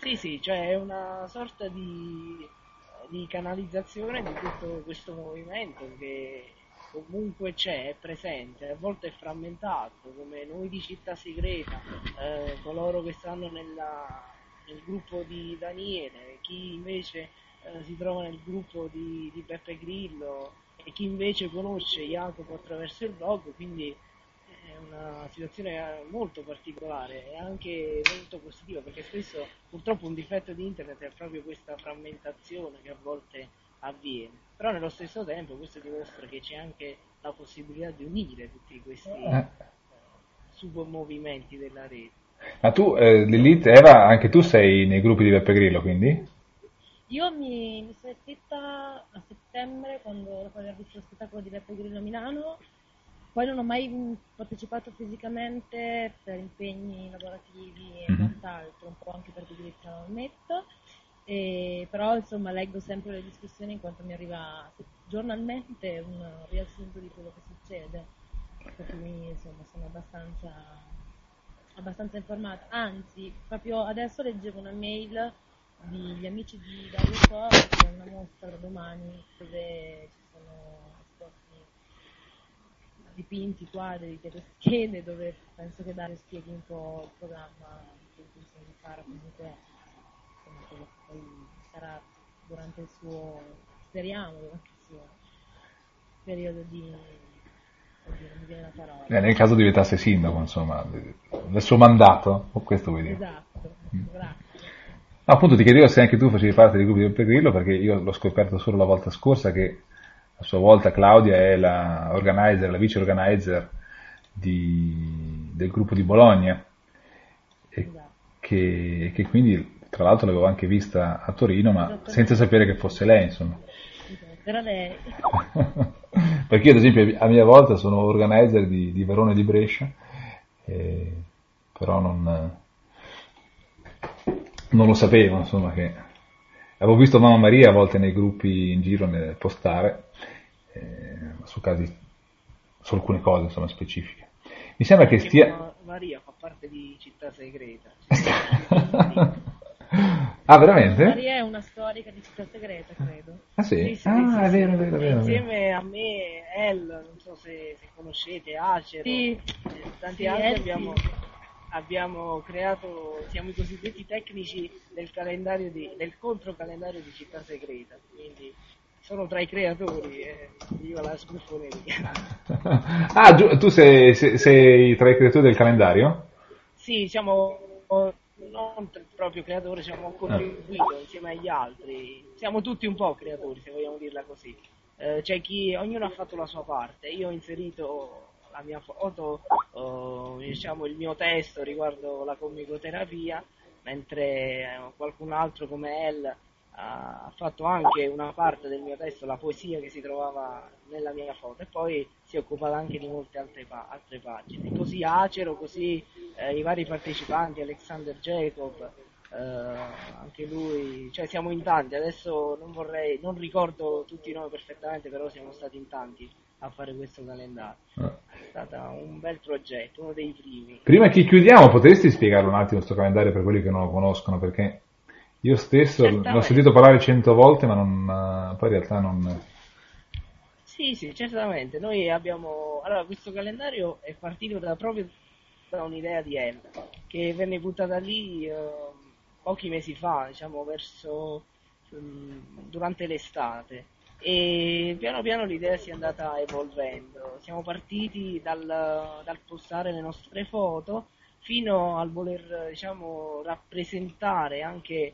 Sì, sì, cioè è una sorta di, di canalizzazione di tutto questo movimento che comunque c'è, è presente, a volte è frammentato, come noi di Città Segreta, eh, coloro che stanno nella, nel gruppo di Daniele, chi invece eh, si trova nel gruppo di, di Beppe Grillo e chi invece conosce Jacopo attraverso il blog, quindi... è una situazione molto particolare e anche molto positiva, perché spesso purtroppo un difetto di internet è proprio questa frammentazione che a volte avviene, però nello stesso tempo questo dimostra che c'è anche la possibilità di unire tutti questi eh. submovimenti della rete. Ma tu, eh, Lilith, Eva, anche tu sei nei gruppi di Beppe Grillo, quindi? Io mi, mi sono iscritta a settembre, quando dopo aver visto lo spettacolo di Beppe Grillo a Milano. Poi non ho mai partecipato fisicamente per impegni lavorativi e quant'altro, un po' anche per debolezza lo ammetto, e però insomma leggo sempre le discussioni in quanto mi arriva giornalmente un riassunto di quello che succede, per cui insomma sono abbastanza, abbastanza informata. Anzi, proprio adesso leggevo una mail degli amici di Dario Fo, che è una mostra domani dove ci sono dipinti, quadri, delle schede dove penso che Dario spieghi un po' il programma che bisogna fare, comunque quello che poi sarà durante il suo, speriamo, durante il suo periodo di, oddio, non mi viene la parola. Eh, nel caso diventasse sindaco, insomma, del suo mandato, o questo vuoi dire? Esatto, mm. Grazie. No, appunto ti chiedevo se anche tu facevi parte del gruppo di Beppe Grillo, perché io l'ho scoperto solo la volta scorsa che a sua volta Claudia è la organizer, la vice organizer di, del gruppo di Bologna, e che, che quindi tra l'altro l'avevo anche vista a Torino, ma senza sapere che fosse lei, insomma. Era lei. Perché io ad esempio a mia volta sono organizer di, di Verona e di Brescia, e, però non, non lo sapevo, insomma, che... Avevo visto mamma Maria a volte nei gruppi in giro nel postare, eh, su casi, su alcune cose insomma specifiche. Mi sembra che stia... Maria fa parte di Città Segreta. Ah, veramente? Maria è una storica di Città Segreta, credo. Ah, sì? Sì, sì, ah, sì, è, sì, vero, sì. Vero, è vero, insieme a me, El, non so se, se conoscete, Acero, sì. Tanti sì, altri abbiamo, sì. abbiamo creato, siamo i cosiddetti tecnici del calendario di, del controcalendario di Città Segreta, quindi sono tra i creatori, eh. Io la sbuffoneria. Ah, giù, tu sei, sei, sei tra i creatori del calendario? Sì, siamo... non proprio creatore, siamo contribuito ah. insieme agli altri, siamo tutti un po' creatori, se vogliamo dirla così. Eh, c'è chi, ognuno ha fatto la sua parte, io ho inserito la mia foto, oh, diciamo il mio testo riguardo la comicoterapia, mentre qualcun altro come El ha fatto anche una parte del mio testo, la poesia che si trovava nella mia foto, e poi si è occupata anche di molte altre, pa- altre pagine. Così Acero, così eh, i vari partecipanti, Alexander Jacob, eh, anche lui, cioè siamo in tanti, adesso non vorrei, non ricordo tutti i nomi perfettamente, però siamo stati in tanti a fare questo calendario. Ah. È stato un bel progetto, uno dei primi. Prima che chiudiamo, potresti spiegare un attimo questo calendario per quelli che non lo conoscono, perché... Io stesso certamente. L'ho sentito parlare cento volte, ma non, poi in realtà non... Sì, sì, certamente. Noi abbiamo... Allora, questo calendario è partito da, proprio da un'idea di El, che venne buttata lì eh, pochi mesi fa, diciamo, verso... Mh, durante l'estate. E piano piano l'idea si è andata evolvendo. Siamo partiti dal, dal postare le nostre foto fino al voler, diciamo, rappresentare anche...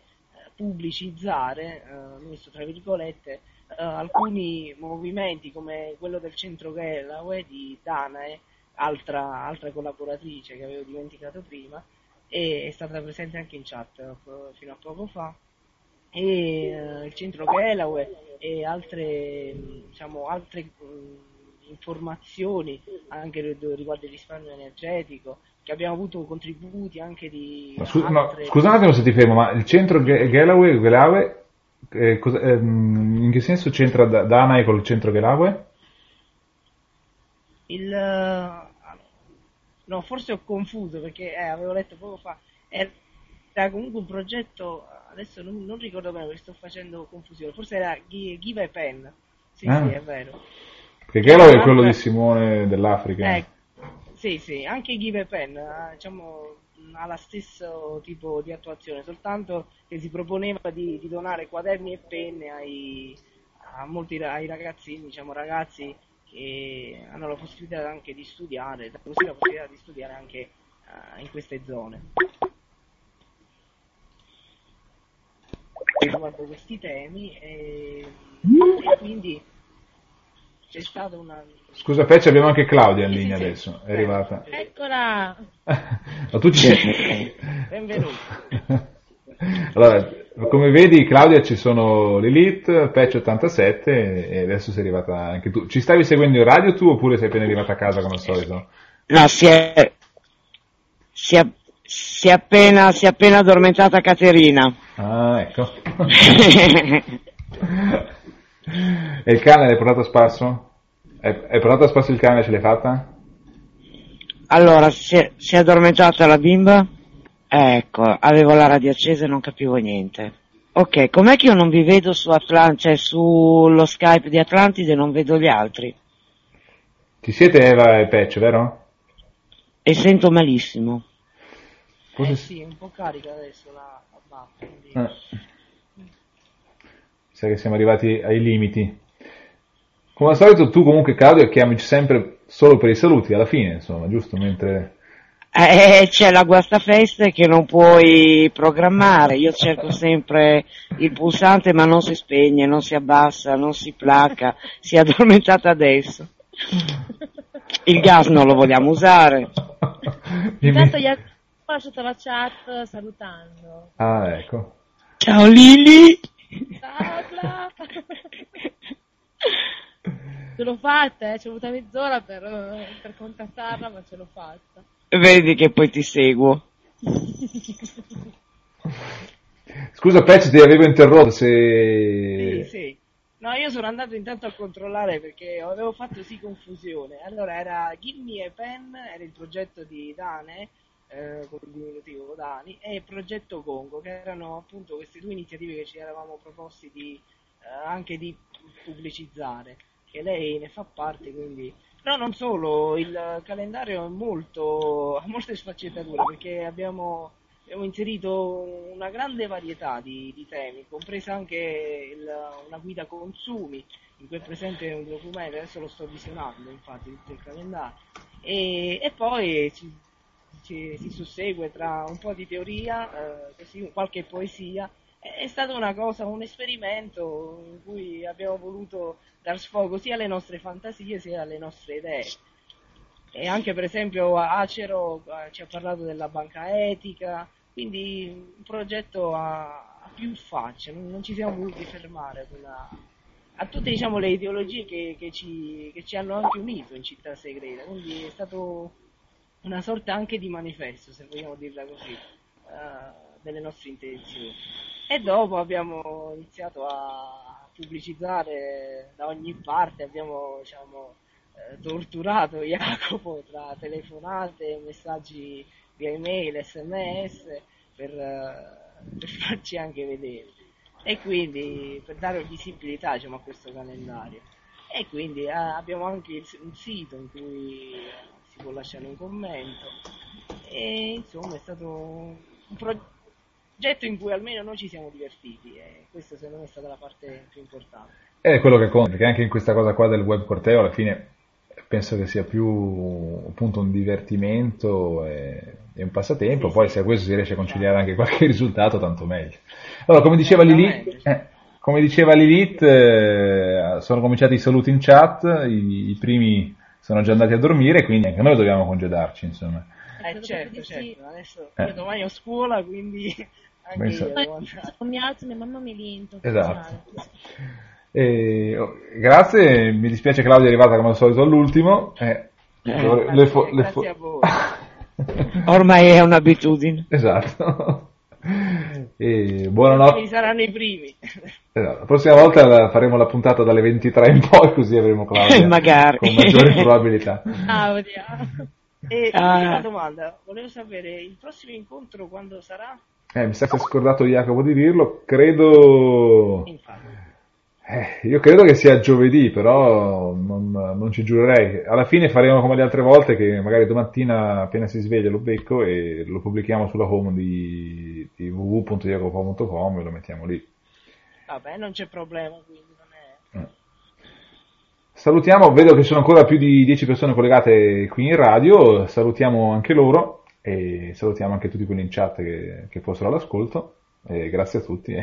pubblicizzare, eh, messo tra virgolette, eh, alcuni movimenti come quello del centro Galloway di Danae, altra, altra collaboratrice che avevo dimenticato prima, e è stata presente anche in chat fino a poco fa, e eh, il centro Galloway e altre, diciamo, altre mh, informazioni anche riguardo il risparmio energetico, che abbiamo avuto contributi anche di... No, scu- no, scusatemi se ti fermo, ma il centro Galloway, Galloway eh, cos- eh, in che senso c'entra D- Danae col centro Galloway? Il... No, forse ho confuso, perché eh, avevo letto poco fa, era comunque un progetto, adesso non, non ricordo bene perché sto facendo confusione, forse era Give a Pen, sì ah. sì è vero. Perché Galloway è quello di Simone dell'Africa. Ecco. Sì, sì, anche Give a Pen, diciamo, ha lo stesso tipo di attuazione, soltanto che si proponeva di, di donare quaderni e penne ai, a molti, ai ragazzini, diciamo, ragazzi che hanno la possibilità anche di studiare, la possibilità di studiare anche uh, in queste zone. Riguardo questi temi, e, e quindi... C'è stata una... Scusa, Peccia, abbiamo anche Claudia in linea, sì, sì, adesso, sì, è arrivata. Eccola! Ma tu ci sei? Benvenuta. Allora, come vedi, Claudia, ci sono Lilith, Patch ottantasette e adesso sei arrivata anche tu. Ci stavi seguendo in radio tu oppure sei appena arrivata a casa come al solito? No, si è, si è, si è, appena, si è appena addormentata Caterina. Ah, ecco. E il cane l'hai portato a spasso? Hai portato a spasso il cane, ce l'hai fatta? Allora, si è, si è addormentata la bimba? Ecco, avevo la radio accesa e non capivo niente. Ok, com'è che io non vi vedo su Atlant- cioè sullo Skype di Atlantide, non vedo gli altri? Ci siete Eva e Patch, vero? E sento malissimo. Eh sì, è un po' carica adesso la mappa, quindi... Eh. Che siamo arrivati ai limiti. Come al solito tu comunque, Claudio, chiamici sempre solo per i saluti alla fine, insomma, giusto? Mentre eh, c'è la guastafeste che non puoi programmare, io cerco sempre il pulsante ma non si spegne, non si abbassa, non si placa, si è addormentata adesso. Il gas non lo vogliamo usare. Intanto gli altri qua sotto la chat salutando. Ah, ecco. Ciao Lili! Ce l'ho fatta, eh? Ci ho avuto mezz'ora per, per contattarla, ma ce l'ho fatta. Vedi che poi ti seguo. Scusa Pezzo, ti avevo interrotto se... Sì, sì. No, io sono andato intanto a controllare perché avevo fatto sì confusione. Allora era Give Me a Pen, era il progetto di Dane, eh, con il diminutivo Codani, e il progetto Congo, che erano appunto queste due iniziative che ci eravamo proposti di, eh, anche di pubblicizzare, che lei ne fa parte, quindi. No, non solo, il calendario è molto, ha molte sfaccettature, perché abbiamo, abbiamo inserito una grande varietà di, di temi, compresa anche il, una guida consumi, in cui è presente un documento, adesso lo sto visionando infatti, tutto il calendario, e, e poi ci, ci, si sussegue tra un po' di teoria, eh, così, qualche poesia. È stata una cosa, un esperimento in cui abbiamo voluto dar sfogo sia alle nostre fantasie sia alle nostre idee. E anche per esempio Acero ci ha parlato della banca etica, quindi un progetto a, a più facce, non, non ci siamo voluti fermare quella, a tutte, diciamo, le ideologie che, che, ci, che ci hanno anche unito in Città Segreta, quindi è stato una sorta anche di manifesto, se vogliamo dirla così, uh, delle nostre intenzioni. E dopo abbiamo iniziato a pubblicizzare da ogni parte, abbiamo, diciamo, eh, torturato Jacopo tra telefonate, messaggi via email, sms, per, eh, per farci anche vedere, e quindi per dare visibilità, diciamo, a questo calendario. E quindi eh, abbiamo anche il, un sito in cui si può lasciare un commento, e insomma è stato un progetto in cui almeno noi ci siamo divertiti, e questa secondo me è stata la parte più importante. È quello che conta, perché anche in questa cosa qua del web corteo alla fine penso che sia più appunto un divertimento e, e un passatempo, sì, poi sì, se a questo si riesce a conciliare anche qualche risultato tanto meglio. Allora, come diceva Lilith, eh, come diceva Lilith eh, sono cominciati i saluti in chat, i, i primi sono già andati a dormire, quindi anche noi dobbiamo congedarci, insomma. Eh certo, certo, adesso eh. io domani ho scuola, quindi anche io devo andare. Mi alzo, mia mamma mi liento. Esatto. E, oh, grazie, mi dispiace Claudia è arrivata come al solito all'ultimo. Eh, eh, le fo- grazie le fo- a voi. Ormai è un'abitudine. Esatto. E buonanotte. Ci saranno i primi. Esatto. La prossima volta faremo la puntata dalle ventitré in poi, così avremo Claudia. Magari. Con maggiore probabilità. Ah, oddio. E una ah. domanda, volevo sapere il prossimo incontro quando sarà? Eh, mi sa che ho scordato Jacopo di dirlo, credo. Eh, io credo che sia giovedì, però non, non ci giurerei. Alla fine faremo come le altre volte, che magari domattina appena si sveglia lo becco e lo pubblichiamo sulla home di, di w w w punto jacopo punto com e lo mettiamo lì. Vabbè, non c'è problema, quindi. Salutiamo, vedo che sono ancora più di dieci persone collegate qui in radio, salutiamo anche loro e salutiamo anche tutti quelli in chat che, che fossero all'ascolto, e grazie a tutti e,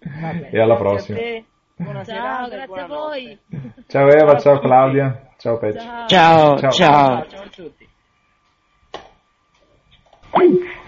Vabbè, e alla prossima. Ciao, serata, grazie a voi. Ciao Eva, ciao, ciao Claudia, ciao Patch. Ciao, ciao. Ciao, ciao a tutti.